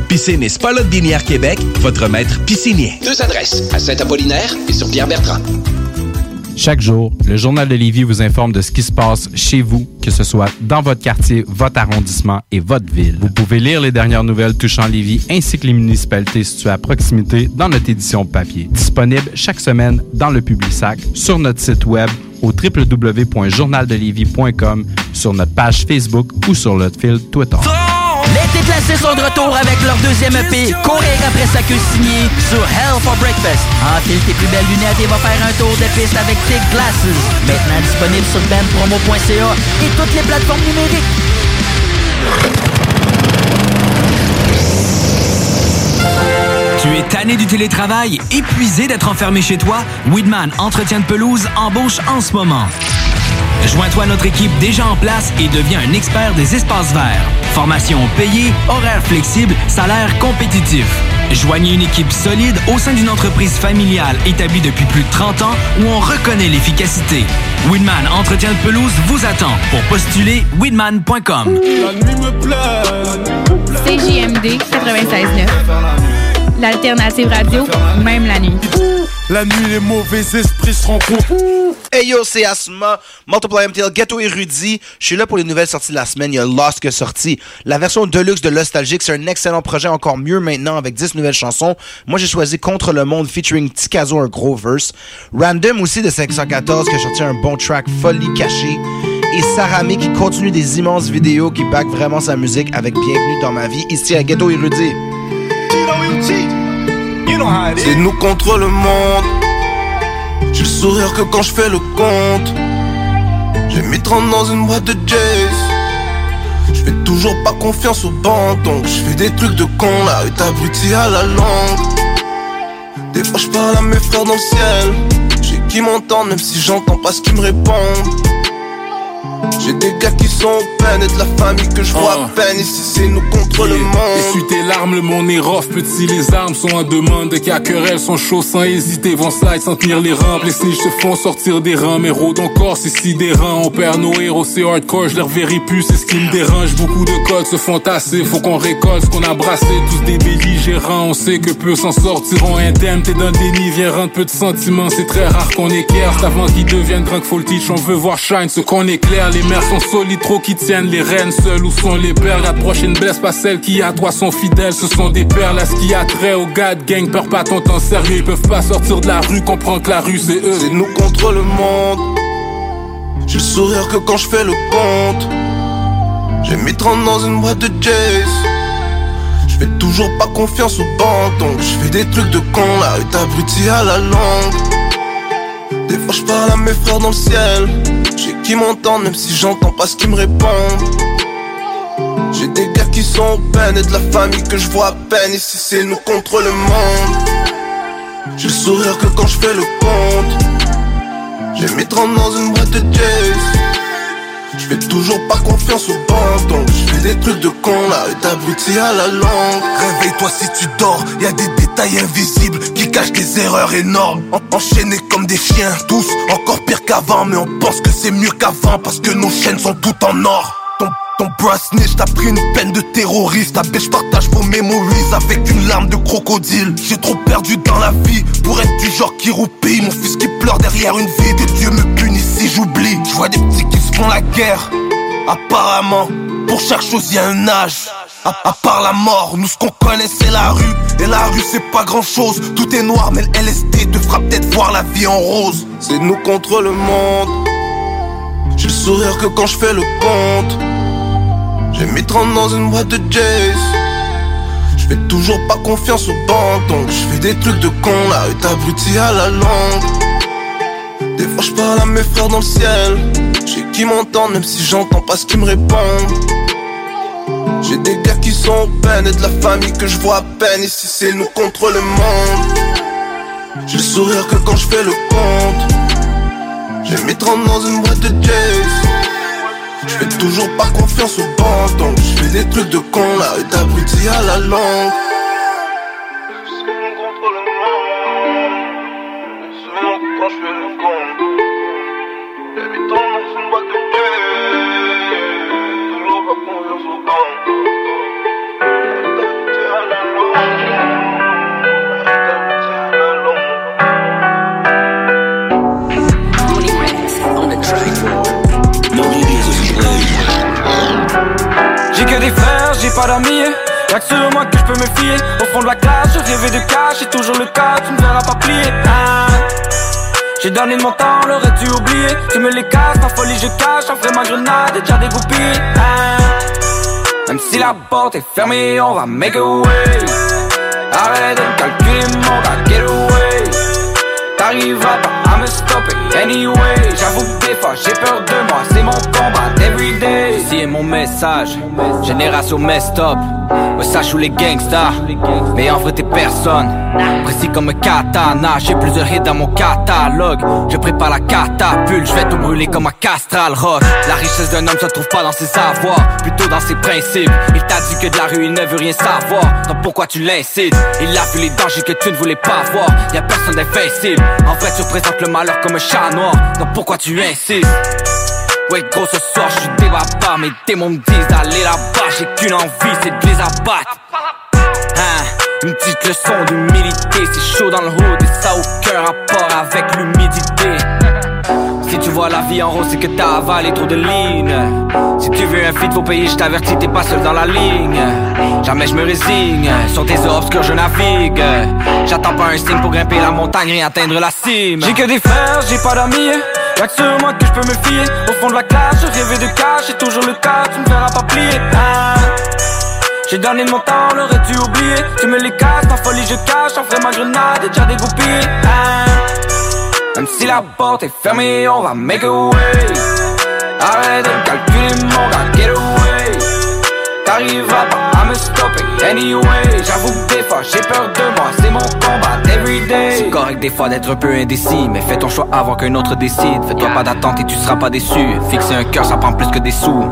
Piscine et Spa Lot Binière Québec, votre maître piscinier. Deux adresses, à Saint-Apollinaire et sur Pierre-Bertrand. Chaque jour, le Journal de Lévis vous informe de ce qui se passe chez vous, que ce soit dans votre quartier, votre arrondissement et votre ville. Vous pouvez lire les dernières nouvelles touchant Lévis ainsi que les municipalités situées à proximité dans notre édition papier. Disponible chaque semaine dans le Publisac, sur notre site web au w w w point journal de lévis point com, sur notre page Facebook ou sur notre fil Twitter. Les Déplacés sont de retour avec leur deuxième E P, Courir après sa queue, signée sur Hell for Breakfast. Enfile tes plus belles lunettes et va faire un tour de piste avec tes glasses. Maintenant disponible sur ben promo point c a et toutes les plateformes numériques. Tu es tanné du télétravail, épuisé d'être enfermé chez toi? Weedman Entretien de pelouse embauche en ce moment. Joins-toi à notre équipe déjà en place et deviens un expert des espaces verts. Formation payée, horaires flexibles, salaire compétitif. Joignez une équipe solide au sein d'une entreprise familiale établie depuis plus de trente ans où on reconnaît l'efficacité. Weedman Entretien de pelouse vous attend. Pour postuler, weedman point com. La nuit me plaît. C J M D quatre-vingt-seize neuf. L'alternative radio, même la nuit. La nuit, les mauvais esprits se rencontrent. Hey yo, c'est Asma, Multiply M T L, Ghetto Érudit. Je suis là pour les nouvelles sorties de la semaine. Il y a Lost qui est sorti. La version deluxe de Nostalgique, c'est un excellent projet, encore mieux maintenant avec dix nouvelles chansons. Moi, j'ai choisi Contre le monde featuring Tikazo, un gros verse. Random aussi de cinq cent quatorze qui a sorti un bon track folie cachée. Et Sarami qui continue des immenses vidéos qui back vraiment sa musique avec Bienvenue dans ma vie ici à Ghetto Érudit. C'est nous contre le monde. J'ai le sourire que quand je fais le compte. J'ai mis trente dans une boîte de Jay-Z. Je fais toujours pas confiance aux banques. Donc je fais des trucs de con, la rue t'abrutit à la langue. Des fois je parle à mes frères dans le ciel. J'ai qui m'entendent même si j'entends pas ce qu'ils me répondent. J'ai des gars qui sont en peine et de la famille que je vois ah. à peine. Ici c'est nous contre yeah. le monde. Essuie tes larmes, le monde est rough. Petit, les armes sont en demande. Dès qu'il y a querelle, sont chauds sans hésiter. Vont slide sans tenir les rampes. Les snitchs se font sortir des rangs. Mais rôdent encore, c'est sidérant. On perd nos héros, c'est hardcore. Je les reverrai plus, c'est ce qui me dérange. Beaucoup de codes se font tasser. Faut qu'on récolte ce qu'on a brassé. Tous des belligérants. On sait que peu s'en sortiront indemnes. T'es dans le déni, viens rendre peu de sentiments. C'est très rare qu'on écarte avant qu'ils deviennent drunkful teach. On veut voir shine ce qu'on éclaire. Les mères sont solides, trop qui tiennent les rênes. Seules où sont les pères, la prochaine blesse pas celle qui à toi sont fidèles. Ce sont des perles à ce qui a trait au gars de gang. Peur pas ton temps sérieux, ils peuvent pas sortir de la rue. Comprends que la rue c'est eux. C'est nous contre le monde. J'ai le sourire que quand je fais le compte. J'ai mis trente dans une boîte de Jays. Je fais toujours pas confiance aux banques. Donc je fais des trucs de con, la rue t'abrutit à la langue. Des fois je parle à mes frères dans le ciel. J'ai qui m'entendent même si j'entends pas ce qu'ils me répondent. J'ai des gars qui sont en peine et de la famille que je vois à peine. Ici c'est nous contre le monde. J'ai le sourire que quand je fais le compte. J'ai mis trente dans une boîte de Jays. Je fais toujours pas confiance aux banques. Donc je fais des trucs de con, la rue t'abrutit à la langue. Réveille-toi si tu dors, y'a des détails invisibles qui cachent des erreurs énormes. En- Enchaînés comme des chiens, tous encore pire qu'avant. Mais on pense que c'est mieux qu'avant parce que nos chaînes sont toutes en or. Ton, ton bras snitch, t'as pris une peine de terroriste. Ta bitch partage vos memories avec une larme de crocodile. J'ai trop perdu dans la vie pour être du genre qui roupille. Mon fils qui pleure derrière une vie, et Dieu me punit si j'oublie. J'vois des petits qui se font la guerre. Apparemment, pour chaque chose y'a un âge. À, à part la mort, nous ce qu'on connaît c'est la rue. Et la rue c'est pas grand chose, tout est noir mais l'L S D te fera peut-être voir la vie en rose. C'est nous contre le monde. J'ai le sourire que quand je fais le compte. J'ai mis trente dans une boîte de Jays. Je fais toujours pas confiance aux banques. Donc je fais des trucs de con, la rue t'abrutit à la langue. Des fois je parle à mes frères dans le ciel. J'ai qui m'entendent même si j'entends pas ce qu'ils me répondent. J'ai des gars qui sont en peine et de la famille que je vois à peine. Ici c'est nous contre le monde. J'ai le sourire que quand je fais le compte. J'ai mis trente dans une boîte de Jays. Je fais toujours pas confiance aux banques. Donc je fais des trucs de con, la rue t'abrutit à la langue. Pas d'amis, y'a que sur moi que je peux me fier. Au fond de la classe, je rêvais de cash, j'ai toujours le cas, tu me verras pas plier. Ah, J'ai donné de mon temps, l'aurais-tu oublié? Tu me les casses, ma folie je cache, en vrai ma grenade est déjà dégoupillée. Hein? Même si la porte est fermée, on va make a way. Arrête de me calculer, mon gars, get away. T'arriveras pas à me stopper, anyway. J'avoue que des fois j'ai peur de moi, c'est mon combat d'everyday. Ici est mon message, génération messed up. Me sache où les gangsters, mais en vrai t'es personne. Précis comme un katana, j'ai plusieurs hits dans mon catalogue. Je prépare la catapulte, je vais tout brûler comme un castral rock. La richesse d'un homme se trouve pas dans ses savoirs, plutôt dans ses principes. Il t'a dit que de la rue il ne veut rien savoir, donc pourquoi tu l'incites? Il a vu les dangers que tu ne voulais pas voir. Y'a personne d'invincible, en vrai tu représentes le malheur comme un chat noir, donc pourquoi tu insistes? Ouais gros ce soir je suis débat, mes démons me disent d'aller là-bas. J'ai qu'une envie, c'est de les abattre. Hein, une petite leçon d'humilité. C'est chaud dans le hood et ça aucun rapport avec l'humidité. Si tu vois la vie en rose, c'est que t'as avalé trop de lignes. Si tu veux un feat, faut payer, je t'avertis, t'es pas seul dans la ligne. Jamais je me résigne, sur tes eaux obscures je navigue. J'attends pas un signe pour grimper la montagne et atteindre la cime. J'ai que des frères, j'ai pas d'amis. Y'a que sur moi que je peux me fier. Au fond de la classe, je rêvais de cash, c'est toujours le cas, tu me verras pas plier. Ah, j'ai donné de mon temps, l'aurais-tu oublié? Tu me les casses, ma folie je cache, en vrai ma grenade est déjà dégoupillée. Ah, même si la porte est fermée, on va make a way. Arrête de me calculer, mon gars, get away. T'arriveras pas à me stopper, anyway. J'avoue que des fois j'ai peur de moi, c'est mon combat d'everyday. C'est correct des fois d'être un peu indécis, mais fais ton choix avant qu'un autre décide. Fais-toi pas d'attente et tu seras pas déçu. Fixer un cœur ça prend plus que des sous.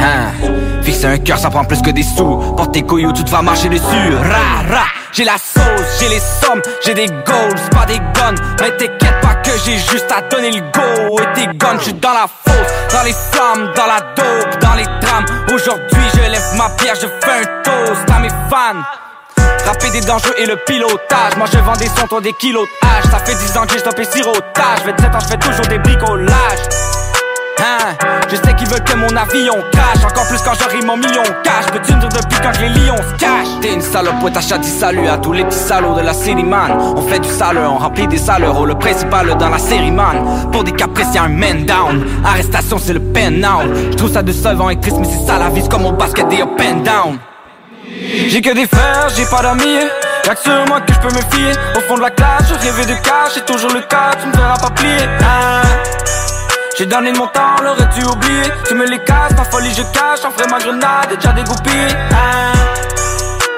Hein? Fixer un cœur ça prend plus que des sous. Porte tes couilles ou tu te vas marcher dessus. Ra, ra. J'ai la sauce, j'ai les sommes, j'ai des goals, pas des guns. Mais t'inquiète pas que j'ai juste à donner le go. Et tes guns, j'suis dans la fosse, dans les flammes, dans la dope, dans les drames. Aujourd'hui je lève ma pierre, je fais un toast à mes fans. Rapper des dangers et le pilotage. Moi je vends des sons, toi des kilos de hache. Ça fait dix ans que j'ai stoppé sirotage. Vingt-sept ans je fais toujours des bricolages. Hein? Je sais qu'ils veulent que mon avion crache, encore plus quand j'arrive mon million cash. Peux-tu me dire depuis quand que les lions se cachent? T'es une salope, ta chat dit salut à tous les petits salauds de la série man. On fait du saleur, on remplit des saleurs. Oh, le principal dans la série man. Pour des caprices y'a un man down. Arrestation c'est le pen down. J'trouve ça de seul vent et triste, mais c'est ça la vie, c'est comme au basket des up and down. J'ai que des frères, j'ai pas d'amis. Y'a que sur moi que je peux me fier. Au fond de la classe, je rêvais de cash, c'est toujours le cas, tu me verras pas plier. Hein? J'ai donné de mon temps, l'aurais-tu oublié? Tu me les casses, ma folie je cache, en vrai ma grenade est déjà dégoupillée. Hein?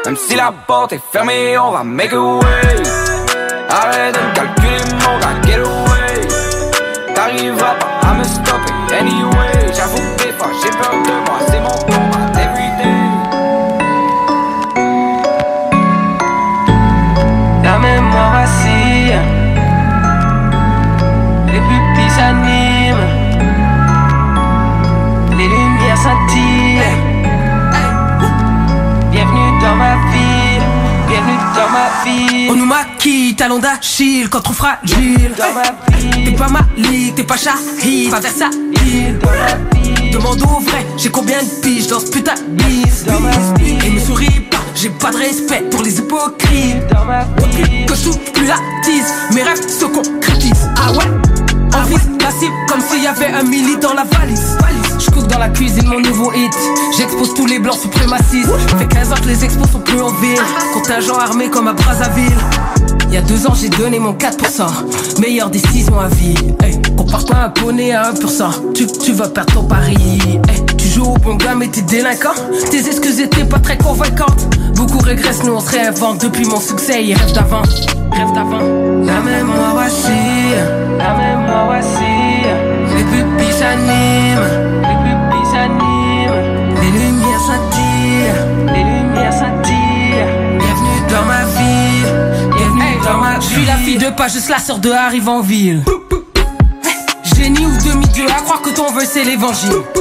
Même si la porte est fermée, on va make a way. Arrête de me calculer, mon gars, get away. T'arriveras pas à me stopper, anyway. J'avoue que des fois j'ai peur de moi, c'est mon combat d'everyday. La mémoire assise, les pupilles s'animent. Bienvenue dans ma vie, bienvenue dans ma vie. On nous maquille, talon d'Achille, quand trop fragile. Dans ma vie, t'es pas Malik, t'es pas Shahid, pas Versailles. Demande au vrai, j'ai combien de piges dans ce putain de bise. Et me souris pas, j'ai pas de respect pour les hypocrites. Dans ma vie, que je touche plus la tisse, mes rêves se concrétisent. Ah ouais? On vise la cible comme s'il y avait un milli dans la valise. Je cook dans la cuisine mon nouveau hit. J'expose tous les blancs suprémacistes. Fait quinze ans que les expos sont plus en ville. Contingent armé comme à Brazzaville. Il y a deux ans j'ai donné mon quatre pour cent. Meilleure décision à vie. Hey, compare-toi un poney à un pour cent. Tu, tu vas perdre ton pari. Hey, tu joues au bon gars mais t'es délinquant. Tes excuses étaient pas très convaincantes. Beaucoup régressent, nous on se réinvente. Depuis mon succès ils rêvent d'avant. Rêve d'avant. La mémoire voici, la mémoire voici. Les pupilles s'animent, les pupilles s'animent. Les lumières s'attirent, les lumières s'attirent. Bienvenue dans ma vie, bienvenue hey, dans ma vie. J'suis la fille de pas juste la sœur de arrive en ville. Pou, pou. Hey. Génie ou demi-dieu, à croire que ton vœu c'est l'évangile. Pou, pou.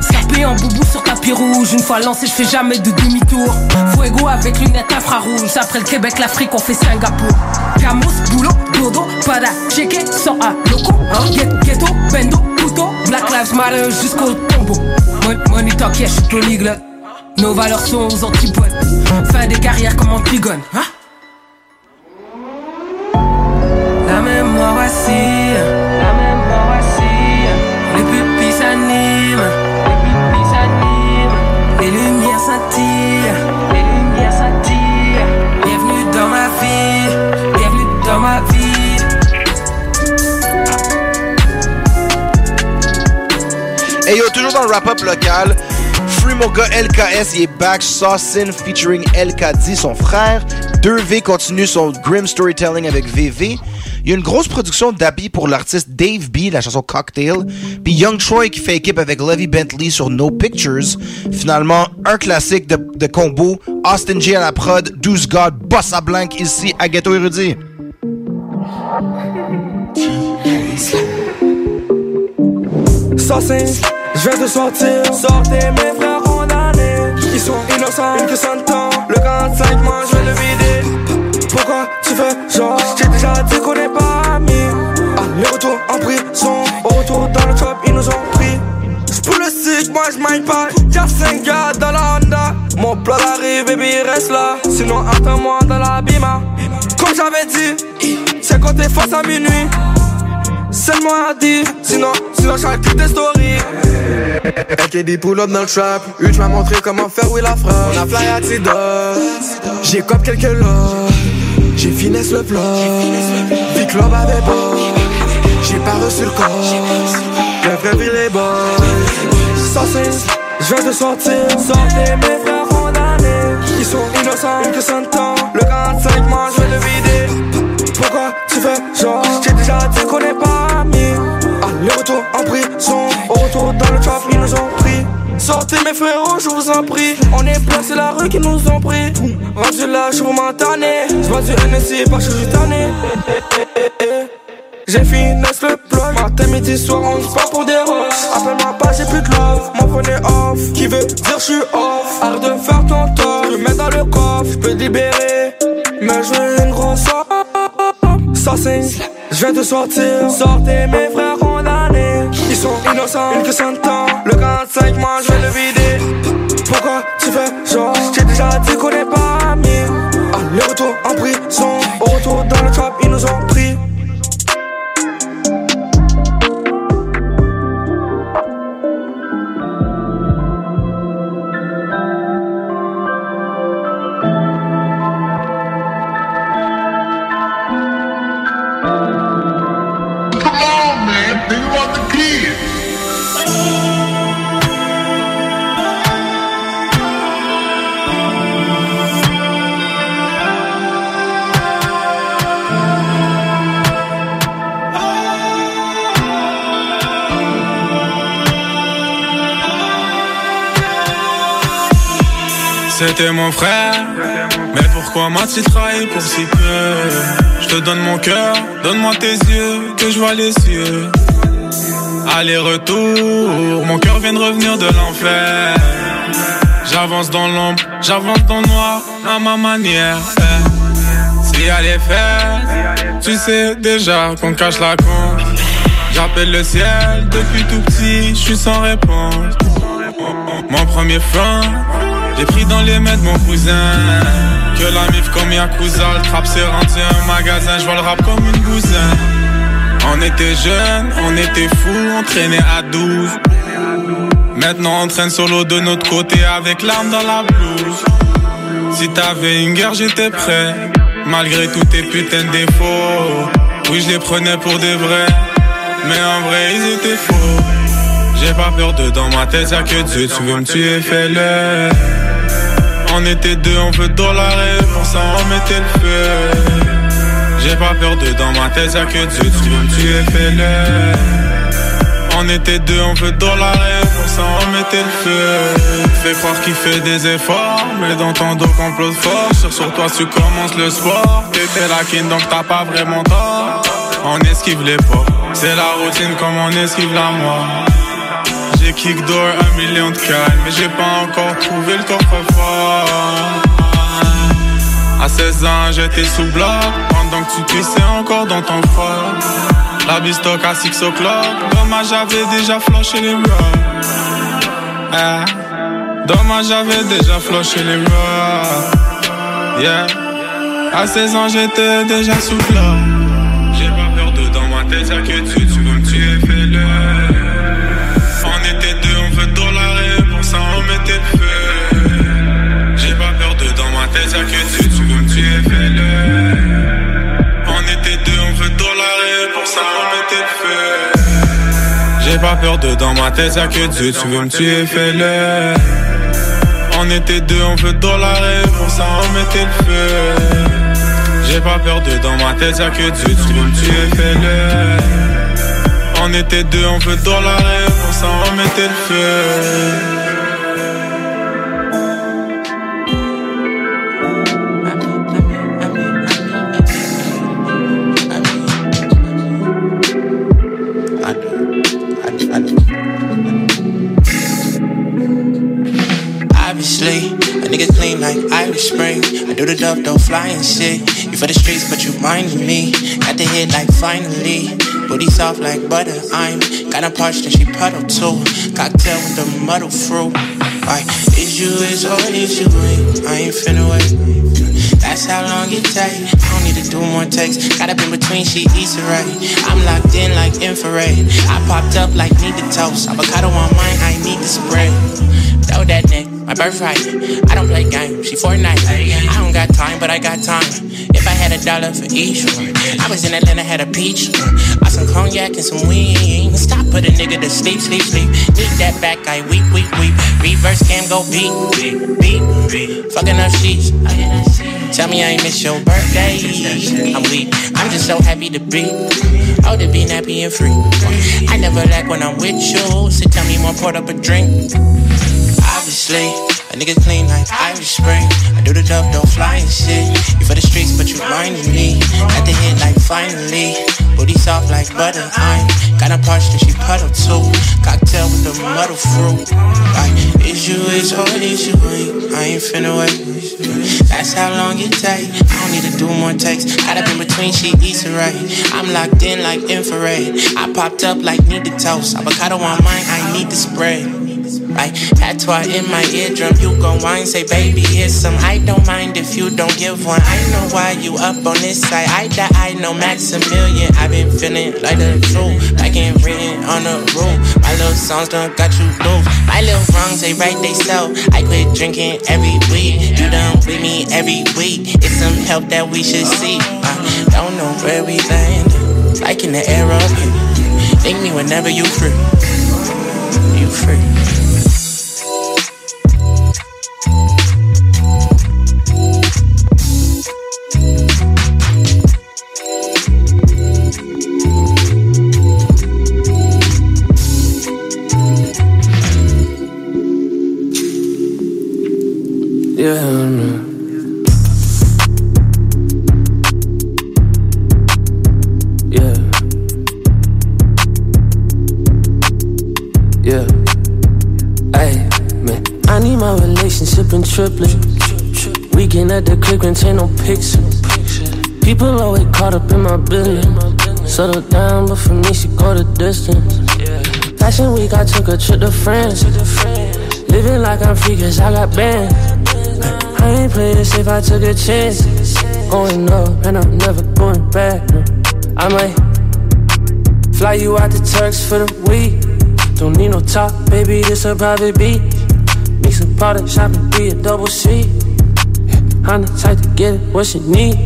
Scapé en boubou sur tapis rouge. Une fois lancé je fais jamais de demi-tour. Fuego avec lunettes infrarouges. Après le Québec, l'Afrique on fait Singapour. Camus, boulot, dodo, pada, checké, sans A, loco hein? Ghetto, bendo, couteau, Black Lives Matter jusqu'au tombeau. Money talk, yeah, je suis polyglotte. Nos valeurs sont aux antipodes. Fin des carrières comme Antigone hein? La mémoire Et yo, toujours dans le wrap-up local, Free mon gars L K S, il est back, Saucin featuring L K D, son frère. deux V continue son grim storytelling avec V V. Il y a une grosse production d'habits pour l'artiste Dave B, la chanson Cocktail. Puis Young Troy qui fait équipe avec Levi Bentley sur No Pictures. Finalement, un classique de, de combo. Austin J à la prod, douze God, Bossa Blank ici à Ghetto Érudit. Saucin, je viens de sortir. Sortez mes frères condamnés. Ils sont innocents, ils que ça le temps. Le quarante-cinq, moi je vais le vider. Pourquoi tu fais genre? J'ai déjà dit qu'on n'est pas amis. Ah, les retours en prison. Au retour dans le shop, ils nous ont pris. J'poule le stick, moi j'mind pas. Y'a cinq gars dans la Honda. Mon plan arrive, baby, reste là. Sinon, attends-moi dans la Bima. Comme j'avais dit, c'est quand t'es face à minuit. Seulement à dire, sinon, sinon j'arrête toutes tes stories. L K D pull up dans le trap. Uch m'a montré comment faire, oui la frappe. On a fly à Tidor. J'ai cop quelques lots. J'ai finesse le flop. Big club avait bon. J'ai pas reçu le corps. Le frère vit les boys. Saucin, je viens de sortir. Sortez mes frères condamnés. Ils sont innocents, ils que s'entendent. Le quarante-cinq, moi je vais le vider. Pourquoi tu fais genre? J'ai déjà dit qu'on n'est pas amis. Ah, les retours en prison. Au retour dans le trap, ils nous ont pris. Sortez mes frérots, je vous en prie. On est plein, c'est la rue qui nous ont pris. Rendu là, je vous m'entendais. Je vois du N S C, parce que je suis tanné. J'ai finesse le bloc. Matin, midi, soir, on se bat pour des roches. Appelle-moi pas, j'ai plus de love. Mon phone est off. Qui veut dire je suis off? Arrête de faire ton tort. Je mets dans le coffre, je peux te libérer. Mais je veux une grosse off. Saucin, je viens de sortir. Sortez mes frères condamnés. Ils sont innocents, ils que s'entendent. Le quarante-cinq, moi je vais le vider. Pourquoi tu fais genre? J'ai déjà dit qu'on n'est pas amis. Ah, les retours en prison. Au retour dans le trap, ils nous ont pris. C'était mon frère, mais pourquoi m'as-tu trahi pour si peu? Je te donne mon cœur, donne-moi tes yeux, que je vois les cieux. Aller-retour, mon cœur vient de revenir de l'enfer. J'avance dans l'ombre, j'avance dans le noir, à ma manière. Eh. Si allait faire, tu sais déjà qu'on cache la con. J'appelle le ciel, depuis tout petit, je suis sans réponse. Mon premier frein. J'ai pris dans les mains de mon cousin. Que la mif comme Yakuza. Le trap s'est rendu un magasin. J'vois le rap comme une cousine. On était jeunes, on était fous. On traînait à douze. Maintenant on traîne solo de notre côté. Avec l'arme dans la blouse. Si t'avais une guerre j'étais prêt. Malgré tous tes putains de défauts. Oui je les prenais pour des vrais. Mais en vrai ils étaient faux. J'ai pas peur de dans ma tête, y'a que Dieu. Tu veux me tuer, fais-le. On était deux, on veut dollarer. Pour ça on mettait le feu. J'ai pas peur de dans ma tête, y'a que Dieu. Tu veux me tuer, fais-le. On était deux, on veut dollarer. Pour ça on mettait le feu. Fais croire qu'il fait des efforts. Mais dans ton dos complote fort. Sur, sur toi tu commences le sport. T'étais la kin donc t'as pas vraiment tort. On esquive les portes. C'est la routine comme on esquive la mort. J'ai kick door, un million de calmes. Mais j'ai pas encore trouvé le coffre-fort. À seize ans, j'étais sous bloc. Pendant que tu pissais encore dans ton froid. La bistock à six o'clock. Dommage, j'avais déjà floché les blocs. Eh. Dommage, j'avais déjà floché les blocs. Yeah. À seize ans, j'étais déjà sous bloc. J'ai pas peur de dans ma tête, y'a que tu, tu veux me tuer, fais-le. J'ai pas peur de dans ma tête, y'a que Dieu, tu veux me tuer, fais-le. On était deux, on veut dollarer, pour ça on mettait le feu. J'ai pas peur de dans ma tête, y'a que Dieu. Tu veux me tuer, fais-le. On était deux, on veut dollarer, pour ça on mettait le feu. J'ai pas peur de dans ma tête, y'a que Dieu. Tu veux me tuer, fais-le. On était deux, on veut dollarer, pour ça on mettait le feu. Spring, I do the dove, don't fly and shit. You for the streets, but you mindin' me. Got the hit like finally. Booty soft like butter, I'm kinda parched and she puddle too. Cocktail with the muddle fruit. Like, is you is all is you ain't. I ain't finna wait. That's how long it take. I don't need to do more takes. Got up in between, she eats it right. I'm locked in like infrared. I popped up like need the toast. Avocado on mine, I need the spray. Throw that neck, my birthright. I don't play games, she Fortnite. I don't got time, but I got time. If I had a dollar for each one. I was in Atlanta, had a peach. I some cognac and some weed. Stop, put a nigga to sleep, sleep, sleep. Need that back, I weep, weep, weep. Reverse cam, go beat, beat, beat. Fucking up sheets. Tell me I ain't miss your birthday. I'm weak, I'm just so happy to be. Oh, to be nappy and free. I never lack when I'm with you. So tell me more, pour up a drink. Obviously, a nigga clean like Irish Spring. I do the dove, don't fly and shit. You for the streets, but you mindin' me. Got the hit like finally. Booty soft like butter, I'm kinda parched and she puddle too. Cocktail with the muddle fruit. Like, is you is all is you ain't. I ain't finna wait. That's how long it take. I don't need to do more takes. Got up in between, she eats it right. I'm locked in like infrared. I popped up like need the toast. Avocado on mine, I need the spread. Like, that's why in my eardrum you gon' whine, say baby here's some. I don't mind if you don't give one. I know why you up on this side. I die, I know Maximilian. I been feeling like the truth, like it written on the roof. My little songs done got you loose. My little wrongs, they right they self. I quit drinking every week. You done with me every week. It's some help that we should see. I don't know where we land, like in the air up here. Think me whenever you free. You free. Triplet. Weekend at the click and take no picture. People always caught up in my business. Settle down, but for me she go the distance. Fashion week, I took a trip to France. Living like I'm free cause I got bands. I ain't play this if I took a chance. Going up and I'm never going back. I might fly you out to Turks for the week. Don't need no top, baby, this a private beat. Mix a product, shop and be a double C. Yeah, I'm the type to get it what she need.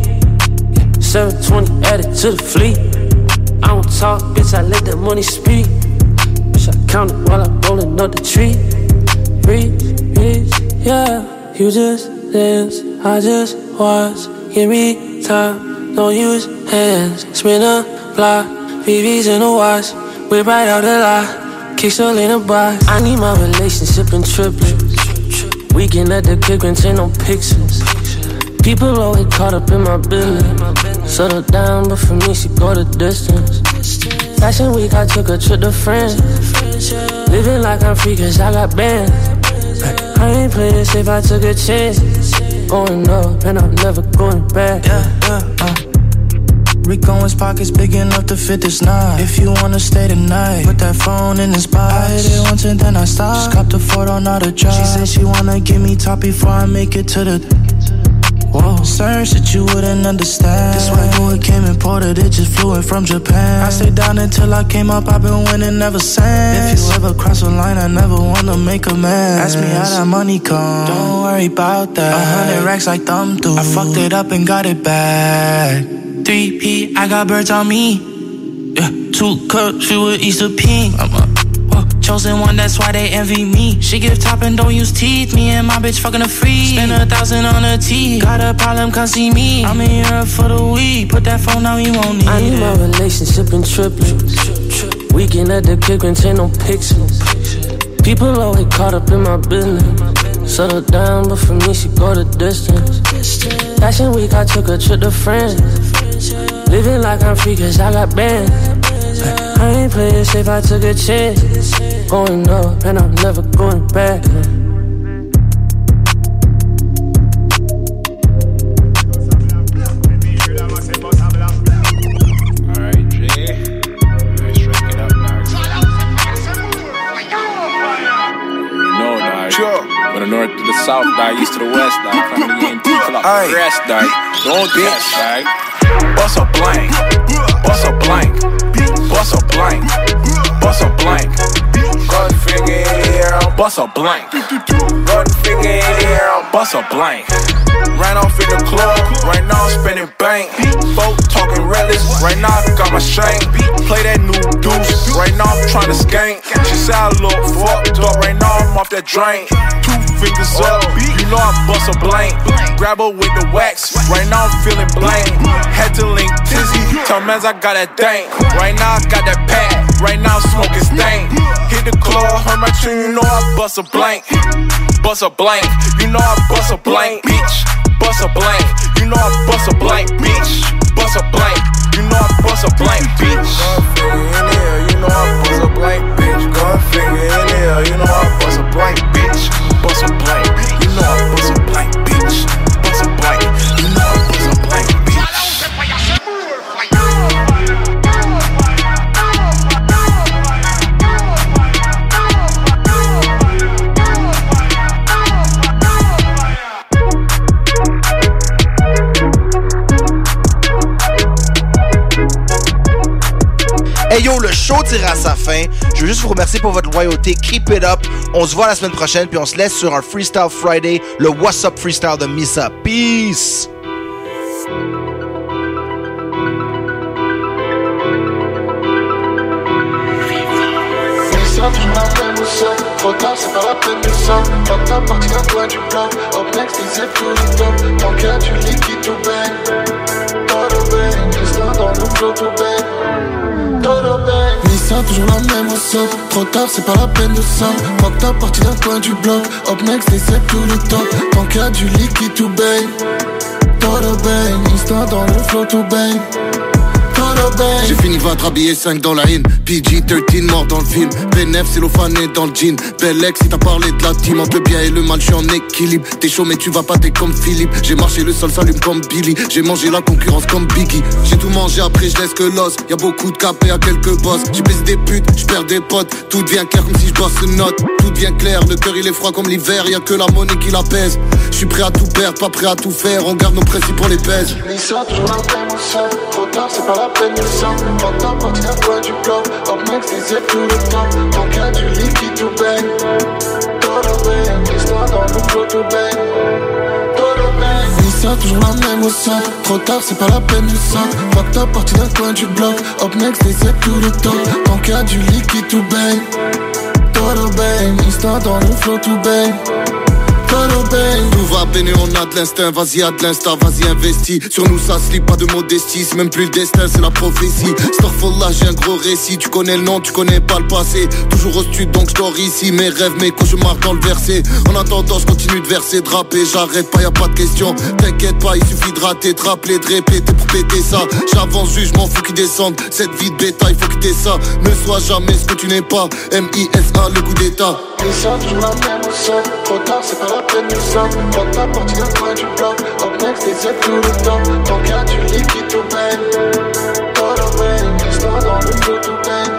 Yeah, seven twenty added to the fleet. I don't talk, bitch, I let that money speak. Bitch, I count it while I'm rolling up the tree. Reach, reach, yeah. You just dance, I just watch. Give me time, don't use hands. Spin a block, B B's in the wash. Whip right out the lot. Kicks all in a box. I need my relationship in triplets. Weekend at the kick and ain't no pictures. People always caught up in my business. Settle down, but for me she go the distance. Fashion week, I took a trip to France. Living like I'm free cause I got bands. I ain't play this if I took a chance. Going up and I'm never going back. Yeah, yeah, uh. Rico, his pockets big enough to fit this knot. If you wanna stay tonight, put that phone in his box. I hit it once and then I stop. Just copped the Ford on all the job. She said she wanna give me top before I make it to the whoa. Certain shit you wouldn't understand. This white boy came imported, it just flew in from Japan. I stayed down until I came up, I've been winning ever since. If you ever cross a line, I never wanna make a man. Ask me how that money come, don't worry about that. A hundred racks like thumb through. I fucked it up and got it back. three P, I got birds on me. Yeah, two cups, she would eat a pink. I'm a chosen one, that's why they envy me. She give top and don't use teeth. Me and my bitch fucking a free. Spend a thousand on a tee. Got a problem, come see me. I'm in Europe for the week. Put that phone out, you won't need it. I need my relationship in triplets. Weekend at the kick and ain't no pictures. People always caught up in my business. Settle down, but for me, she go the distance. Fashion week, I took a trip to France. Living like I'm free, cause I got bands. I ain't playing safe, I took a chance. Going up, and I'm never going back. North to the south, die east to the west, die from the end till I rest, die. Don't bitch, die. Bust a blank, bust a blank, bust a blank, bust a blank. Gun finger in the air, bust a blank. Gun finger in the air, bust a blank. Ran off in the club, right now I'm spinning bank. Folk talking relics, right now I got my shank. Play that new deuce, right now I'm trying to skank. She said I look fucked up, right now I'm off that drain. Fingers up, you know I bust a blank. Grab her with the wax, right now I'm feeling blank. Had to link Tizzy, tell man's I got that dank. Right now I got that pad, right now I'm smoking stank. Hit the club, hurt my chin, you know I bust a blank. Bust a blank, you know I bust a blank, bitch. Bust a blank, you know I bust a blank, bitch. Bust a blank, you know I bust a blank, bitch. Gun finger in here, you know I bust a blank, bitch. Gun finger in here, you know I bust a blank, bitch. Bust a blank, you know I bust a blank, bitch. Bust a blank, you know I bust a blank, bitch. Hey yo, le show tire à sa fin. Je veux juste vous remercier pour votre loyauté. Keep it up. On se voit la semaine prochaine, puis on se laisse sur un Freestyle Friday, le What's Up Freestyle de Missa. Peace! Trop tard, c'est pas la peine de ça. Maintenant, partir à toi du bloc. Up next, les époux du top. Tant qu'il y a du liquide tout bang. Todo bang. Christin dans le flot tout bang. Todo bang. Missa, toujours la même recette. Trop tard, c'est pas la peine de ça. Maintenant, partir à toi du bloc. Up next, les époux du top. Tant qu'il y a du liquide tout bang. Todo bang. Christin dans le flot tout bang. J'ai fini vingt habillés, cinq dans la in. P G treize mort dans le film. B neuf cellophané dans le jean. Belle ex, si t'as parlé de la team. Entre le bien et le mal, je suis en équilibre. T'es chaud mais tu vas pas, t'es comme Philippe. J'ai marché, le sol s'allume comme Billy. J'ai mangé la concurrence comme Biggie. J'ai tout mangé, après je laisse que l'os. Y'a beaucoup de capés à quelques boss. J'ai baissé des putes, j'perds des potes. Tout devient clair comme si j'bosse une note. Tout devient clair, le cœur il est froid comme l'hiver. Y'a que la monnaie qui l'apaise. J'suis prêt à tout perdre, pas prêt à tout faire. On garde nos principes, on les pèse. Trop tard, c'est pas la peine de ça. Maintenant, partir à toi du bloc. Up next, les ailes tout le temps. Tant qu'il y a du liquide tout bang. Todo bang. Christin dans le flot tout bang. Todo bang. Missa, toujours la même au sol. Trop tard, c'est pas la peine de ça. Maintenant, partir à toi du bloc. Up next, les ailes tout le temps. Tant qu'il y a du liquide tout bang. Todo bang. Christin dans le flot tout bang. Tout va béné, on a de l'instinct. Vas-y, a de l'instinct, vas-y, investis. Sur nous, ça se lit, pas de modestie. C'est même plus le destin, c'est la prophétie. Starfall, là, j'ai un gros récit. Tu connais le nom, tu connais pas le passé. Toujours au stud, donc j'dors ici. Mes rêves, mes cauchemars dans le verset. En attendant, j'continue de verser, de rapper. J'arrête pas, y'a pas de question. T'inquiète pas, il suffit de rater, de rappeler, de répéter pour péter ça. J'avance juste, j'm'en fous qu'ils descendent. Cette vie de bétail, faut quitter ça. Ne sois jamais ce que tu n'es pas. M I S A, le coup d'état. Trop tard, c'est pas la peine de ça. Quand t'as parti d'un coin du bloc. Up next, les ailes tout le temps. Tant qu'il y a du liquide tout bang. Todo bang. Christin dans le flot tout bang.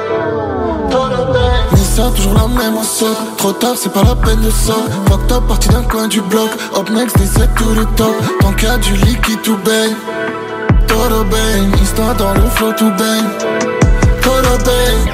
Todo bang. Missa, toujours la même au sol. Trop tard, c'est pas la peine de ça. Quand t'as parti d'un coin du bloc. Up next, les ailes tout le temps. Tant qu'il y a du liquide tout bang. Todo bang. Christin dans le flot tout bang. Todo bang.